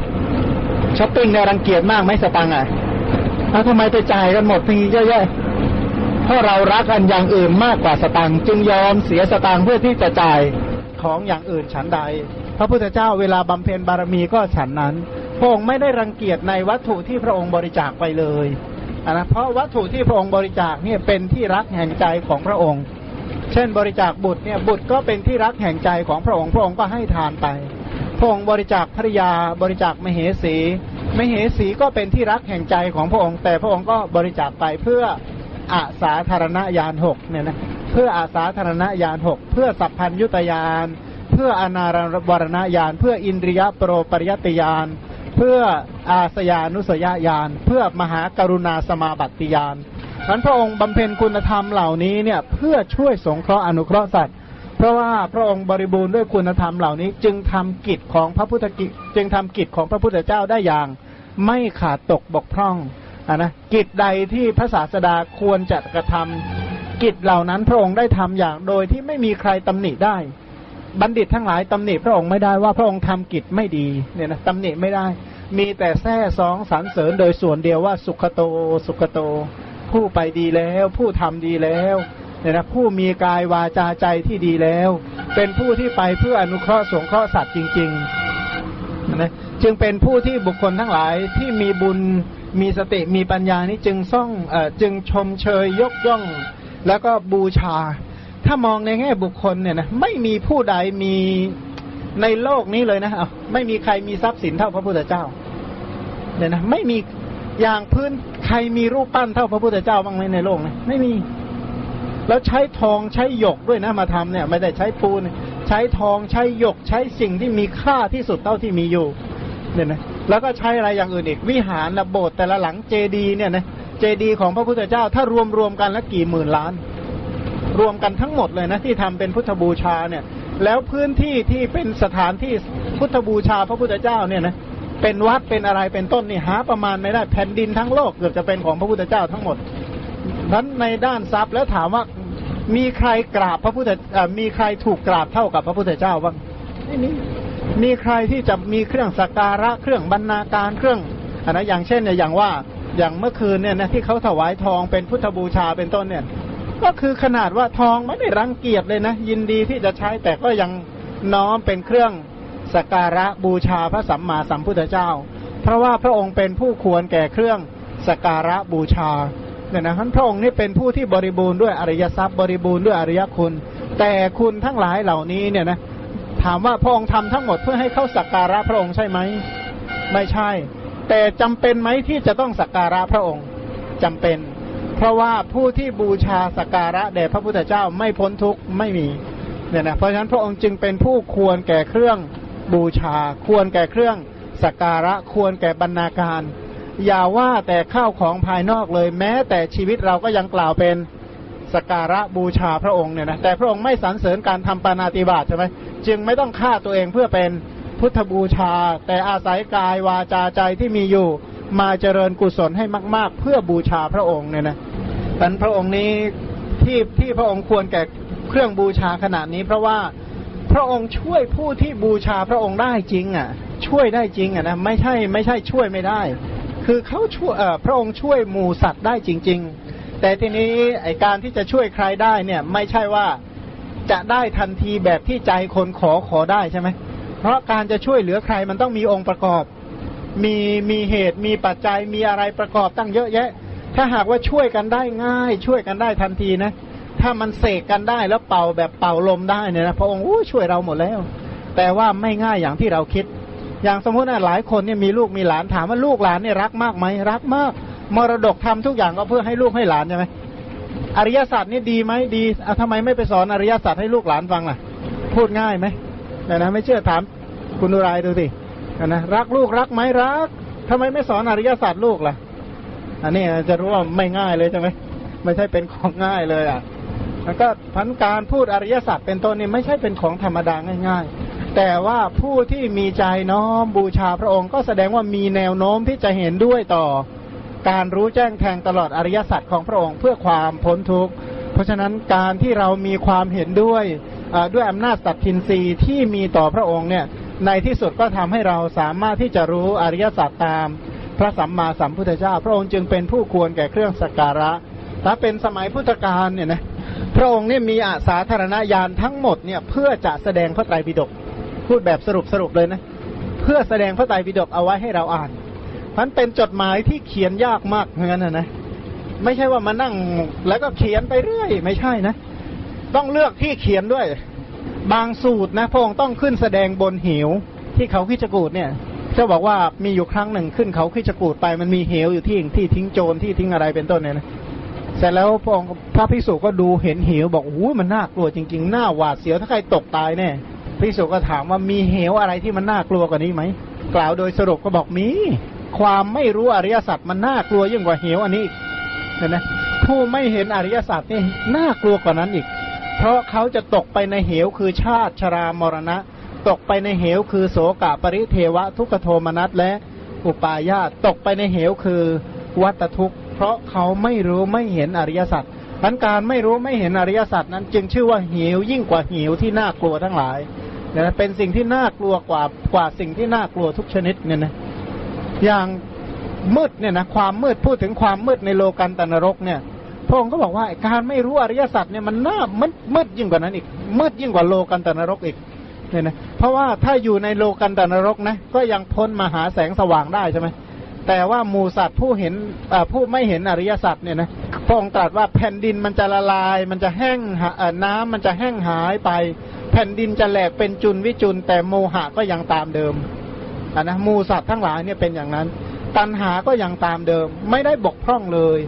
ช้อปปิ้งเนี่ยรังเกียจมากไหมสตังค์อ่ะแล้วทำไมไปจ่ายกันหมดทีเยอะๆเพราะเรารักอันอย่างอื่นมากกว่าสตังค์จึงยอมเสียสตังค์เพื่อที่จะจ่ายของอย่างอื่นฉันใดพระพุทธเจ้าเวลาบำเพ็ญบารมีก็ฉันนั้นพระองค์ไม่ได้รังเกียจในวัตถุที่พระองค์บริจาคไปเลยนะเพราะวัตถุที่พระองค์บริจาคเนี่ยเป็นที่รักแห่งใจของพระองค์เช่นบริจาคบุตรเนี่ยบุตรก็เป็นที่รักแห่งใจของพระองค์พระองค์ก็ให้ทานไปพระองค์บริจาคภริยาบริจาคมเหสีมเหสีก็เป็นที่รักแห่งใจของพระองค์แต่พระองค์ก็บริจาคไปเพื่ออาสาธารณญาณ6เนี่ยนะเพื่ออาสาธารณญาณ6เพื่อสัพพัญญุตญาณเพื่ออนาวรณญาณเพื่ออินทรียโปรปริยัตญาณเพื่ออาสยานุสยญาณเพื่อมหากรุณาสมาบัติญาณนั้นพระองค์บำเพ็ญคุณธรรมเหล่านี้เนี่ยเพื่อช่วยสงเคราะห์อนุเคราะห์สัตว์เพราะว่าพระองค์บริบูรณ์ด้วยคุณธรรมเหล่านี้จึงทำกิจของพระพุทธเจ้าได้อย่างไม่ขาดตกบกพร่องนะกิจใดที่พระศาสดาควรจะกระทำกิจเหล่านั้นพระองค์ได้ทำอย่างโดยที่ไม่มีใครตำหนิได้บัณฑิตทั้งหลายตำหนิพระองค์ไม่ได้ว่าพระองค์ทำกิจไม่ดีเนี่ยนะตำหนิไม่ได้มีแต่แซ่ซ้องสรรเสริญโดยส่วนเดียวว่าสุขโตสุขโตผู้ไปดีแล้วผู้ทำดีแล้วเนี่ยนะผู้มีกายวาจาใจที่ดีแล้วเป็นผู้ที่ไปเพื่ออนุเคราะห์สงเคราะห์สัตว์จริงๆนะจึงเป็นผู้ที่บุคคลทั้งหลายที่มีบุญมีสติมีปัญญานี้จึงชมเชยยกย่องแล้วก็บูชาถ้ามองในแง่บุคคลเนี่ยนะไม่มีผู้ใดมีในโลกนี้เลยนะไม่มีใครมีทรัพย์สินเท่าพระพุทธเจ้าเนี่ยนะไม่มีอย่างพื้นใครมีรูปปั้นเท่าพระพุทธเจ้าบ้างไหมในโลกนะไม่มีแล้วใช้ทองใช้หยกด้วยนะมาทำเนี่ยไม่ได้ใช้ปูนใช้ทองใช้หยกใช้สิ่งที่มีค่าที่สุดเท่าที่มีอยู่เนี่ยนะแล้วก็ใช้อะไรอย่างอื่นอีกวิหารโบสถ์แต่ละหลังเจดีย์เนี่ยนะเจดีย์ของพระพุทธเจ้าถ้ารวมกันแล้วกี่หมื่นล้านรวมกันทั้งหมดเลยนะที่ทำเป็นพุทธบูชาเนี่ยแล้วพื้นที่ที่เป็นสถานที่พุทธบูชาพระพุทธเจ้าเนี่ยนะเป็นวัดเป็นอะไรเป็นต้นนี่หาประมาณไม่ได้แผ่นดินทั้งโลกเกือบจะเป็นของพระพุทธเจ้าทั้งหมดนั้นในด้านทรัพย์แล้วถามว่ามีใครถูกกราบเท่ากับพระพุทธเจ้าบ้างไม่มีมีใครที่จะมีเครื่องสักการะเครื่องบรรณาการเครื่องนะอย่างเช่นเนี่ยอย่างเมื่อคืนเนี่ยนะที่เขาถวายทองเป็นพุทธบูชาเป็นต้นเนี่ยก็คือขนาดว่าทองไม่ได้รังเกียจเลยนะยินดีที่จะใช้แต่ก็ยังน้อมเป็นเครื่องสักการะบูชาพระสัมมาสัมพุทธเจ้าเพราะว่าพระองค์เป็นผู้ควรแก่เครื่องสักการะบูชาเนี่ยนะท่านพระองค์นี่เป็นผู้ที่บริบูรณ์ด้วยอริยทรัพย์บริบูรณ์ด้วยอริยคุณแต่คุณทั้งหลายเหล่านี้เนี่ยนะถามว่าพระองค์ทำทั้งหมดเพื่อให้เข้าสักการะพระองค์ใช่ไหมไม่ใช่แต่จำเป็นไหมที่จะต้องสักการะพระองค์จำเป็นเพราะว่าผู้ที่บูชาสักการะแด่พระพุทธเจ้าไม่พ้นทุกข์ไม่มี เนี่ยนะเพราะฉะนั้นพระองค์จึงเป็นผู้ควรแก่เครื่องบูชาควรแก่เครื่องสักการะควรแก่บรรณาการอย่าว่าแต่ข้าวของภายนอกเลยแม้แต่ชีวิตเราก็ยังกล่าวเป็นสักการะบูชาพระองค์เนี่ยนะแต่พระองค์ไม่สรรเสริญการทำปาณาติบาตใช่ไหมจึงไม่ต้องฆ่าตัวเองเพื่อเป็นพุทธบูชาแต่อาศัยกายวาจาใจที่มีอยู่มาเจริญกุศลให้มากๆเพื่อบูชาพระองค์เนี่ยนะดังนั้นพระองค์นี้ที่พระองค์ควรแก่เครื่องบูชาขนาดนี้เพราะว่าพระองค์ช่วยผู้ที่บูชาพระองค์ได้จริงอ่ะช่วยได้จริงอ่ะนะไม่ใช่ช่วยไม่ได้คือเขาช่วยพระองค์ช่วยหมู่สัตว์ได้จริงๆแต่ทีนี้ไอการที่จะช่วยใครได้เนี่ยไม่ใช่ว่าจะได้ทันทีแบบที่ใจคนขอได้ใช่ไหมเพราะการจะช่วยเหลือใครมันต้องมีองค์ประกอบมีเหตุมีปัจจัยมีอะไรประกอบตั้งเยอะแยะถ้าหากว่าช่วยกันได้ง่ายช่วยกันได้ทันทีนะถ้ามันเสกกันได้แล้วเป่าแบบเป่าลมได้เนี่ยนะพระองค์ช่วยเราหมดแล้วแต่ว่าไม่ง่ายอย่างที่เราคิดอย่างสมมติหลายคนเนี่ยมีลูกมีหลานถามว่าลูกหลานเนี่ยรักมากไหมรักมากมรดกทำทุกอย่างก็เพื่อให้ลูกให้หลานใช่ไหมอริยสัจนี่ดีไหมดีทำไมไม่ไปสอนอริยสัจให้ลูกหลานฟังล่ะพูดง่ายไหมนะไม่เชื่อถามคุณอุไรดูสินะรักลูกรักไหมรักทำไมไม่สอนอริยสัจลูกล่ะอันนี้จะรู้ว่าไม่ง่ายเลยใช่ไหมไม่ใช่เป็นของง่ายเลยอ่ะแล้วก็พันการพูดอริยสัจเป็นต้นนี่ไม่ใช่เป็นของธรรมดาง่ายๆแต่ว่าผู้ที่มีใจน้อมบูชาพระองค์ก็แสดงว่ามีแนวโน้มที่จะเห็นด้วยต่อการรู้แจ้งแทงตลอดอริยสัจของพระองค์เพื่อความพ้นทุกข์เพราะฉะนั้นการที่เรามีความเห็นด้วยอำนาจสัพพินทรีย์ที่มีต่อพระองค์เนี่ยในที่สุดก็ทำให้เราสามารถที่จะรู้อริยสัจตามพระสัมมาสัมพุทธเจ้าพระองค์จึงเป็นผู้ควรแก่เครื่องสักการะถ้าเป็นสมัยพุทธกาลเนี่ยนะพระองค์เนี่ยมีอาสาธารณญาณทั้งหมดเนี่ยเพื่อจะแสดงพระไตรปิฎกพูดแบบสรุปเลยนะเพื่อแสดงพระไตรปิฎกเอาไว้ให้เราอ่านมันเป็นจดหมายที่เขียนยากมากเหมือนกันนะไม่ใช่ว่ามานั่งแล้วก็เขียนไปเรื่อยไม่ใช่นะต้องเลือกที่เขียนด้วยบางสูตรนะพระองค์ต้องขึ้นแสดงบนเหวที่เขาคิจกูฏเนี่ยจะบอกว่ามีอยู่ครั้งหนึ่งขึ้นเขาคิจกูฏไปมันมีเหวอยู่ที่ทิ้งโจรที่ทิ้งอะไรเป็นต้นเนี่ยนะเสร็จแล้วพระองค์พระภิกษุก็ดูเห็นเหวบอกโอ้มันน่ากลัวจริงๆน่าหวาดเสียวถ้าใครตกตายแน่ภิกษุก็ถามว่ามีเหวอะไรที่มันน่ากลัวกว่านี้ไหมกล่าวโดยสรุปก็บอกมีความไม่รู้อริยสัจมันน่ากลัวยิ่งกว่าเหวอันนี้เห็นไหมผู้ไม่เห็นอริยสัจนี่น่ากลัวกว่านั้นอีกเพราะเขาจะตกไปในเหวคือชาติชรามรณะตกไปในเหวคือโสกะปริเทวะทุกขโทมนัสและอุปาญาตตกไปในเหวคือวัฏทุกข์เพราะเขาไม่รู้ไม่เห็นอริยสัจพันการไม่รู้ไม่เห็นอริยสัจนั้นจึงชื่อว่าเหวยิ่งกว่าเหวที่น่ากลัวทั้งหลายนะเป็นสิ่งที่น่ากลัวกว่าสิ่งที่น่ากลัวทุกชนิดเนี่ยนะอย่างมืดเนี่ยนะความมืดพูดถึงความมืดในโลกันตนรกเนี่ยพระองค์ก็บอกว่าการไม่รู้อริยสัจเนี่ยมันน่ามืดยิ่งกว่านั้นอีกมืดยิ่งกว่าโลกันตนรกอีกเนี่ยนะเพราะว่าถ้าอยู่ในโลกันตนรกนะก็ยังพ้นมาหาแสงสว่างได้ใช่ไหมแต่ว่าหมู่สัตว์ผู้เห็นผู้ไม่เห็นอริยสัจเนี่ยนะพระองค์ตรัสว่าแผ่นดินมันจะละลายมันจะแห้งน้ำมันจะแห้งหายไปแผ่นดินจะแหลกเป็นจุลวิจุลแต่โมหะก็ยังตามเดิมนะหมู่สัตว์ทั้งหลายเนี่ยเป็นอย่างนั้นตัณหาก็ยังตามเดิมไม่ได้บกพร่องเลย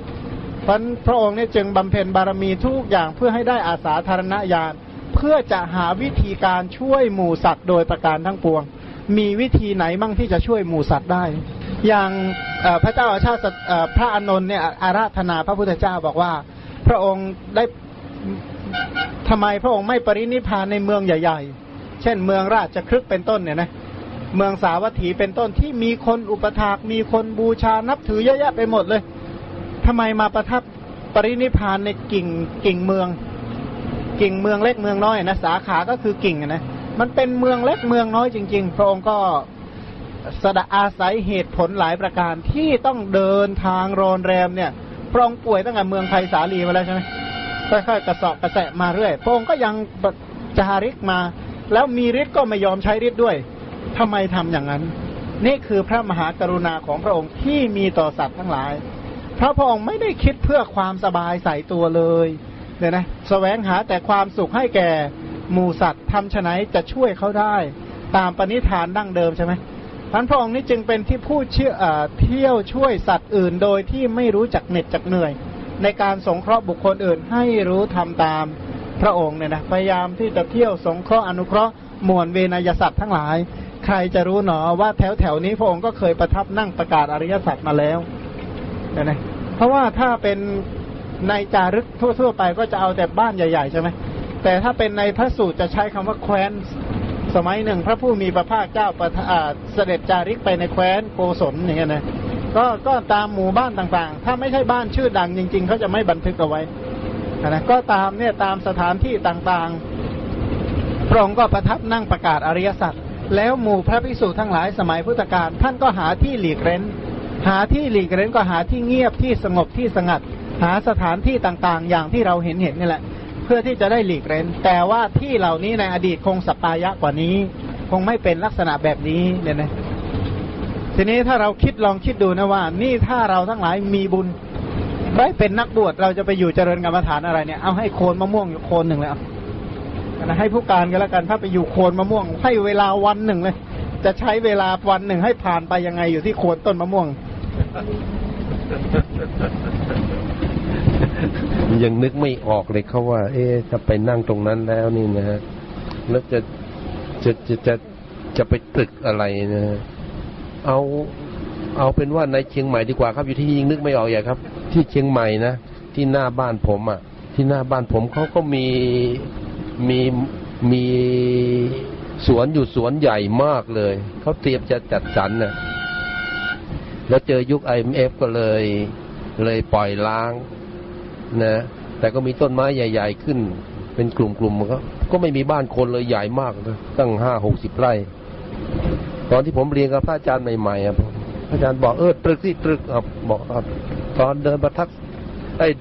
เพราะพระองค์เนี่ยจึงบำเพ็ญบารมีทุกอย่างเพื่อให้ได้อาสาธารณญาณเพื่อจะหาวิธีการช่วยหมู่สัตว์โดยประการทั้งปวงมีวิธีไหนบ้างที่จะช่วยหมู่สัตว์ได้อย่างพระเจ้าอาชาติพระอานนท์เนี่ยอาราธนาพระพุทธเจ้าบอกว่าพระองค์ได้ทำไมพระองค์ไม่ปรินิพพานในเมืองใหญ่ๆเช่นเมืองราชคฤห์เป็นต้นเนี่ยนะเมืองสาวัตถีเป็นต้นที่มีคนอุปถากมีคนบูชานับถือเยอะแยะไปหมดเลยทำไมมาประทับปรินิพพานในกิ่งเมืองเล็กเมืองน้อยนะสาขาก็คือกิ่งนะมันเป็นเมืองเล็กเมืองน้อยจริงๆพระองค์ก็สดาอาศัยเหตุผลหลายประการที่ต้องเดินทางรอนแรมเนี่ยพระองค์ป่วยตั้งแต่เมืองไคสาลีมาแล้วใช่ไหมค่อยๆกระสอบกระแสะมาเรื่อยพระองค์ก็ยังจาริกมาแล้วมีฤทธิ์ก็ไม่ยอมใช้ฤทธิ์ด้วยทำไมทำอย่างนั้นนี่คือพระมหากรุณาของพระองค์ที่มีต่อสัตว์ทั้งหลายเพราะพระองค์ไม่ได้คิดเพื่อความสบายใส่ตัวเลยเนี่ยนะแสวงหาแต่ความสุขให้แก่หมู่สัตว์ทำไฉนจะช่วยเขาได้ตามปณิธานดั้งเดิมใช่ไหมพระองค์นี้จึงเป็นที่ผู้เที่ยวช่วยสัตว์อื่นโดยที่ไม่รู้จักเหน็ดจักเหนื่อยในการสงเคราะห์บุคคลอื่นให้รู้ทำตามพ พระองค์เนี่ยนะพยายามที่จะเที่ยวสงเคราะห์อนุเคราะห์มวลเวนยสัตว์ทั้งหลายใครจะรู้หนอว่าแถวนี้พระองค์ก็เคยประทับนั่งประกาศอริยสัจมาแล้วนะเพราะว่าถ้าเป็นในจารึกทั่วๆไปก็จะเอาแต่บ้านใหญ่ๆใช่ไหมแต่ถ้าเป็นในพระสูตรจะใช้คำว่าแคว้นสมัยหนึ่งพระผู้มีพระภาคเจ้าประเสด็จจาริกไปในแคว้นโกศลอย่างเงี้ยนะก็ตามหมู่บ้านต่างๆถ้าไม่ใช่บ้านชื่อดังจริงๆเขาจะไม่บันทึกเอาไว้นะก็ตามเนี่ยตามสถานที่ต่างๆพระองค์ก็ประทับนั่งประกาศอริยสัจแล้วหมู่พระภิกษุทั้งหลายสมัยพุทธกาลท่านก็หาที่หลีกเร้นก็หาที่เงียบที่สงบที่สงัดหาสถานที่ต่างๆอย่างที่เราเห็นนี่แหละเพื่อที่จะได้หลีกเร้นแต่ว่าที่เหล่านี้ในอดีตคงสัปปายะกว่านี้คงไม่เป็นลักษณะแบบนี้เนี่ยนะทีนี้ถ้าเราลองคิดดูนะว่านี่ถ้าเราทั้งหลายมีบุญได้เป็นนักบวชเราจะไปอยู่เจริญกรรมฐานอะไรเนี่ยเอาให้โคนมะม่วงอยู่โคนหนึ่งเลยเอาให้ผู้การก็แล้วกันถ้าไปอยู่โคนมะม่วงให้เวลาวันหนึ่งเลยจะใช้เวลาวันหนึ่งให้ผ่านไปยังไงอยู่ที่โคนต้นมะม่วงยังนึกไม่ออกเลยเขาว่าถ้าไปนั่งตรงนั้นแล้วนี่นะฮะแล้วจะไปตรึกอะไรนะเอาเป็นว่าในเชียงใหม่ดีกว่าครับอยู่ที่ยิงนึกไม่ออกอย่างครับที่เชียงใหม่นะที่หน้าบ้านผมอ่ะที่หน้าบ้านผมเขาก็มีสวนอยู่สวนใหญ่มากเลยเขาเตรียมจะจัดสรรนะแล้วเจอยุค IMF ก็เลยปล่อยล้างนะแต่ก็มีต้นไม้ใหญ่ๆขึ้นเป็นกลุ่มๆก็ไม่มีบ้านคนเลยใหญ่มากนะตั้ง 50-60 ไร่ตอนที่ผมเรียนกับพระอาจารย์ใหม่ๆครับพระอาจารย์บอกตรึกที่ตรึกอ่ะบอกตอนเดินประทัก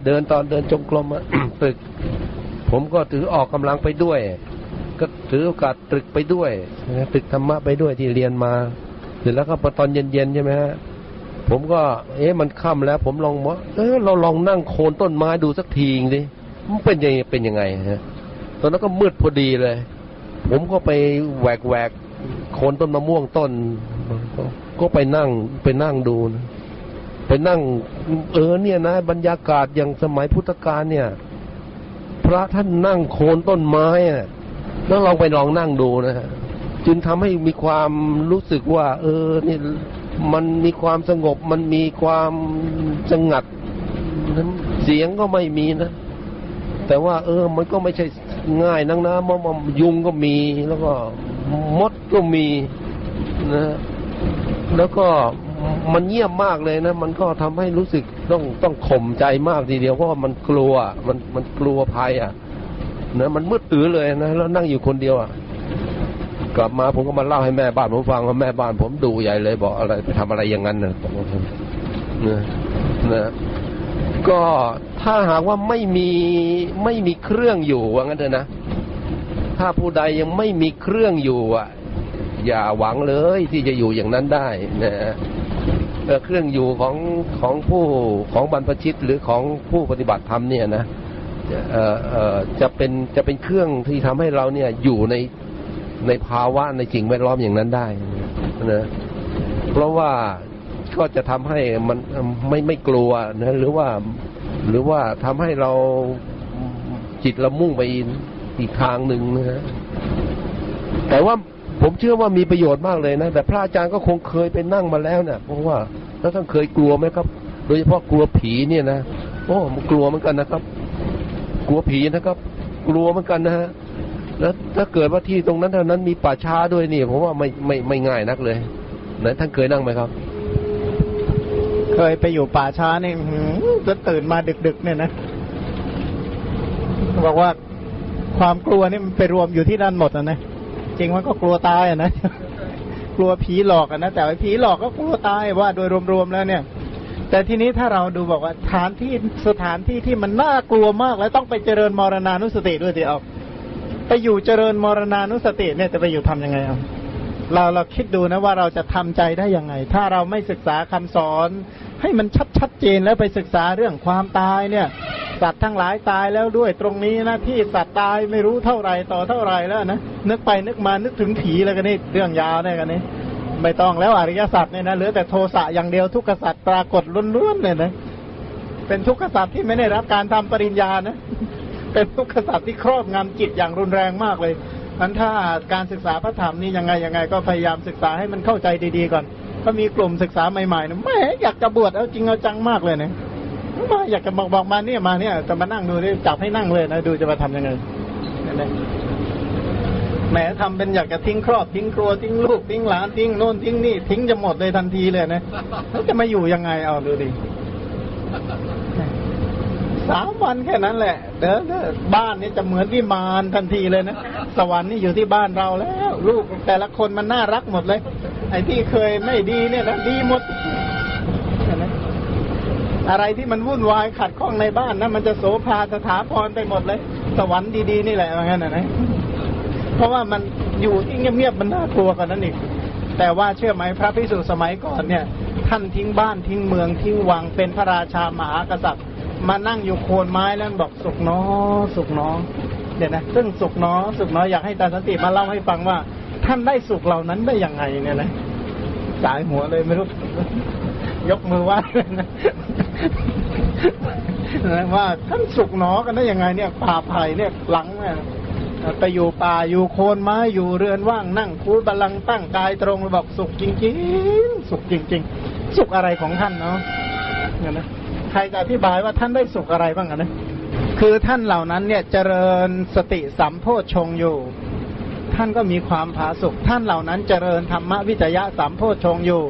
เดินตอนเดินจงกรมอ่ะ ตรึกผมก็ถือออกกำลังไปด้วยก็ถือโอกาสตรึกไปด้วยตรึกธรรมะไปด้วยที่เรียนมาเสร็จแล้วก็ตอนเย็นๆใช่ไหมฮะผมก็มันค่ำแล้วผมลองว่าเราลองนั่งโคนต้นไม้ดูสักทีนึงดิมันเป็นยังไงฮะตอนนั้นก็มืดพอดีเลยผมก็ไปแหวกโคนต้นมะม่วงต้นก็ไปนั่งดูไปนั่งเนี่ยนะบรรยากาศอย่างสมัยพุทธกาลเนี่ยพระท่านนั่งโคนต้นไม้อะแล้วลองนั่งดูนะฮะจึงทำให้มีความรู้สึกว่านี่มันมีความสงบมันมีความสงัดเสียงก็ไม่มีนะแต่ว่ามันก็ไม่ใช่ง่ายนักนะเพราะยุงก็มีแล้วก็มดก็มีนะแล้วก็มันเงียบมากเลยนะมันก็ทำให้รู้สึกต้องข่มใจมากทีเดียวเพราะว่ามันกลัวมันกลัวภัยอ่ะนะมันมืดตื้อเลยนะแล้วนั่งอยู่คนเดียวอ่ะกลับมาผมก็มาเล่าให้แม่บ้านผมฟังว่าแม่บ้านผมดูใหญ่เลยบอกอะไรไปทำอะไรอย่างนั้นนะก็ถ้าหากว่าไม่มีเครื่องอยู่ว่างั้นเถอะนะถ้าผู้ใดยังไม่มีเครื่องอยู่อ่ะอย่าหวังเลยที่จะอยู่อย่างนั้นได้นะเครื่องอยู่ของผู้ของบรรพชิตหรือของผู้ปฏิบัติธรรมเนี่ยนะจะเป็นเครื่องที่ทำให้เราเนี่ยอยู่ในภาวะในสิ่งแวดล้อมอย่างนั้นได้นะเพราะว่าก็จะทำให้มันไม่กลัวนะหรือว่าทำให้เราจิตเรามุ่งไปอีกทางหนึ่งนะแต่ว่าผมเชื่อว่ามีประโยชน์มากเลยนะแต่พระอาจารย์ก็คงเคยไปนั่งมาแล้วเนี่ยเพราะว่าแล้วท่านเคยกลัวไหมครับโดยเฉพาะกลัวผีเนี่ยนะมันกลัวเหมือนกันนะครับกลัวผีนะครับกลัวเหมือนกันนะฮะแล้วถ้าเกิดว่าที่ตรงนั้นเท่านั้นมีป่าช้าด้วยนี่ผมว่าไม่ง่ายนักเลยไหนท่านเคยนั่งไหมครับเคยไปอยู่ป่าช้านี่จะตื่นมาดึกๆเนี่ยนะบอกว่าความกลัวนี่มันไปรวมอยู่ที่นั่นหมดนะจริงมันก็กลัวตายนะกลัวผีหลอกนะแต่ไอ้ผีหลอกก็กลัวตายว่าโดยรวมๆแล้วเนี่ยแต่ทีนี้ถ้าเราดูบอกว่าสถานที่ที่มันน่ากลัวมากแล้วต้องไปเจริญมรณานุสติด้วยสิเอาไปอยู่เจริญมรณานุสติเนี่ยจะไปอยู่ทำยังไงเอาเราคิดดูนะว่าเราจะทำใจได้ยังไงถ้าเราไม่ศึกษาคำสอนให้มันชัดเจนแล้วไปศึกษาเรื่องความตายเนี่ยสัตว์ทั้งหลายตายแล้วด้วยตรงนี้นะที่สัตว์ตายไม่รู้เท่าไหร่ต่อเท่าไหร่แล้วนะนึกไปนึกมานึกถึงผีแล้วกันนี่เรื่องยาวแน่กันนี่ไม่ต้องแล้วอริยสัจเนี่ยนะเหลือแต่โทสะอย่างเดียวทุกขสัจปรากฏล้วนๆเลยนะเป็นทุกขสัจที่ไม่ได้รับการทำปริญญานะ เป็นทุกขศัพท์ที่ครอบงำจิตอย่างรุนแรงมากเลยอันถ้าการศึกษาพระธรรมนี่ยังไงก็พยายามศึกษาให้มันเข้าใจดีๆก่อนก็มีกลุ่มศึกษาใหม่ๆนะแม่อยากจะบวชเอาจริงเอาจังมากเลยนะมาอยากจะบอกมาเนี่ยจะมานั่งดูนี่จับให้นั่งเลยนะดูจะมาทำยังไงแหมทำเป็นอยากจะทิ้งครอบทิ้งครัวทิ้งลูกทิ้งหลานทิ้งโน่นทิ้งนี่ทิ้งจะหมดเลยทันทีเลยนะแล้วจะมาอยู่ยังไงเอาดูดิ3 วันแค่นั้นแหละเด้อบ้านนี่จะเหมือนวิมานทันทีเลยนะสวรรค์นี่อยู่ที่บ้านเราแล้วลูกแต่ละคนมันน่ารักหมดเลยไอ้ที่เคยไม่ดีเนี่ยนะดีหมดอะไรที่มันวุ่นวายขัดข้องในบ้านนะมันจะโสภาสถาพรไปหมดเลยสวรรค์ดีๆนี่แหละว่างั้นนะเพราะว่ามันอยู่ที่เงียบๆมันน่ากลัวกันนั่นเองแต่ว่าเชื่อไหมพระภิกษุสมัยก่อนเนี่ยท่านทิ้งบ้านทิ้งเมืองทิ้งวังเป็นพระราชามหากษัตริย์มานั่งอยู่โคนไม้แล้วบอกสุขน้อสุขน้อเดี๋ยวนะซึ่งสุขน้อสุขน้ออยากให้ตาสันติมาเล่าให้ฟังว่าท่านได้สุขเหล่านั้นได้ยังไงเนี่ยนะสายหัวเลยไม่รู้ยกมือไหว้นะว่าท่านสุขหนอกันได้ยังไงเนี่ยป่าไผ่เนี่ยหลังเนี่ยไปอยู่ป่าอยู่โคนไม้อยู่เรือนว่างนั่งคูบัลลังก์ตั้งกายตรงบอกสุขจริงๆสุขจริงๆสุขอะไรของท่านเนาะเนี่ยนะใครจะอธิบายว่าท่านได้สุขอะไรบ้างนะคือท่านเหล่านั้นเนี่ยเจริญสติสัมโพชฌงค์อยู่ท่านก็มีความผาสุกท่านเหล่านั้นเจริญธรรมวิจยะสัมโพชฌงค์อยู่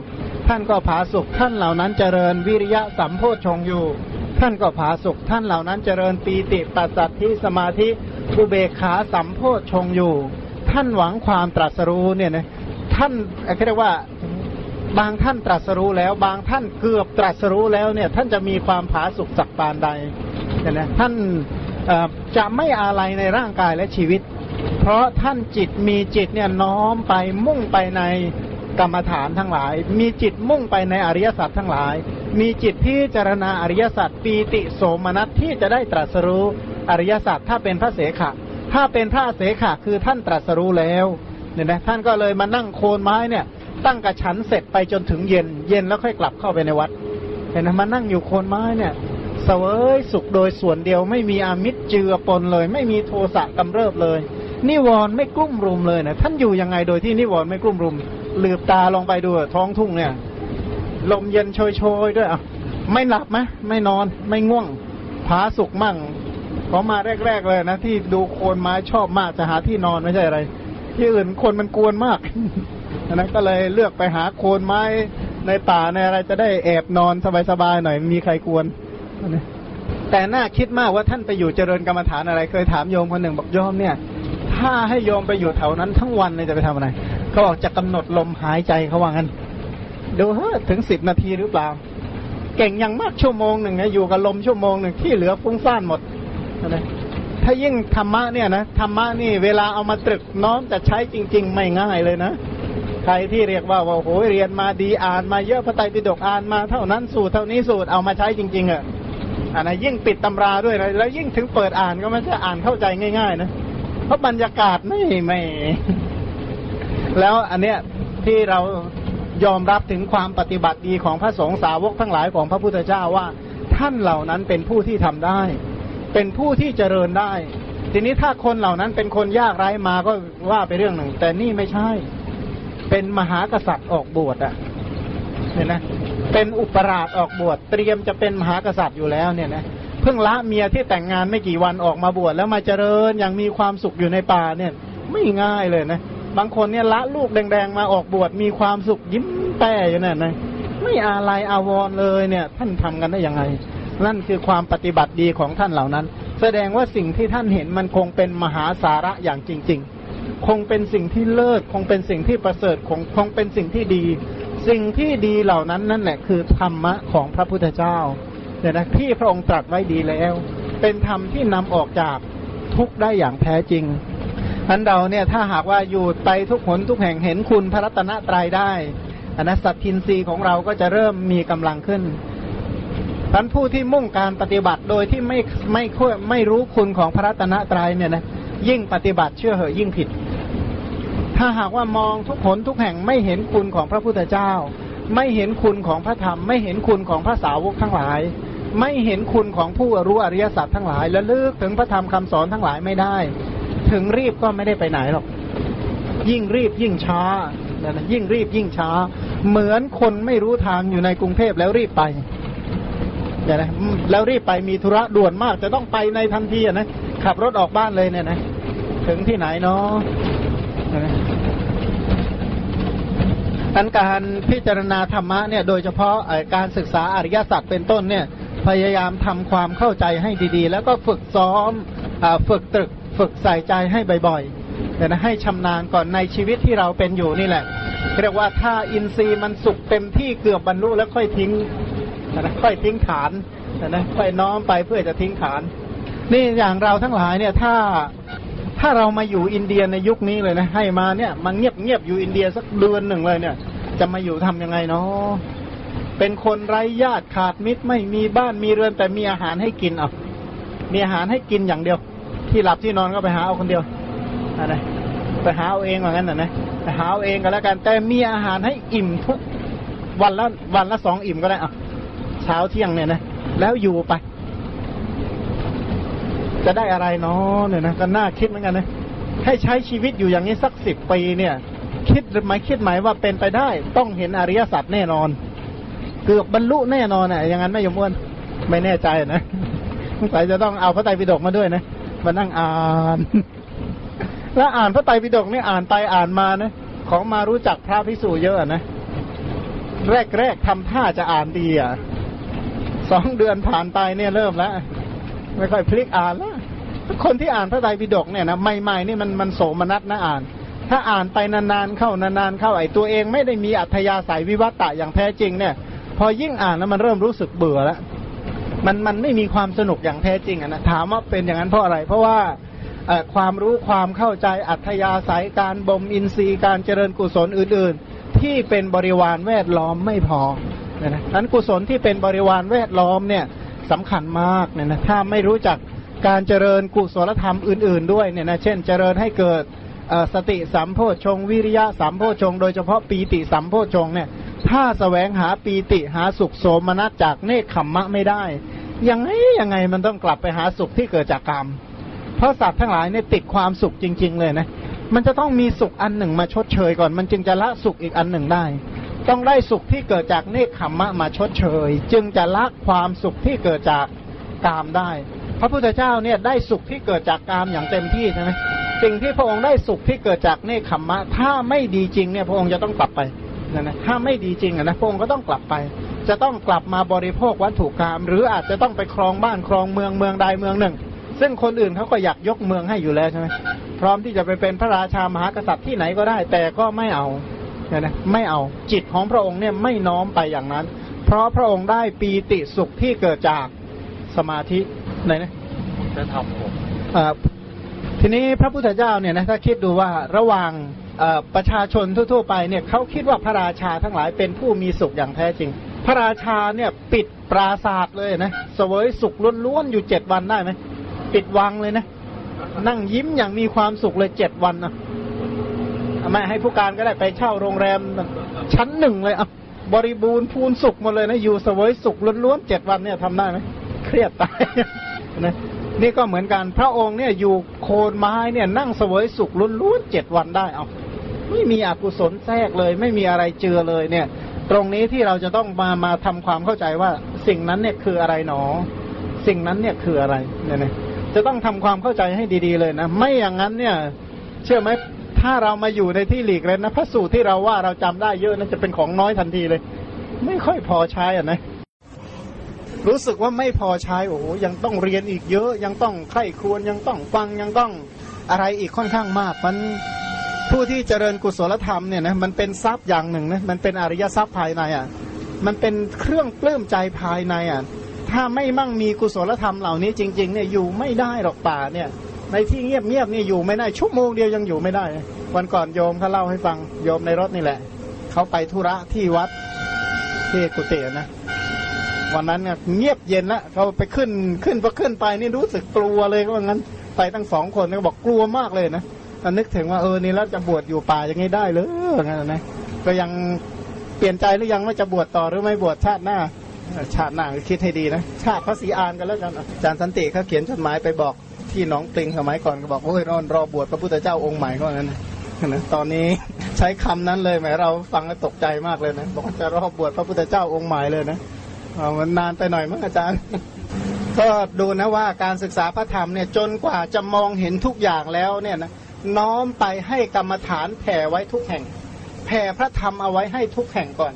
ท่านก็ผาสุกท่านเหล่านั้นเจริญวิริยะสัมโพชฌงค์อยู่ท่านก็ผาสุกท่านเหล่านั้นเจริญปีติปัสสัทธิสมาธิอุเบกขาสัมโพชฌงค์อยู่ท่านหวังความตรัสรู้เนี่ยนะท่านเรียกว่าบางท่านตรัสรู้แล้วบางท่านเกือบตรัสรู้แล้วเนี่ยท่านจะมีความผาสุกสักปานใดเนี่ยนะท่านจะไม่อะไรในร่างกายและชีวิตเพราะท่านจิตมีจิตเนี่ยน้อมไปมุ่งไปในกรรมฐานทั้งหลายมีจิตมุ่งไปในอริยสัจทั้งหลายมีจิตพิจารณาอริยสัจปีติโสมนัสที่จะได้ตรัสรู้อริยสัจถ้าเป็นพระเสขะถ้าเป็นพระเสขะคือท่านตรัสรู้แล้วเนี่ยนะท่านก็เลยมานั่งโคนไม้เนี่ยตั้งกระฉันเสร็จไปจนถึงเย็นเย็นแล้วค่อยกลับเข้าไปในวัดเห็นไหมมานั่งอยู่โคนไม้เนี่ยเสวยสุขโดยส่วนเดียวไม่มีอามิตรเจือปนเลยไม่มีโทสะกำเริบเลยนิวรณ์ไม่กลุ่มรุมเลยนะท่านอยู่ยังไงโดยที่นิวรณ์ไม่กลุ่มรุมหลืบตาลองไปดูท้องทุ่งเนี่ยลมเย็นโชยๆด้วยอ่ะไม่หลับไหมไม่นอนไม่ง่วงผาสุกมั่งพอมาแรกๆเลยนะที่ดูโคนไม้ชอบมากจะหาที่นอนไม่ใช่อะไรที่อื่นคนมันกวนมากอันนั้นก็เลยเลือกไปหาโคนไม้ในป่าในอะไรจะได้แอบนอนสบายๆหน่อยมีใครกวนแต่น่าคิดมากว่าท่านไปอยู่เจริญกรรมฐานอะไรเคยถามโยมคนหนึ่งบอกโยมเนี่ยถ้าให้โยมไปอยู่แถวนั้นทั้งวันเลยจะไปทำอะไรเขาบอกจะกำหนดลมหายใจเขาว่างั้นดูเฮ้อถึง10 นาทีหรือเปล่าเก่งอย่างมาก1 ชั่วโมงนะอยู่กับลม1 ชั่วโมงที่เหลือฟุ้งซ่านหมดนะถ้ายิ่งธรรมะเนี่ยนะธรรมะนี่เวลาเอามาตรึกน้อมจะใช้จริงๆไม่ง่ายเลยนะใครที่เรียกว่าโอ้โหเรียนมาดีอ่านมาเยอะพระไตรปิฎกอ่านมาเท่านั้นสูตรเท่านี้สูตรเอามาใช้จริงๆอ่ะนะยิ่งปิดตำราด้วยนะแล้วยิ่งถึงเปิดอ่านก็มันจะอ่านเข้าใจง่ายๆนะเพราะบรรยากาศไม่แล้วอันเนี้ยที่เรายอมรับถึงความปฏิบัติดีของพระสงฆ์สาวกทั้งหลายของพระพุทธเจ้าว่าท่านเหล่านั้นเป็นผู้ที่ทำได้เป็นผู้ที่เจริญได้ทีนี้ถ้าคนเหล่านั้นเป็นคนยากไร้มาก็ว่าไปเรื่องหนึ่งแต่นี่ไม่ใช่เป็นมหากษัตริย์ออกบวชอ่ะเนี่ยนะเป็นอุปราชออกบวชเตรียมจะเป็นมหากษัตริย์อยู่แล้วเนี่ยนะเพิ่งละเมียที่แต่งงานไม่กี่วันออกมาบวชแล้วมาเจริญอย่างมีความสุขอยู่ในป่าเนี่ยไม่ง่ายเลยนะบางคนเนี่ยละลูกแดงๆมาออกบวชมีความสุขยิ้มแป้อยู่เนี่ยนะไม่อาลัยอาวรณ์เลยเนี่ยท่านทำกันได้ยังไงนั่นคือความปฏิบัติดีของท่านเหล่านั้นแสดงว่าสิ่งที่ท่านเห็นมันคงเป็นมหาสาระอย่างจริงๆคงเป็นสิ่งที่เลิศคงเป็นสิ่งที่ประเสริฐคงเป็นสิ่งที่ดีสิ่งที่ดีเหล่านั้นนั่นแหละคือธรรมะของพระพุทธเจ้าเนี่ยนะที่พระองค์ตรัสไว้ดีแล้วเป็นธรรมที่นำออกจากทุกข์ได้อย่างแท้จริงท่านเราเนี่ยถ้าหากว่าอยู่ไปทุกหนทุกแห่งเห็นคุณพระรัตนตรัยได้อนัสสัทธินทรีย์ของเราก็จะเริ่มมีกำลังขึ้นท่านผู้ที่มุ่งการปฏิบัติโดยที่ไม่รู้คุณของพระรัตนตรัยเนี่ยนะยิ่งปฏิบัติเชื่อเหอะยิ่งผิดถ้าหากว่ามองทุกหนทุกแห่งไม่เห็นคุณของพระพุทธเจ้าไม่เห็นคุณของพระธรรมไม่เห็นคุณของพระสาวกทั้งหลาย ไม่เห็นคุณของผู้รู้อริยสัจทั้งหลายและลึกถึงพระธรรมคำสอนทั้งหลายไม่ได้ถึงรีบก็ไม่ได้ไปไหนหรอกยิ่งรีบยิ่งช้านะยิ่งรีบยิ่งช้าเหมือนคนไม่รู้ทางอยู่ในกรุงเทพแล้วรีบไปเนี่ยนะแล้วรีบไปมีธุระด่วนมากจะต้องไปในทันทีนะขับรถออกบ้านเลยเนี่ยนะถึงที่ไหนเนาะอันการพิจารณาธรรมะเนี่ยโดยเฉพาะการศึกษาอริยสัจเป็นต้นเนี่ยพยายามทำความเข้าใจให้ดีๆแล้วก็ฝึกซ้อมฝึกตรึกฝึกใส่ใจให้บ่อยๆแต่นะให้ชำนาญก่อนในชีวิตที่เราเป็นอยู่นี่แหละเรียกว่าถ้าอินทรีย์มันสุกเต็มที่เกือบบรรลุแล้วค่อยทิ้งนะค่อยทิ้งฐานนะค่อยน้อมไปเพื่อจะทิ้งฐานนี่อย่างเราทั้งหลายเนี่ยถ้าเรามาอยู่อินเดียในยุคนี้เลยนะให้มาเนี่ยมันเงียบๆอยู่อินเดียสักเดือนหนึ่งเลยเนี่ยจะมาอยู่ทำยังไงเนาะเป็นคนไร้ญาติขาดมิตรไม่มีบ้านมีเรือนแต่มีอาหารให้กินเอามีอาหารให้กินอย่างเดียวที่หลับที่นอนก็ไปหาเอาคนเดียวอะไรไปหาเอาเองเหมือนกันนะไปหาเอาเองก็แล้วกันแต่มีอาหารให้อิ่มทุกวันละสองอิ่มก็ได้เอาเช้าเที่ยงเนี่ยนะแล้วอยู่ไปจะได้อะไรเนาะเนี่ยนะก็น่าคิดเหมือนกันนะให้ใช้ชีวิตอยู่อย่างนี้สัก10 ปีเนี่ยคิดหมายว่าเป็นไปได้ต้องเห็นอริยสัจแน่นอนเกือบบรรลุแน่นอนอ่ะอย่างนั้นไม่ยอมอ้วนไม่แน่ใจนะสงสัยจะต้องเอาพระไตรปิฎกมาด้วยนะมานั่งอ่านแล้วอ่านพระไตรปิฎกนี่อ่านไปอ่านมานะของมารู้จักพระภิกษุเยอะนะแรกทำท่าจะอ่านดีอ่ะ2 เดือนผ่านไปเนี่ยเริ่มแล้วไม่ค่อยพลิกอ่านแล้วคนที่อ่านพระไตรปิฎกเนี่ยนะใหม่ๆนี่มันโสมนัสนะอ่านถ้าอ่านไปนานๆเข้าไอ้ตัวเองไม่ได้มีอัธยาศัยวิวัตตะอย่างแท้จริงเนี่ยพอยิ่งอ่านแล้วมันเริ่มรู้สึกเบื่อแล้วมันไม่มีความสนุกอย่างแท้จริงอ่ะนะถามว่าเป็นอย่างนั้นเพราะอะไรเพราะว่าความรู้ความเข้าใจอัธยาศัยการบ่มอินทรีย์การเจริญกุศลอื่นๆที่เป็นบริวารแวดล้อมไม่พอนะนั้นกุศลที่เป็นบริวารแวดล้อมเนี่ยสำคัญมากเนี่ยนะถ้าไม่รู้จักการเจริญกุศลธรรมอื่นๆด้วยเนี่ยนะเช่นเจริญให้เกิดสติสัมโพชฌงค์วิริยะสัมโพชฌงค์โดยเฉพาะปีติสัมโพชฌงค์เนี่ยถ้าแสวงหาปีติหาสุขโสมนัสจากเนกขัมมะไม่ได้ยังไงมันต้องกลับไปหาสุขที่เกิดจากกรรมเพราะสัตว์ทั้งหลายเนี่ยติดความสุขจริงๆเลยนะมันจะต้องมีสุขอันหนึ่งมาชดเชยก่อนมันจึงจะละสุขอีกอันหนึ่งได้ต้องได้สุขที่เกิดจากเนกขัมมะมาชดเชยจึงจะละความสุขที่เกิดจากกามได้พระพุทธเจ้าเนี่ยได้สุขที่เกิดจากกามอย่างเต็มที่ใช่ไหมสิ่งที่พระองค์ได้สุขที่เกิดจากเนกขัมมะถ้าไม่ดีจริงเนี่ยพระองค์จะต้องกลับไปนะถ้าไม่ดีจริงนะพระองค์ก็ต้องกลับไปจะต้องกลับมาบริโภควัตถุกรรมหรืออาจจะต้องไปครองบ้านครองเมืองใดเมืองหนึ่งซึ่งคนอื่นเขาก็อยากยกเมืองให้อยู่แล้วใช่ไหมพร้อมที่จะไปเป็นพระราชามหากษัตริย์ที่ไหนก็ได้แต่ก็ไม่เอานะไม่เอาจิตของพระองค์เนี่ยไม่น้อมไปอย่างนั้นเพราะพระองค์ได้ปีติสุขที่เกิดจากสมาธิไหนนะจะทำผมทีนี้พระพุทธเจ้าเนี่ยนะถ้าคิดดูว่าระหว่างประชาชนทั่วๆไปเนี่ยเขาคิดว่าพระราชาทั้งหลายเป็นผู้มีสุขอย่างแท้จริงพระราชาเนี่ยปิดปราสาทเลยนะเสวยสุขล้วนๆอยู่7 วันได้ไหมปิดวังเลยนะนั่งยิ้มอย่างมีความสุขเลย7 วันนะไม่ให้ผู้การก็ได้ไปเช่าโรงแรมชั้น 1เลยอ่ะบริบูรณ์พูนสุขหมดเลยนะอยู่เสวยสุขล้วนๆ7 วันเนี่ยทำได้ไหมเครียดตายนะนี่ก็เหมือนกันพระองค์เนี่ยอยู่โคนไม้เนี่ยนั่งเสวยสุขล้วนๆ7 วันได้เอาไม่มีอกุศลแทรกเลยไม่มีอะไรเจือเลยเนี่ยตรงนี้ที่เราจะต้องมาทำความเข้าใจว่าสิ่งนั้นเนี่ยคืออะไรหนอสิ่งนั้นเนี่ยคืออะไรเนี่ยจะต้องทำความเข้าใจให้ดีๆเลยนะไม่อย่างนั้นเนี่ยเชื่อไหมถ้าเรามาอยู่ในที่หลีกเล่นนะพระสูตรที่เราว่าเราจำได้เยอะนั้นจะเป็นของน้อยทันทีเลยไม่ค่อยพอใช้อ่ะนะรู้สึกว่าไม่พอใช้โอ้โหยังต้องเรียนอีกเยอะยังต้องใคร่ครวญยังต้องฟังยังต้องอะไรอีกค่อนข้างมากมันผู้ที่เจริญกุศลธรรมเนี่ยนะมันเป็นทรัพย์อย่างหนึ่งนะมันเป็นอริยทรัพย์ภายในอ่ะมันเป็นเครื่องปลื้มใจภายในอ่ะถ้าไม่มั่งมีกุศลธรรมเหล่านี้จริงๆเนี่ยอยู่ไม่ได้หรอกป่าเนี่ยในที่เงียบๆนี่อยู่ไม่ได้ชั่วโมงเดียวยังอยู่ไม่ได้วันก่อนโยมเขาเล่าให้ฟังโยมในรถนี่แหละเขาไปธุระที่วัดที่กุฏินะวันนั้นเนี่ยเงียบเย็นละเขาไปขึ้นไปนี่รู้สึกกลัวเลยก็ว่างั้นไปตั้ง2 คนก็บอกกลัวมากเลยนะนึกถึงว่านี่แล้วจะบวชอยู่ป่ายังไงได้เลยงั้นนะก็ยังเปลี่ยนใจหรือยังว่าจะบวชต่อหรือไม่บวชชาติหน้า ชาติหน้าคิดให้ดีนะชาติพระศรีอานกันแล้วกันอาจารย์สันติเขาเขียนจดหมายไปบอกที่หนองปลิงสมัยก่อนก็บอกโอ้ยนอนรอบวชพระพุทธเจ้าองค์ใหม่ก็งั้นนะตอนนี้ใช้คำนั้นเลยแหมเราฟังแล้วตกใจมากเลยนะบอกจะรอบวชพระพุทธเจ้าองค์ใหม่เลยนะมันนานไปหน่อยมั้งอาจารย์ก็ดูนะว่าการศึกษาพระธรรมเนี่ยจนกว่าจะมองเห็นทุกอย่างแล้วเนี่ยนะน้อมไปให้กรรมฐานแผ่ไว้ทุกแห่งแผ่พระธรรมเอาไว้ให้ทุกแห่งก่อน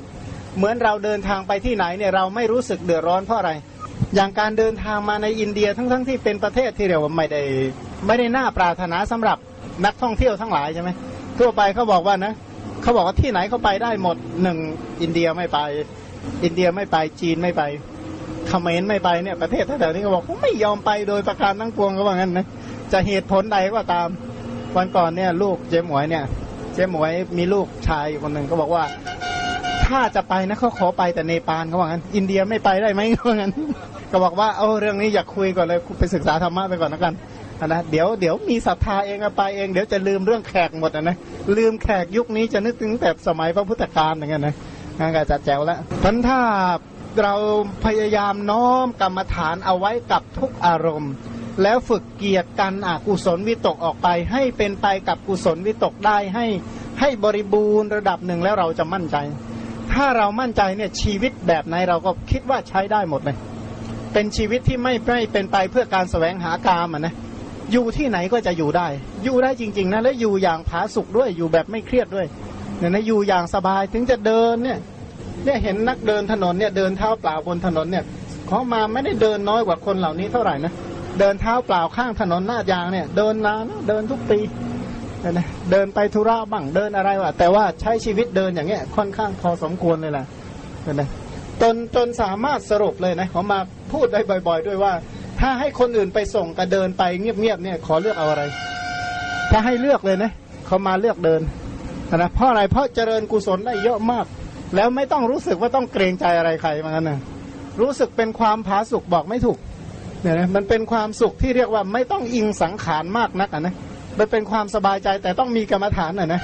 เหมือนเราเดินทางไปที่ไหนเนี่ยเราไม่รู้สึกเดือดร้อนเพราะอะไรอย่างการเดินทางมาในอินเดียทั้งที่เป็นประเทศที่เรียกว่าไม่ได้น่าปรารถนาสำหรับนักท่องเที่ยวทั้งหลายใช่ไหมทั่วไปเขาบอกว่านะเขาบอกว่าที่ไหนเขาไปได้หมดหนึ่งอินเดียไม่ไปอินเดียไม่ไปจีนไม่ไปเขมรไม่ไปเนี่ยประเทศแถวๆนี้เขาบอกเขาไม่ยอมไปโดยประการทั้งปวงก็ว่างั้นนะจะเหตุผลใดก็ตามวันก่อนเนี่ยลูกเจ๊หมวยมีลูกชายอยู่คนหนึ่งก็บอกว่าถ้าจะไปนะเขาขอไปแต่เนปาลเขาบอกงั้นอินเดียไม่ไปได้ไหมเขาบอกงั้นก็บอกว่าเรื่องนี้อยากคุยก่อนเลยไปศึกษาธรรมะไปก่อนแล้วกันนะเดี๋ยวมีศรัทธาเองไปเองเดี๋ยวจะลืมเรื่องแขกหมดนะลืมแขกยุคนี้จะนึกถึงแต่สมัยพระพุทธกาลอย่างเงี้ยนะงั้นก็จัดแจวแล้วเพราะถ้าเราพยายามน้อมกรรมฐานเอาไว้กับทุกอารมณ์แล้วฝึกเกียรติกันอกุศลวิตกออกไปให้เป็นไปกับกุศลวิตกได้ให้บริบูรณ์ระดับหนึ่งแล้วเราจะมั่นใจถ้าเรามั่นใจเนี่ยชีวิตแบบไหนเราก็คิดว่าใช้ได้หมดเลยเป็นชีวิตที่ไม่เป็นไปเพื่อการแสวงหากามนะอยู่ที่ไหนก็จะอยู่ได้จริงๆนะและอยู่อย่างผาสุกด้วยอยู่แบบไม่เครียดด้วยเนี่ยนะอยู่อย่างสบายถึงจะเดินเนี่ยเห็นนักเดินถนนเนี่ยเดินเท้าเปล่าบนถนนเนี่ยเขามาไม่ได้เดินน้อยกว่าคนเหล่านี้เท่าไหร่นะเดินเท้าเปล่าข้างถนนหน้ายางเนี่ยเดินนานเดินทุกปีนะเดินไปธุระบ้างเดินอะไรวะแต่ว่าใช้ชีวิตเดินอย่างเงี้ยค่อนข้างพอสมควรเลยล่ะนะจนสามารถสรุปเลยนะเขามาพูดได้บ่อยๆด้วยว่าถ้าให้คนอื่นไปส่งกับเดินไปเงียบๆเนี่ยขอเลือกเอาอะไรถ้าให้เลือกเลยนะเขามาเลือกเดินนะเพราะอะไรเพราะเจริญกุศลได้เยอะมากแล้วไม่ต้องรู้สึกว่าต้องเกรงใจอะไรใครเหมือนกันนะรู้สึกเป็นความผาสุกบอกไม่ถูกเนี่ยนะมันเป็นความสุขที่เรียกว่าไม่ต้องอิงสังขารมากนักนะมันเป็นความสบายใจแต่ต้องมีกรรมฐานหน่อยนะ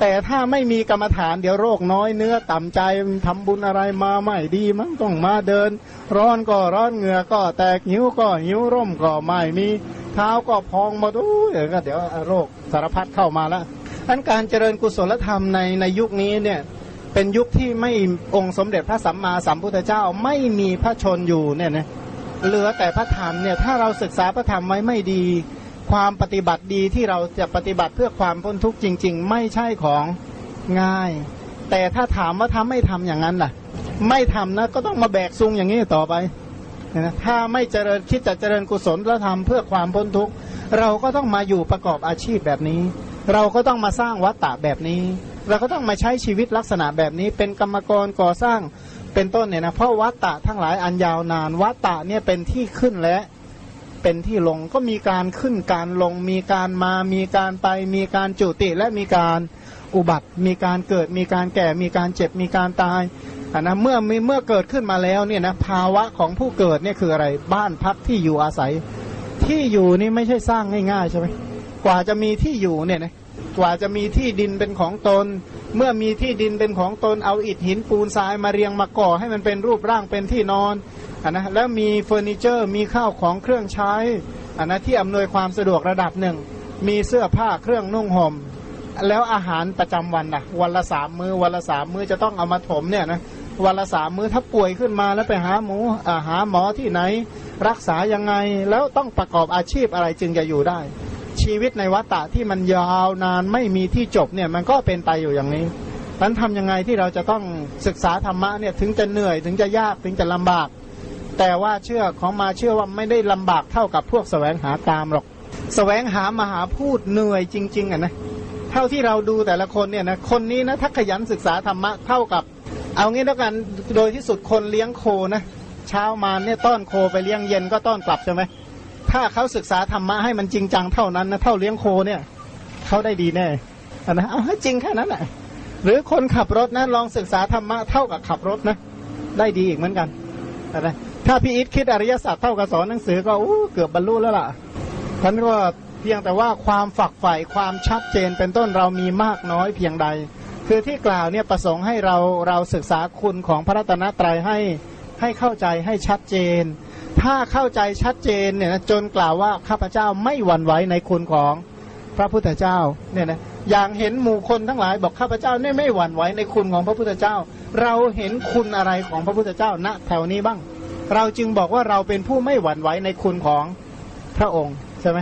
แต่ถ้าไม่มีกรรมฐานเดี๋ยวโรคน้อยเนื้อต่ำใจทำบุญอะไรมาไม่ดีมั้งต้องมาเดินร้อนก็ร้อนเหงื่อก็แตกหิวก็หิวร่มก็ไม่มีเท้าก็พองมาดูเดี๋ยวโรคสารพัดเข้ามาแล้วอันการเจริญกุศลธรรมในยุคนี้เนี่ยเป็นยุคที่ไม่องค์สมเด็จพระสัมมาสัมพุทธเจ้าไม่มีพระชนอยู่เนี่ยนะเหลือแต่พระธรรมเนี่ยถ้าเราศึกษาพระธรรมไว้ไม่ดีความปฏิบัติดีที่เราจะปฏิบัติเพื่อความพ้นทุกข์จริงๆไม่ใช่ของง่ายแต่ถ้าถามว่าทำไม่ทำอย่างนั้นล่ะไม่ทำนะก็ต้องมาแบกซุงอย่างนี้ต่อไปนะถ้าไม่เจริญคิดจะเจริญกุศลและทำเพื่อความพ้นทุกข์เราก็ต้องมาอยู่ประกอบอาชีพแบบนี้เราก็ต้องมาสร้างวัฏฏะแบบนี้เราก็ต้องมาใช้ชีวิตลักษณะแบบนี้เป็นกรรมกรก่อสร้างเป็นต้นเนี่ยนะเพราะวัฏฏะทั้งหลายอันยาวนานวัฏฏะเนี่ยเป็นที่ขึ้นและเป็นที่ลงก็มีการขึ้นการลงมีการมามีการไปมีการจุติและมีการอุบัติมีการเกิดมีการแก่มีการเจ็บมีการตายนะเมื่อเกิดขึ้นมาแล้วเนี่ยนะภาวะของผู้เกิดเนี่ยคืออะไรบ้านพักที่อยู่อาศัยที่อยู่นี่ไม่ใช่สร้างง่ายๆใช่ไหมกว่าจะมีที่อยู่เนี่ยนะกว่าจะมีที่ดินเป็นของตนเมื่อมีที่ดินเป็นของตนเอาอิฐหินปูนทรายมาเรียงมาก่อให้มันเป็นรูปร่างเป็นที่นอนนะแล้วมีเฟอร์นิเจอร์มีข้าวของเครื่องใช้นะที่อำนวยความสะดวกระดับหนึ่งมีเสื้อผ้าเครื่องนุ่งห่มแล้วอาหารประจำวันนะวันละ3 มื้อวันละ3 มื้อจะต้องเอามาถมเนี่ยนะวันละ3 มื้อถ้าป่วยขึ้นมาแล้วไปหาหมอที่ไหนรักษายังไงแล้วต้องประกอบอาชีพอะไรจึงจะอยู่ได้ชีวิตในวัฏฏะที่มันยาวนานไม่มีที่จบเนี่ยมันก็เป็นไปอยู่อย่างนี้นั้นทำยังไงที่เราจะต้องศึกษาธรรมะเนี่ยถึงจะเหนื่อยถึงจะยากถึงจะลำบากแต่ว่าเชื่อว่าไม่ได้ลำบากเท่ากับพวกแสวงหาตามหรอกแสวงหามหาพูดเหนื่อยจริงๆนะเท่าที่เราดูแต่ละคนเนี่ยนะคนนี้นะถ้าขยันศึกษาธรรมะเท่ากับเอางี้แล้วกันโดยที่สุดคนเลี้ยงโคนะเช้ามาเนี่ยต้อนโคไปเลี้ยงเย็นก็ต้อนกลับใช่ไหมถ้าเขาศึกษาธรรมะให้มันจริงจังเท่านั้นนะเท่าเลี้ยงโคเนี่ยเขาได้ดีแน่นะเอาให้จริงแค่นั้นแหละหรือคนขับรถนะลองศึกษาธรรมะเท่ากับขับรถนะได้ดีอีกเหมือนกันนะถ้าพี่อิทคิดอริยสัจเท่ากับสอนหนังสือก็เกือบบรรลุแล้วล่ะท่านก็เพียงแต่ว่าความฝักใฝ่ความชัดเจนเป็นต้นเรามีมากน้อยเพียงใดคือที่กล่าวเนี่ยประสงค์ให้เราศึกษาคุณของพระรัตนตรัยให้ ให้เข้าใจให้ชัดเจนถ้าเข้าใจชัดเจนเนี่ยนะจนกล่าวว่าข้าพเจ้าไม่หวั่นไหวในคุณของพระพุทธเจ้าเนี่ยนะอย่างเห็นหมู่คนทั้งหลายบอกข้าพเจ้าเนี่ยไม่หวั่นไหวในคุณของพระพุทธเจ้าเราเห็นคุณอะไรของพระพุทธเจ้าณแถวนี้บ้างเราจึงบอกว่าเราเป็นผู้ไม่หวั่นไหวในคุณของพระองค์ใช่ไหม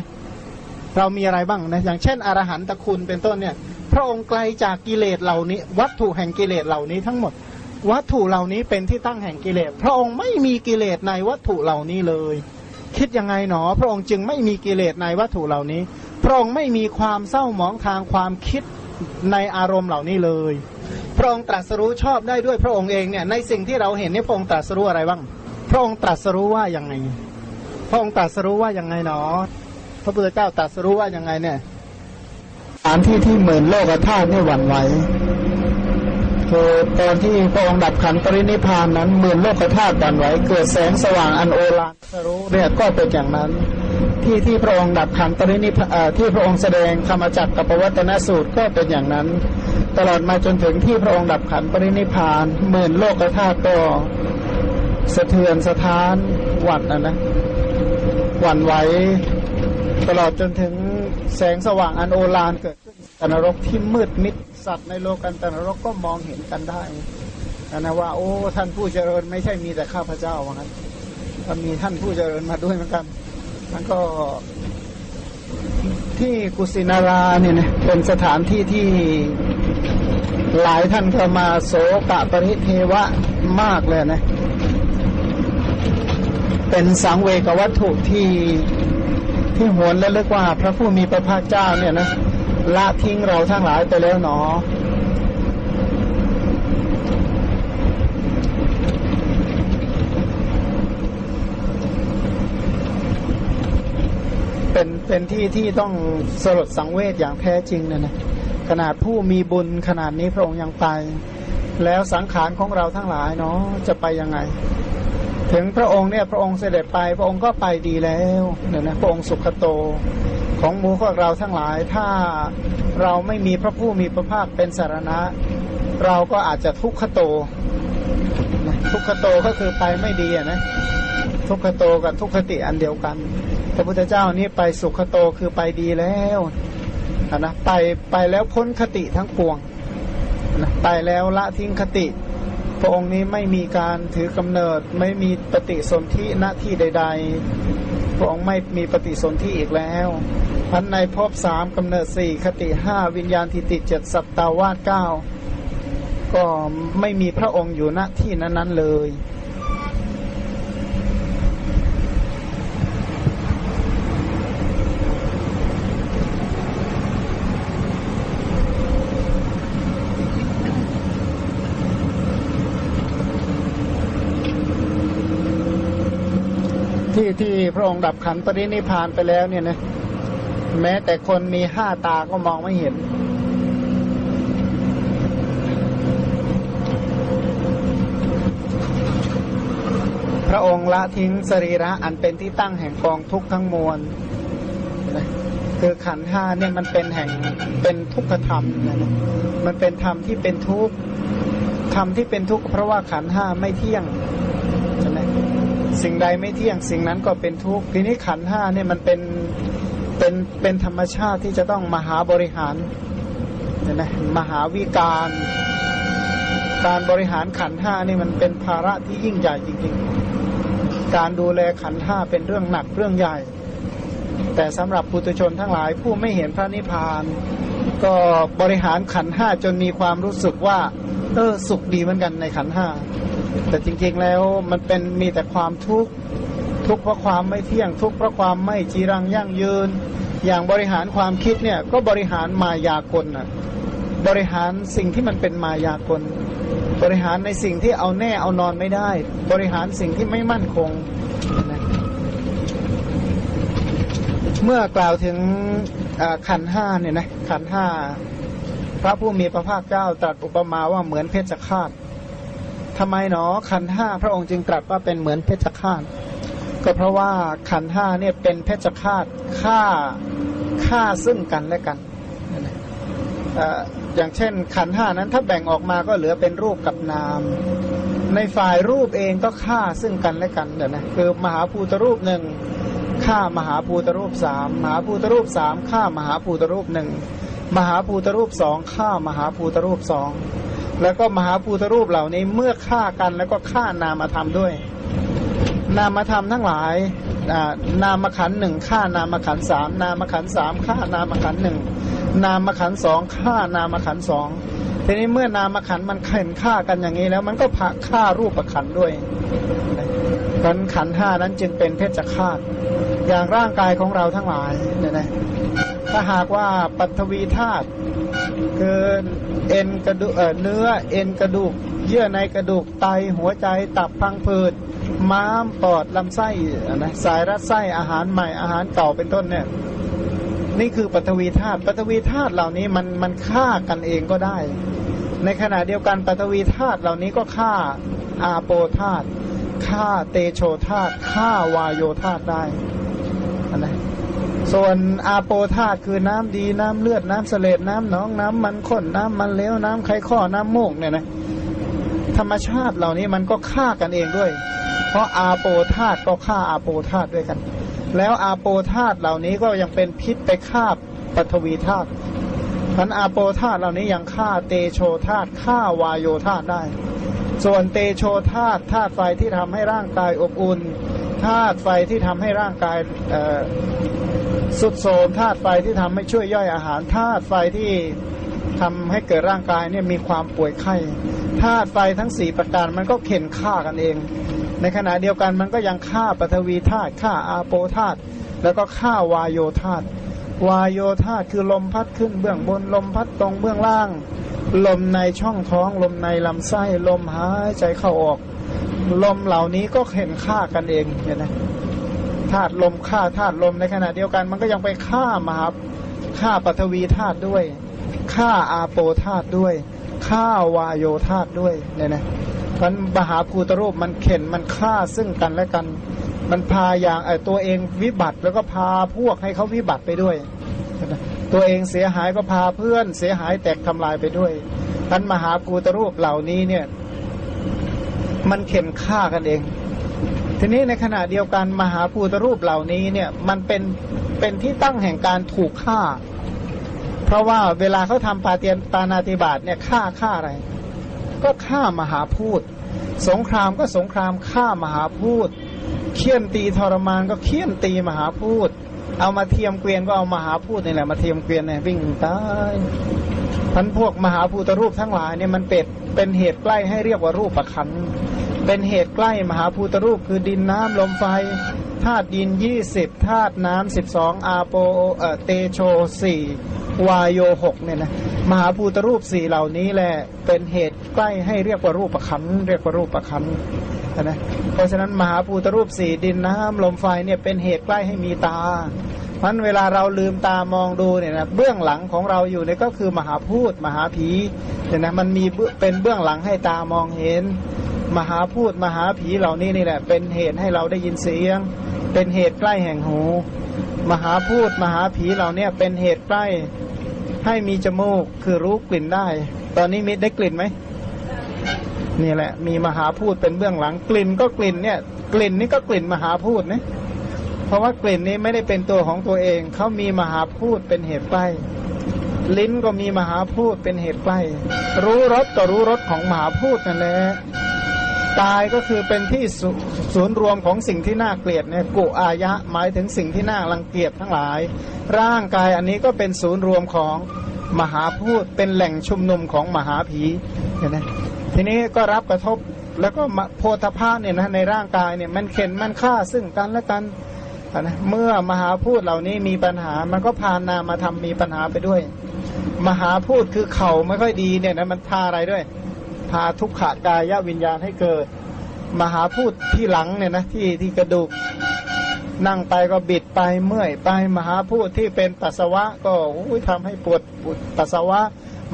เรามีอะไรบ้างนะอย่างเช่นอรหันตคุณเป็นต้นเนี่ยพระองค์ไกลจากกิเลสเหล่านี้วัตถุแห่งกิเลสเหล่านี้ทั้งหมดวัตถุเหล่านี้เป็นที่ตั้งแห่งกิเลสพระองค์ไม่มีกิเลสในวัตถุเหล่านี้เลยคิดยังไงหนอพระองค์จึงไม่มีกิเลสในวัตถุเหล่านี้พระองค์ไม่มีความเศร้าหมองทางความคิดในอารมณ์เหล่านี้เลยพระองค์ตรัสรู้ชอบได้ด้วยพระองค์เองเนี่ยในสิ่งที่เราเห็นนี่พระองค์ตรัสรู้อะไรบ้างพระองค์ตรัสรู้ว่ายังไงพระองค์ตรัสรู้ว่ายังไงหนอพระพุทธเจ้าตรัสรู้ว่ายังไงเนี่ยสถานที่ที่หมื่นโลกธาตุนี่หวั่นไหวคือตอนที่พระองค์ดับขันปรินิพพานนั้นหมื่นโลกธาตุหวั่นไหวเกิดแสงสว่างอันโอฬารตรัสรู้เนี่ยก็เป็นอย่างนั้นที่พระองค์ดับขันปรินิพพานที่พระองค์แสดงธรรมจักรกับปวัตตนสูตรก็เป็นอย่างนั้นตลอดมาจนถึงที่พระองค์ดับขันปรินิพพานหมื่นโลกธาตุก็สะเทือนสะท้านหวั่นนะหวั่นไหวตลอดจนถึงแสงสว่างอันโอฬารเกิดขึ้นสัตว์นรกที่มืดมิดสัตว์ในโลกันตนรกก็มองเห็นกันได้นะว่าโอ้ท่านผู้เจริญไม่ใช่มีแต่ข้าพเจ้าว่างั้นก็มีท่านผู้เจริญมาด้วยเหมือนกันมันก็ที่กุสินาราเนี่ยนะเป็นสถานที่ที่หลายท่านเข้ามาโสกปริเทวะมากเลยนะเป็นสังเวกวัตถุที่หวนและเรียกว่าพระผู้มีพระภาคเจ้าเนี่ยนะละทิ้งเราทั้งหลายไปแล้วหนอเป็นที่ที่ต้องสลดสังเวชอย่างแท้จริงเนี่ยนะขนาดผู้มีบุญขนาดนี้พระองค์ยังไปแล้วสังขารของเราทั้งหลายเนาะจะไปยังไงถึงพระองค์เนี่ยพระองค์เสด็จไปพระองค์ก็ไปดีแล้วเนี่ยนะพระองค์สุขโตของหมู่พวกเราทั้งหลายถ้าเราไม่มีพระผู้มีพระภาคเป็นสรณะเราก็อาจจะทุกขโตทุกขโตก็คือไปไม่ดีนะทุกขโตกับทุกขติอันเดียวกันพระพุทธเจ้านี่ไปสุขโตคือไปดีแล้วนะไปแล้วพ้นคติทั้งปวงนะไปแล้วละทิ้งคติพระองค์นี้ไม่มีการถือกำเนิดไม่มีปฏิสนธิหน้าที่ใดๆพระองค์ไม่มีปฏิสนธิอีกแล้วพันในภพสามกำเนิดสี่คติห้าวิญญาณทิฏฐิเจ็ดสัตตาวาสเก้าก็ไม่มีพระองค์อยู่ณที่นั้นๆเลยที่พระองค์ดับขันปรินิพพานไปแล้วเนี่ยนะแม้แต่คนมีห้าตาก็มองไม่เห็นพระองค์ละทิ้งสรีระอันเป็นที่ตั้งแห่งกองทุกข์ทั้งมวลคือขันธ์ห้าเนี่ยมันเป็นแห่งเป็นทุกขธรรมนะมันเป็นธรรมที่เป็นทุกข์ธรรมที่เป็นทุกข์เพราะว่าขันธ์ห้าไม่เที่ยงใช่ไหมสิ่งใดไม่เที่ยงสิ่งนั้นก็เป็นทุกข์ทีนี้ขันธ์ห้าเนี่ยมันเป็นธรรมชาติที่จะต้องมหาบริหารเห็นไหมมหาวิการการบริหารขันธ์ห้านี่มันเป็นภาระที่ยิ่งใหญ่จริงๆการดูแลขันธ์ห้าเป็นเรื่องหนักเรื่องใหญ่แต่สำหรับปุถุชนทั้งหลายผู้ไม่เห็นพระนิพพานก็บริหารขันธ์ห้าจนมีความรู้สึกว่าสุขดีเหมือนกันในขันธ์ห้าแต่จริงๆแล้วมันเป็นมีแต่ความทุกข์เพราะความไม่เที่ยงทุกข์เพราะความไม่จีรังยั่งยืนอย่างบริหารความคิดเนี่ยก็บริหารมายากลน่ะบริหารสิ่งที่มันเป็นมายากลบริหารในสิ่งที่เอาแน่เอานอนไม่ได้บริหารสิ่งที่ไม่มั่นคงนะเมื่อกล่าวถึงขันธ์ห้าเนี่ยนะขันธ์ห้าพระผู้มีพระภาคเจ้าตรัสอุปมาว่าเหมือนเพชฌฆาตทำไมหนอขันธ์ห้าพระองค์จึงตรัสว่าเป็นเหมือนเพชฌฆาตก็เพราะว่าขันธ์ห้าเนี่ยเป็นเพชฌฆาตฆ่าซึ่งกันและกันอย่างเช่นขันธ์ห้านั้นถ้าแบ่งออกมาก็เหลือเป็นรูปกับนาม ในฝ่ายรูปเองก็ฆ่าซึ่งกันและกันเดี๋ยวนะคือมหาภูตรูปหนึ่งฆ่ามหาภูตรูปสามมหาภูตรูปสามฆ่ามหาภูตรูปหนึ่งมหาภูตรูปสองฆ่ามหาภูตรูปสองแล้วก็มหาภูตรูปเหล่านี้เมื่อฆ่ากันแล้วก็ฆ่านามธรรมด้วยนามธรรมทั้งหลายนามขันธ์หนึ่งฆ่านามขันธ์สามนามขันธ์สามฆ่านามขันธ์หนึ่งนามขันธ์สองฆ่านามขันธ์สองทีนี้เมื่อนามขันธ์มันเข่นฆ่ากันอย่างนี้แล้วมันก็พาฆ่ารูปขันธ์ด้วยขันธ์ห้านั้นจึงเป็นเพชฌฆาตอย่างร่างกายของเราทั้งหลายเนี่ยนะถ้าหากว่าปฐวีธาตุคือเอ็นกระดูกเนื้อเอ็นกระดูกเยื่อในกระดูกไตหัวใจตับพังผืดม้ามปอดลำไส้นะสายรัดไส้อาหารใหม่อาหารเก่าเป็นต้นเนี่ยนี่คือปฐวีธาตุปฐวีธาตุเหล่านี้มันฆ่ากันเองก็ได้ในขณะเดียวกันปฐวีธาตุเหล่านี้ก็ฆ่าอาโปธาตุฆ่าเตโชธาตุฆ่าวายโยธาตุได้นะส่วนอาโปธาตุคือน้ำดีน้ำเลือดน้ำเสลดน้ำหนองน้ำมันข้นน้ำมันเลวน้ำไข้ข้อน้ำมูกเนี่ยนะธรรมชาติเหล่านี้มันก็ฆ่ากันเองด้วยเพราะอาโปธาตุก็ฆ่าอาโปธาตุด้วยกันแล้วอาโปธาตุเหล่านี้ก็ยังเป็นพิษไปฆ่าปฐวีธาตุพันอาโปธาตุเหล่านี้ยังฆ่าเตโชธาตุฆ่าวายโยธาตุได้ส่วนเตโชธาตุธาตุไฟที่ทำให้ร่างกายอบอุ่นธาตุไฟที่ทำให้ร่างกายสุดโทรมธาตุไฟที่ทำให้ช่วยย่อยอาหารธาตุไฟที่ทำให้เกิดร่างกายเนี่ยมีความป่วยไข้ธาตุไฟทั้ง4ประการมันก็เข่นฆ่ากันเองในขณะเดียวกันมันก็ยังฆ่าปฐวีธาตุฆ่าอาโปธาตุแล้วก็ฆ่าวายโยธาตุวายโยธาตุคือลมพัดขึ้นเบื้องบนลมพัดตรงเบื้องล่างลมในช่องท้องลมในลำไส้ลมหายใจเข้าออกลมเหล่านี้ก็เห็นฆ่ากันเองเนี่ยนะธาตุลมฆ่าธาตุลมในขณะเดียวกันมันก็ยังไปฆ่ามหาฆ่าปฐวีธาตุด้วยฆ่าอาโปธาตุด้วยฆ่าวายโยธาตุด้วยเนี่ยนะมันมหาภูตรูปมันเข่นมันฆ่าซึ่งกันและกันมันพาอย่างตัวเองวิบัติแล้วก็พาพวกให้เขาวิบัติไปด้วยตัวเองเสียหายก็พาเพื่อนเสียหายแตกทำลายไปด้วยนั้นมหาภูตรูปเหล่านี้เนี่ยมันเข่นฆ่ากันเองทีนี้ในขณะเดียวกันมหาภูตรูปเหล่านี้เนี่ยมันเป็นที่ตั้งแห่งการถูกฆ่าเพราะว่าเวลาเขาทำปาเตียนปานาติบาตเนี่ยฆ่าอะไรก็ฆ่ามหาพูดสงครามก็สงครามฆ่ามหาพูดเคี่ยนตีทรมานก็เคี่ยนตีมหาพูดเอามาเทียมเกวียนก็เอามหาพูดนี่แหละมาเทียมเกวียนเนี่ยวิ่งตายพันพวกมหาภูตรูปทั้งหลายเนี่ยมันเป็นเหตุใกล้ให้เรียกว่ารูปประคันเป็นเหตุใกล้มหาภูตรูปคือดินน้ำลมไฟธาตุดิน20ธาตุน้ำ12อาโปเตโช4วายโย6เนี่ยนะมหาภูตรูป4เหล่านี้แหละเป็นเหตุใกล้ให้เรียกว่ารูปประคันเรียกว่ารูปประคันนะเพราะฉะนั้นมหาภูตรูป4ดินน้ำลมไฟเนี่ยเป็นเหตุใกล้ให้มีตาเพราะเวลาเราลืมตามองดูเนี่ยนะเบื้องหลังของเราอยู่เนี่ยก็คือมหาภูตมหาผีเนี่ยนะมันมีเป็นเบื้องหลังให้ตามองเห็นมหาภูตมหาผีเหล่านี้นี่แหละเป็นเหตุให้เราได้ยินเสียงเป็นเหตุใกล้แห่งหูมหาภูตมหาผีเหล่านี้เป็นเหตุใกล้ให้มีจมูกคือรู้กลิ่นได้ตอนนี้มิตรได้กลิ่นไหมนี่แหละมีมหาภูตเป็นเบื้องหลังกลิ่นก็กลิ่นเนี่ยกลิ่นนี่ก็กลิ่นมหาภูตนะเพราะว่ากลิ่นนี้ไม่ได้เป็นตัวของตัวเองเขามีมหาภูตเป็นเหตุใกล้ลิ้นก็มีมหาภูตเป็นเหตุใกล้รู้รสก็รู้รสของมหาภูตนั่นแหละกายก็คือเป็นที่ศูนย์รวมของสิ่งที่น่าเกลียดเนี่ยกุอายะหมายถึงสิ่งที่น่ารังเกียจทั้งหลายร่างกายอันนี้ก็เป็นศูนย์รวมของมหาภูตเป็นแหล่งชุมนุมของมหาผีเห็นไหมทีนี้ก็รับกระทบแล้วก็โพธภาพเนี่ยนะในร่างกายเนี่ยมันเข็นมันฆ่าซึ่งกันและกันนะเมื่อมหาภูตเหล่านี้มีปัญหามันก็พานามาทำมีปัญหาไปด้วยมหาภูตคือเข่าไม่ค่อยดีเนี่ยนะมันพาอะไรด้วยพาทุกขากายวิญญาณให้เกิดมหาภูตที่หลังเนี่ยนะที่กระดูกนั่งไปก็บิดไปเมื่อยไปมหาภูตที่เป็นปัสสาวะก็ทำให้ปวดปัสสาวะ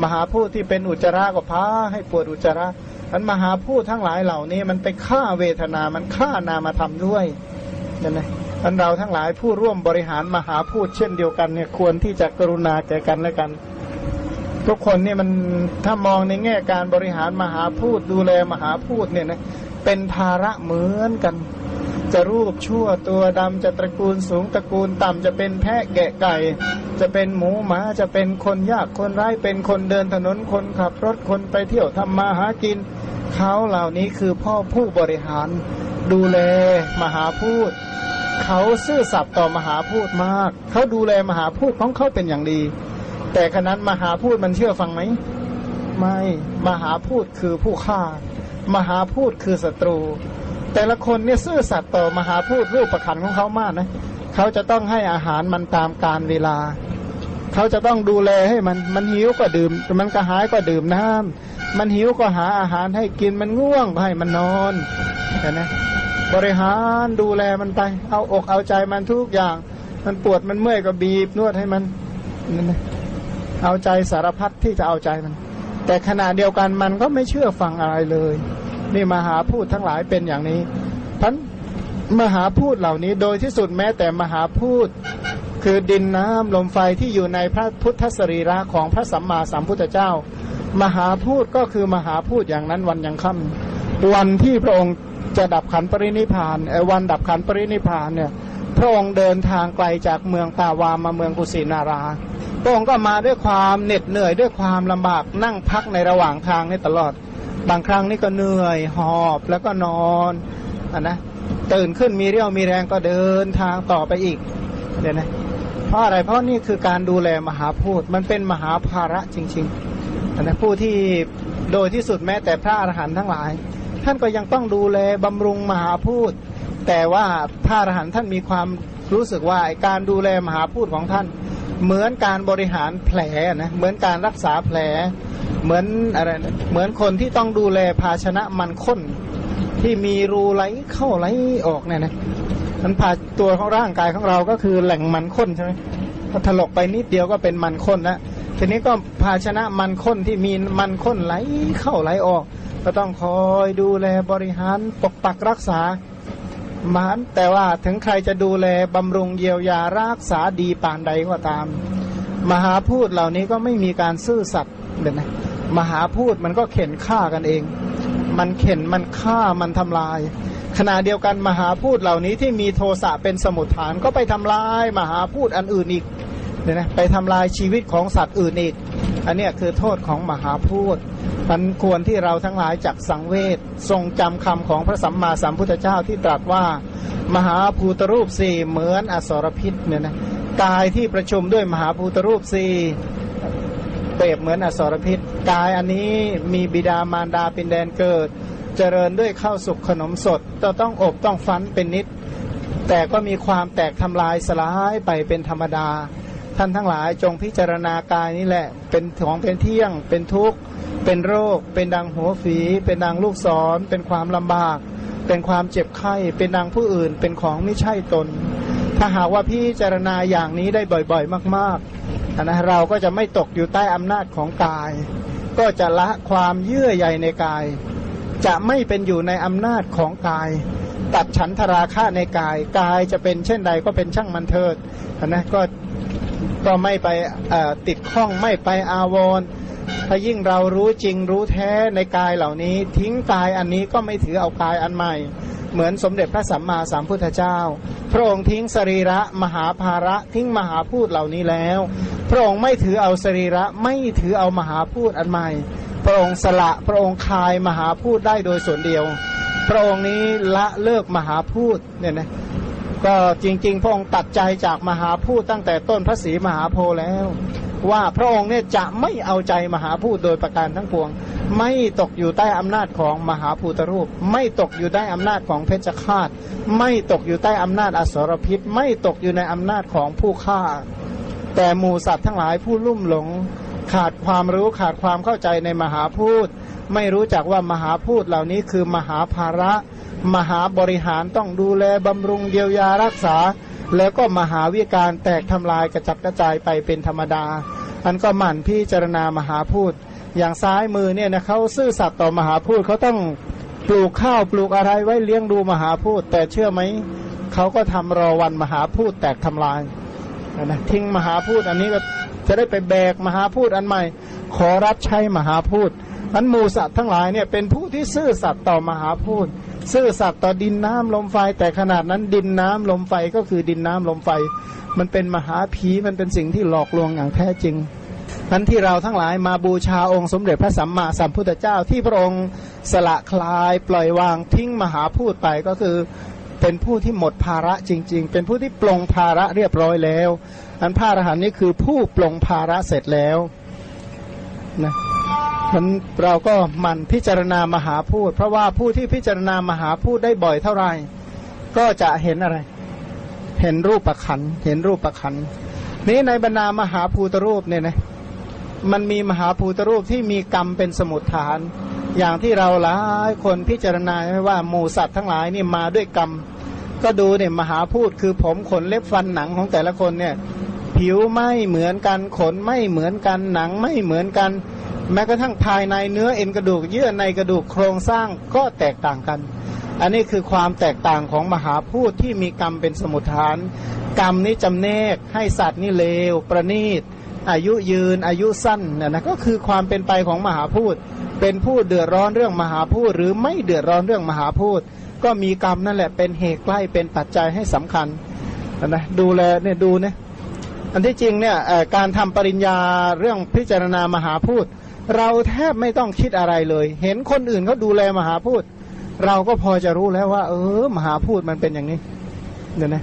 มหาภูตที่เป็นอุจจาระก็พาให้ปวดอุจจาระนั้นมหาภูตทั้งหลายเหล่านี้มันไปฆ่าเวทนามันฆ่านามธรรมด้วยนั่นเองท่านเราทั้งหลายผู้ร่วมบริหารมหาภูตเช่นเดียวกันเนี่ยควรที่จะกรุณาแก่กันและกัน ทุกคนเนี่ยมันถ้ามองในแง่การบริหารมหาพูดดูแลมหาพูดเนี่ยนะเป็นภาระเหมือนกันจะรูปชั่วตัวดำจะตระกูลสูงตระกูลต่ำจะเป็นแพะแกะไก่จะเป็นหมูหมาจะเป็นคนยากคนไร้เป็นคนเดินถนนคนขับรถคนไปเที่ยวทำมาหากินเขาเหล่านี้คือพ่อผู้บริหารดูแลมหาพูดเขาซื่อสัตย์ต่อมหาพูดมากเขาดูแลมหาพูดของเขาเป็นอย่างดีแต่ขณะนั้นมหาพูดมันเชื่อฟังไหมไม่มหาพูดคือผู้ฆ่ามหาพูดคือศัตรูแต่ละคนเนี่ยซื่อสัตย์ต่อมหาพูดรูปประคันของเขามากนะเขาจะต้องให้อาหารมันตามกาลเวลาเขาจะต้องดูแลให้มันหิวก็ดื่มมันกระหายก็ดื่มน้ำมันหิวก็หาอาหารให้กินมันง่วงก็ให้มันนอนเห็นไหมบริหารดูแลมันไปเอาอกเอาใจมันทุกอย่างมันปวดมันเมื่อยก็บีบนวดให้มันนั่นนะเอาใจสารพัดที่จะเอาใจมันแต่ขณะเดียวกันมันก็ไม่เชื่อฟังอะไรเลยนี่มหาพูดทั้งหลายเป็นอย่างนี้ท่านมหาพูดเหล่านี้โดยที่สุดแม้แต่มหาพูดคือดินน้ำลมไฟที่อยู่ในพระพุทธสรีระของพระสัมมาสัมพุทธเจ้ามหาพูดก็คือมหาพูดอย่างนั้นวันยังค่ำวันที่พระองค์จะดับขันปรินิพพานวันดับขันปรินิพพานเนี่ยพระองค์เดินทางไกลจากเมืองตาวามาเมืองกุสินาราพระองค์ก็มาด้วยความเหน็ดเหนื่อยด้วยความลำบากนั่งพักในระหว่างทางนี่ตลอดบางครั้งนี่ก็เหนื่อยหอบแล้วก็นอนนะตื่นขึ้นมีเรี่ยวมีแรงก็เดินทางต่อไปอีกเดี๋ยวนะเพราะอะไรเพราะนี่คือการดูแลมหาพูดมันเป็นมหาภาระจริงๆนะผู้ที่โดยที่สุดแม้แต่พระอรหันต์ทั้งหลายท่านก็ยังต้องดูแลบำรุงมหาพูดแต่ว่าพระอรหันต์ท่านมีความรู้สึกว่าการดูแลมหาพูดของท่านเหมือนการบริหารแผลนะเหมือนการรักษาแผลเหมือนอะไรนะเหมือนคนที่ต้องดูแลภาชนะมันข้นที่มีรูไหลเข้าไหลออกเนี่ยนะมันผ่าตัวของร่างกายของเราก็คือแหล่งมันข้นใช่ไหมถ้าถลกไปนิดเดียวก็เป็นมันข้นแล้วทีนี้ก็ภาชนะมันข้นที่มีมันข้นไหลเข้าไหลออกก็ต้องคอยดูแลบริหารปกปักรักษามันแต่ว่าถึงใครจะดูแลบำรุงเยียวยารักษาดีปานใดก็ตามมหาพูดเหล่านี้ก็ไม่มีการซื่อสัตย์เด่นนะมหาพูดมันก็เข็นฆ่ากันเองมันเข็นมันฆ่ามันทำลายขณะเดียวกันมหาพูดเหล่านี้ที่มีโทสะเป็นสมุทฐานก็ไปทำลายมหาพูดอันอื่นอีกเด่นนะไปทำลายชีวิตของสัตว์อื่นอีกอันนี้คือโทษของมหาพูดมันควรที่เราทั้งหลายจักสังเวชทรงจำคำของพระสัมมาสัมพุทธเจ้าที่ตรัสว่ามหาภูตรูปสี่เหมือนอสรพิษเนี่ยนะกายที่ประชุมด้วยมหาภูตรูปสี่เปรียบเหมือนอสรพิษกายอันนี้มีบิดามารดาเป็นแดนเกิดเจริญด้วยข้าวสุกขนมสดต้องอบต้องฟันเป็นนิดแต่ก็มีความแตกทำลายสลายไปเป็นธรรมดาท่านทั้งหลายจงพิจารณากายนี้แหละเป็นของเป็นเที่ยงเป็นทุกข์เป็นโรคเป็นดังหัวฝีเป็นดังลูกศรเป็นความลำบากเป็นความเจ็บไข้เป็นดังผู้อื่นเป็นของไม่ใช่ตนถ้าหากว่าพิจารณาอย่างนี้ได้บ่อยๆมากๆนะเราก็จะไม่ตกอยู่ใต้อำนาจของกายก็จะละความเยื่อใยในกายจะไม่เป็นอยู่ในอำนาจของกายตัดฉันทราคะในกายกายจะเป็นเช่นใดก็เป็นช่างมันเถิดนะก็ไม่ไปติดข้องไม่ไปอาวรถ้ายิ่งเรารู้จริงรู้แท้ในกายเหล่านี้ทิ้งกายอันนี้ก็ไม่ถือเอากายอันใหม่เหมือนสมเด็จพระสัมมาสัมพุทธเจ้าพระองค์ทิ้งสรีระมหาภาระทิ้งมหาพูดเหล่านี้แล้วพระองค์ไม่ถือเอาสรีระไม่ถือเอามหาพูดอันใหม่พระองค์สละพระองค์คายมหาพูดได้โดยส่วนเดียวพระองค์นี้ละเลิกมหาพูดเนี่ยนะก็จริงๆพระองค์ตัดใจจากมหาพูดตั้งแต่ต้นพระศรีมหาโพธิ์แล้วว่าพระองค์เนี่ยจะไม่เอาใจมหาพูดโดยประการทั้งปวงไม่ตกอยู่ใต้อำนาจของมหาภูตรูปไม่ตกอยู่ใต้อำนาจของเพชฌฆาตไม่ตกอยู่ใต้อำนาจอสรพิษไม่ตกอยู่ในอำนาจของผู้ฆ่าแต่หมู่สัตว์ทั้งหลายผู้ลุ่มหลงขาดความรู้ขาดความเข้าใจในมหาพูดไม่รู้จักว่ามหาพูดเหล่านี้คือมหาภาระมหาบริหารต้องดูแลบำรุงเยียวยารักษาแล้วก็มหาวิการแตกทำลายกระจัดกระจายไปเป็นธรรมดาอันก็หมั่นพิจารณามหาพูดอย่างซ้ายมือเนี่ยนะเขาซื่อสัตย์ต่อมหาพูดเขาต้องปลูกข้าวปลูกอะไรไว้เลี้ยงดูมหาพูดแต่เชื่อไหมเขาก็ทำรอวันมหาพูดแตกทำลายนะทิ้งมหาพูดอันนี้ก็จะได้ไปแบกมหาพูดอันใหม่ ขอรับใช้มหาพูดนั้นหมูสัตว์ทั้งหลายเนี่ยเป็นผู้ที่ซื่อสัตย์ต่อมหาพูดซื่อสัตย์ต่อดินน้ำลมไฟแต่ขนาดนั้นดินน้ำลมไฟก็คือดินน้ำลมไฟมันเป็นมหาผีมันเป็นสิ่งที่หลอกลวงอย่างแท้จริงนั้นที่เราทั้งหลายมาบูชาองค์สมเด็จพระสัมมาสัมพุทธเจ้าที่พระองค์สละคลายปล่อยวางทิ้งมหาพูดไปก็คือเป็นผู้ที่หมดภาระจริงๆเป็นผู้ที่ปลงภาระเรียบร้อยแล้วอันพระอรหันต์นี่คือผู้ปลงภาระเสร็จแล้วนะเราก็หมั่นพิจารณามหาพูดเพราะว่าผู้ที่พิจารณามหาพูดได้บ่อยเท่าไหร่ก็จะเห็นอะไรเห็นรูปขันธ์เห็นรูปขันธ์นี้ในบรรดามหาภูตรูปเนี่ยนะมันมีมหาภูตรูปที่มีกรรมเป็นสมุทฐานอย่างที่เราหลายคนพิจารณาว่าหมู่สัตว์ทั้งหลายนี่มาด้วยกรรมก็ดูเนี่ยมหาพูดคือผมขนเล็บฟันหนังของแต่ละคนเนี่ยผิวไม่เหมือนกันขนไม่เหมือนกันหนังไม่เหมือนกันแม้กระทั่งภายในเนื้อเอ็นกระดูกเยื่อในกระดูกโครงสร้างก็แตกต่างกันอันนี้คือความแตกต่างของมหาพูดที่มีกรรมเป็นสมุทฐานกรรมนี้จำแนกให้สัตว์นี่เลวประณีตอายุยืนอายุสั้นนะก็คือความเป็นไปของมหาพูดเป็นผู้เดือดร้อนเรื่องมหาพูดหรือไม่เดือดร้อนเรื่องมหาพูดก็มีกรรมนั่นแหละเป็นเหตุใกล้เป็นปัจจัยให้สำคัญนะดูแลเนี่ยดูนะอันที่จริงเนี่ยการทำปริญญาเรื่องพิจารณามหาพูดเราแทบไม่ต้องคิดอะไรเลยเห็นคนอื่นเขาดูแลมหาพูดเราก็พอจะรู้แล้วว่ามหาพูดมันเป็นอย่างนี้เดี๋ยวนะ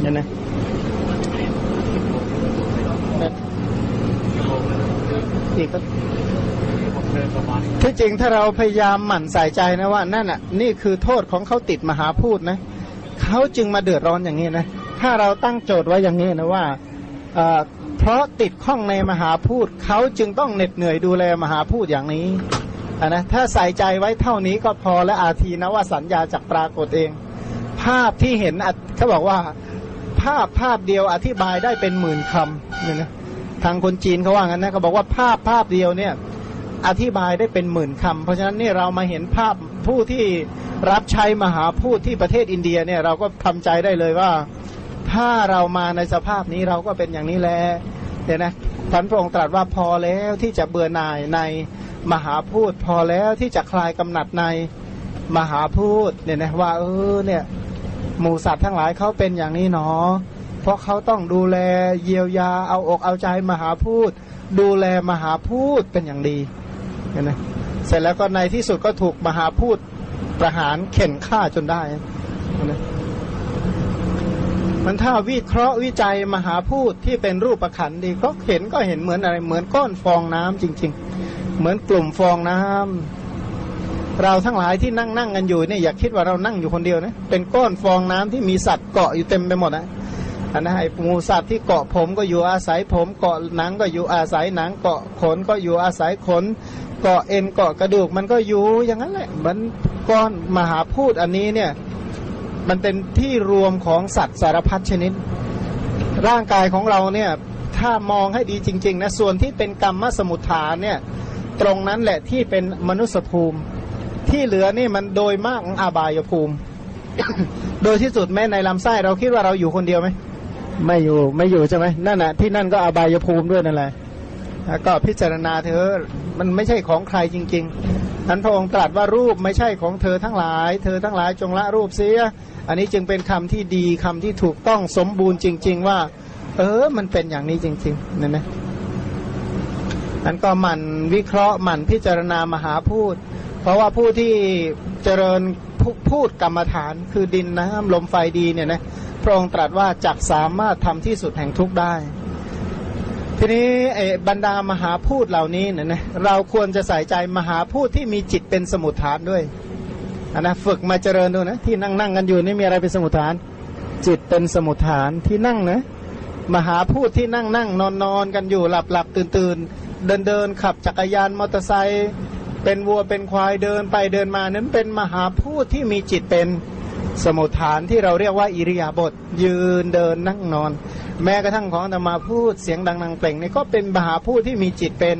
เดี๋ยวนะที่จริงถ้าเราพยายามหมั่นใส่ใจนะว่านั่นน่ะนี่คือโทษของเขาติดมหาพูดนะเขาจึงมาเดือดร้อนอย่างนี้นะถ้าเราตั้งโจทย์ไว้อย่างนี้นะว่าเพราะติดข้องในมหาพูดเขาจึงต้องเหน็ดเหนื่อยดูแลมหาพูดอย่างนี้นะถ้าใส่ใจไว้เท่านี้ก็พอและอาทีนะว่าสัญญาจักปรากฏเองภาพที่เห็นเขาบอกว่าภาพเดียวอธิบายได้เป็นหมื่นคำเนี่ยนะทางคนจีนเขาว่างั้นนะเขาบอกว่าภาพเดียวเนี่ยอธิบายได้เป็นหมื่นคำเพราะฉะนั้นนี่เรามาเห็นภาพผู้ที่รับใช้มหาพูดที่ประเทศอินเดียเนี่ยเราก็ทำใจได้เลยว่าถ้าเรามาในสภาพนี้เราก็เป็นอย่างนี้แหละเดี๋ยวนะท่านพระองค์ตรัสว่าพอแล้วที่จะเบื่อหน่ายในมหาพูดพอแล้วที่จะคลายกำหนัดในมหาพูดเนี่ยนะว่าเนี่ยหมู่สัตว์ทั้งหลายเขาเป็นอย่างนี้เนาะเพราะเขาต้องดูแลเยียวยาเอาอกเอาใจมหาพูดดูแลมหาพูดเป็นอย่างดีเห็นไหมเสร็จแล้วก็ในที่สุดก็ถูกมหาพูดประหารเข็นฆ่าจนได้นะมันถ้าวิเคราะห์วิจัยมหาพูดที่เป็นรูปขันธ์ดีก็เห็นเหมือนอะไรเหมือนก้อนฟองน้ำจริงๆเหมือนกลุ่มฟองน้ำเราทั้งหลายที่นั่งกันอยู่เนี่ยอย่าคิดว่าเรานั่งอยู่คนเดียวนะเป็นก้อนฟองน้ำที่มีสัตว์เกาะอยู่เต็มไปหมดนะไอ้งูสัตว์ที่เกาะผมก็อยู่อาศัยผมเกาะหนังก็อยู่อาศัยหนังเกาะขนก็อยู่อาศัยขนเกาะเอ็นเกาะกระดูกมันก็อยู่อย่างนั้นแหละมันก้อนมหาพูดอันนี้เนี่ยมันเป็นที่รวมของสัตว์สารพัดชนิดร่างกายของเราเนี่ยถ้ามองให้ดีจริงๆนะส่วนที่เป็นกรรมสมุทฐานเนี่ยตรงนั้นแหละที่เป็นมนุษยภูมิที่เหลือนี่มันโดยมากอบายภูมิ โดยที่สุดแม้ในลำไส้เราคิดว่าเราอยู่คนเดียวไหมไม่อยู่ใช่ไหมนั่นน่ะที่นั่นก็อบายภูมิด้วยนั่นแหละก็พิจารณาเธอมันไม่ใช่ของใครจริงๆนั้นพระองค์ตรัสว่ารูปไม่ใช่ของเธอทั้งหลายเธอทั้งหลายจงละรูปเสียอันนี้จึงเป็นคำที่ดีคำที่ถูกต้องสมบูรณ์จริงๆว่ามันเป็นอย่างนี้จริงๆนั่นนะอันก็หมั่นวิเคราะห์หมั่นพิจารณามหาพูดเพราะว่าผู้ที่เจริญพูดกรรมฐานคือดินน้ำลมไฟดีเนี่ยนะพระองค์ตรัสว่าจักสามารถทำที่สุดแห่งทุกข์ได้ทีนี้บรรดามหาพูดเหล่านี้เนี่ยนะเราควรจะใส่ใจมหาพูดที่มีจิตเป็นสมุทฐานด้วยนะฝึกมาเจริญดูนะที่นั่งกันอยู่นี่มีอะไรเป็นสมุทฐานจิตเป็นสมุทฐานที่นั่งนะมหาพูดที่นั่งนอนกันอยู่หลับตื่นเดินขับจักรยานมอเตอร์ไซค์เป็นวัวเป็นควายเดินไปเดินมานั้นเป็นมหาพูดที่มีจิตเป็นสมุทฐานที่เราเรียกว่าอิริยาบถยืนเดินนั่งนอนแม้กระทั่งของอาตมาพูดเสียงดังๆเปล่งนี่ก็เป็นมหาพูดที่มีจิตเป็น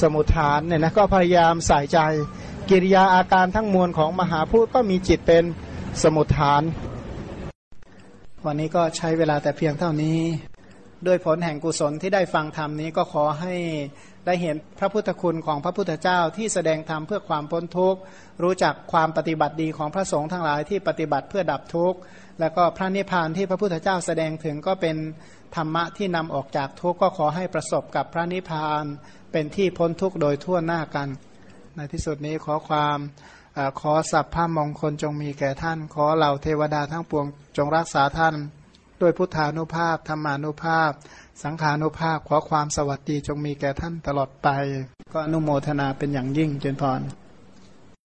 สมุทฐานเนี่ยนะก็พยายามใส่ใจกิริยาอาการทั้งมวลของมหาพูดก็มีจิตเป็นสมุทฐาน วันนี้ก็ใช้เวลาแต่เพียงเท่านี้ด้วยผลแห่งกุศลที่ได้ฟังธรรมนี้ก็ขอให้ได้เห็นพระพุทธคุณของพระพุทธเจ้าที่แสดงธรรมเพื่อความพ้นทุกข์รู้จักความปฏิบัติดีของพระสงฆ์ทั้งหลายที่ปฏิบัติเพื่อดับทุกข์แล้วก็พระนิพพานที่พระพุทธเจ้าแสดงถึงก็เป็นธรรมะที่นำออกจากทุกข์ก็ขอให้ประสบกับพระนิพพานเป็นที่พ้นทุกข์โดยทั่วหน้ากันในที่สุดนี้ขอสัพพมงคลจงมีแก่ท่านขอเหล่าเทวดาทั้งปวงจงรักษาท่านด้วยพุทธานุภาพธรรมานุภาพสังฆานุภาพขอความสวัสดีจงมีแก่ท่านตลอดไปก็อนุโมทนาเป็นอย่างยิ่งเจริญพร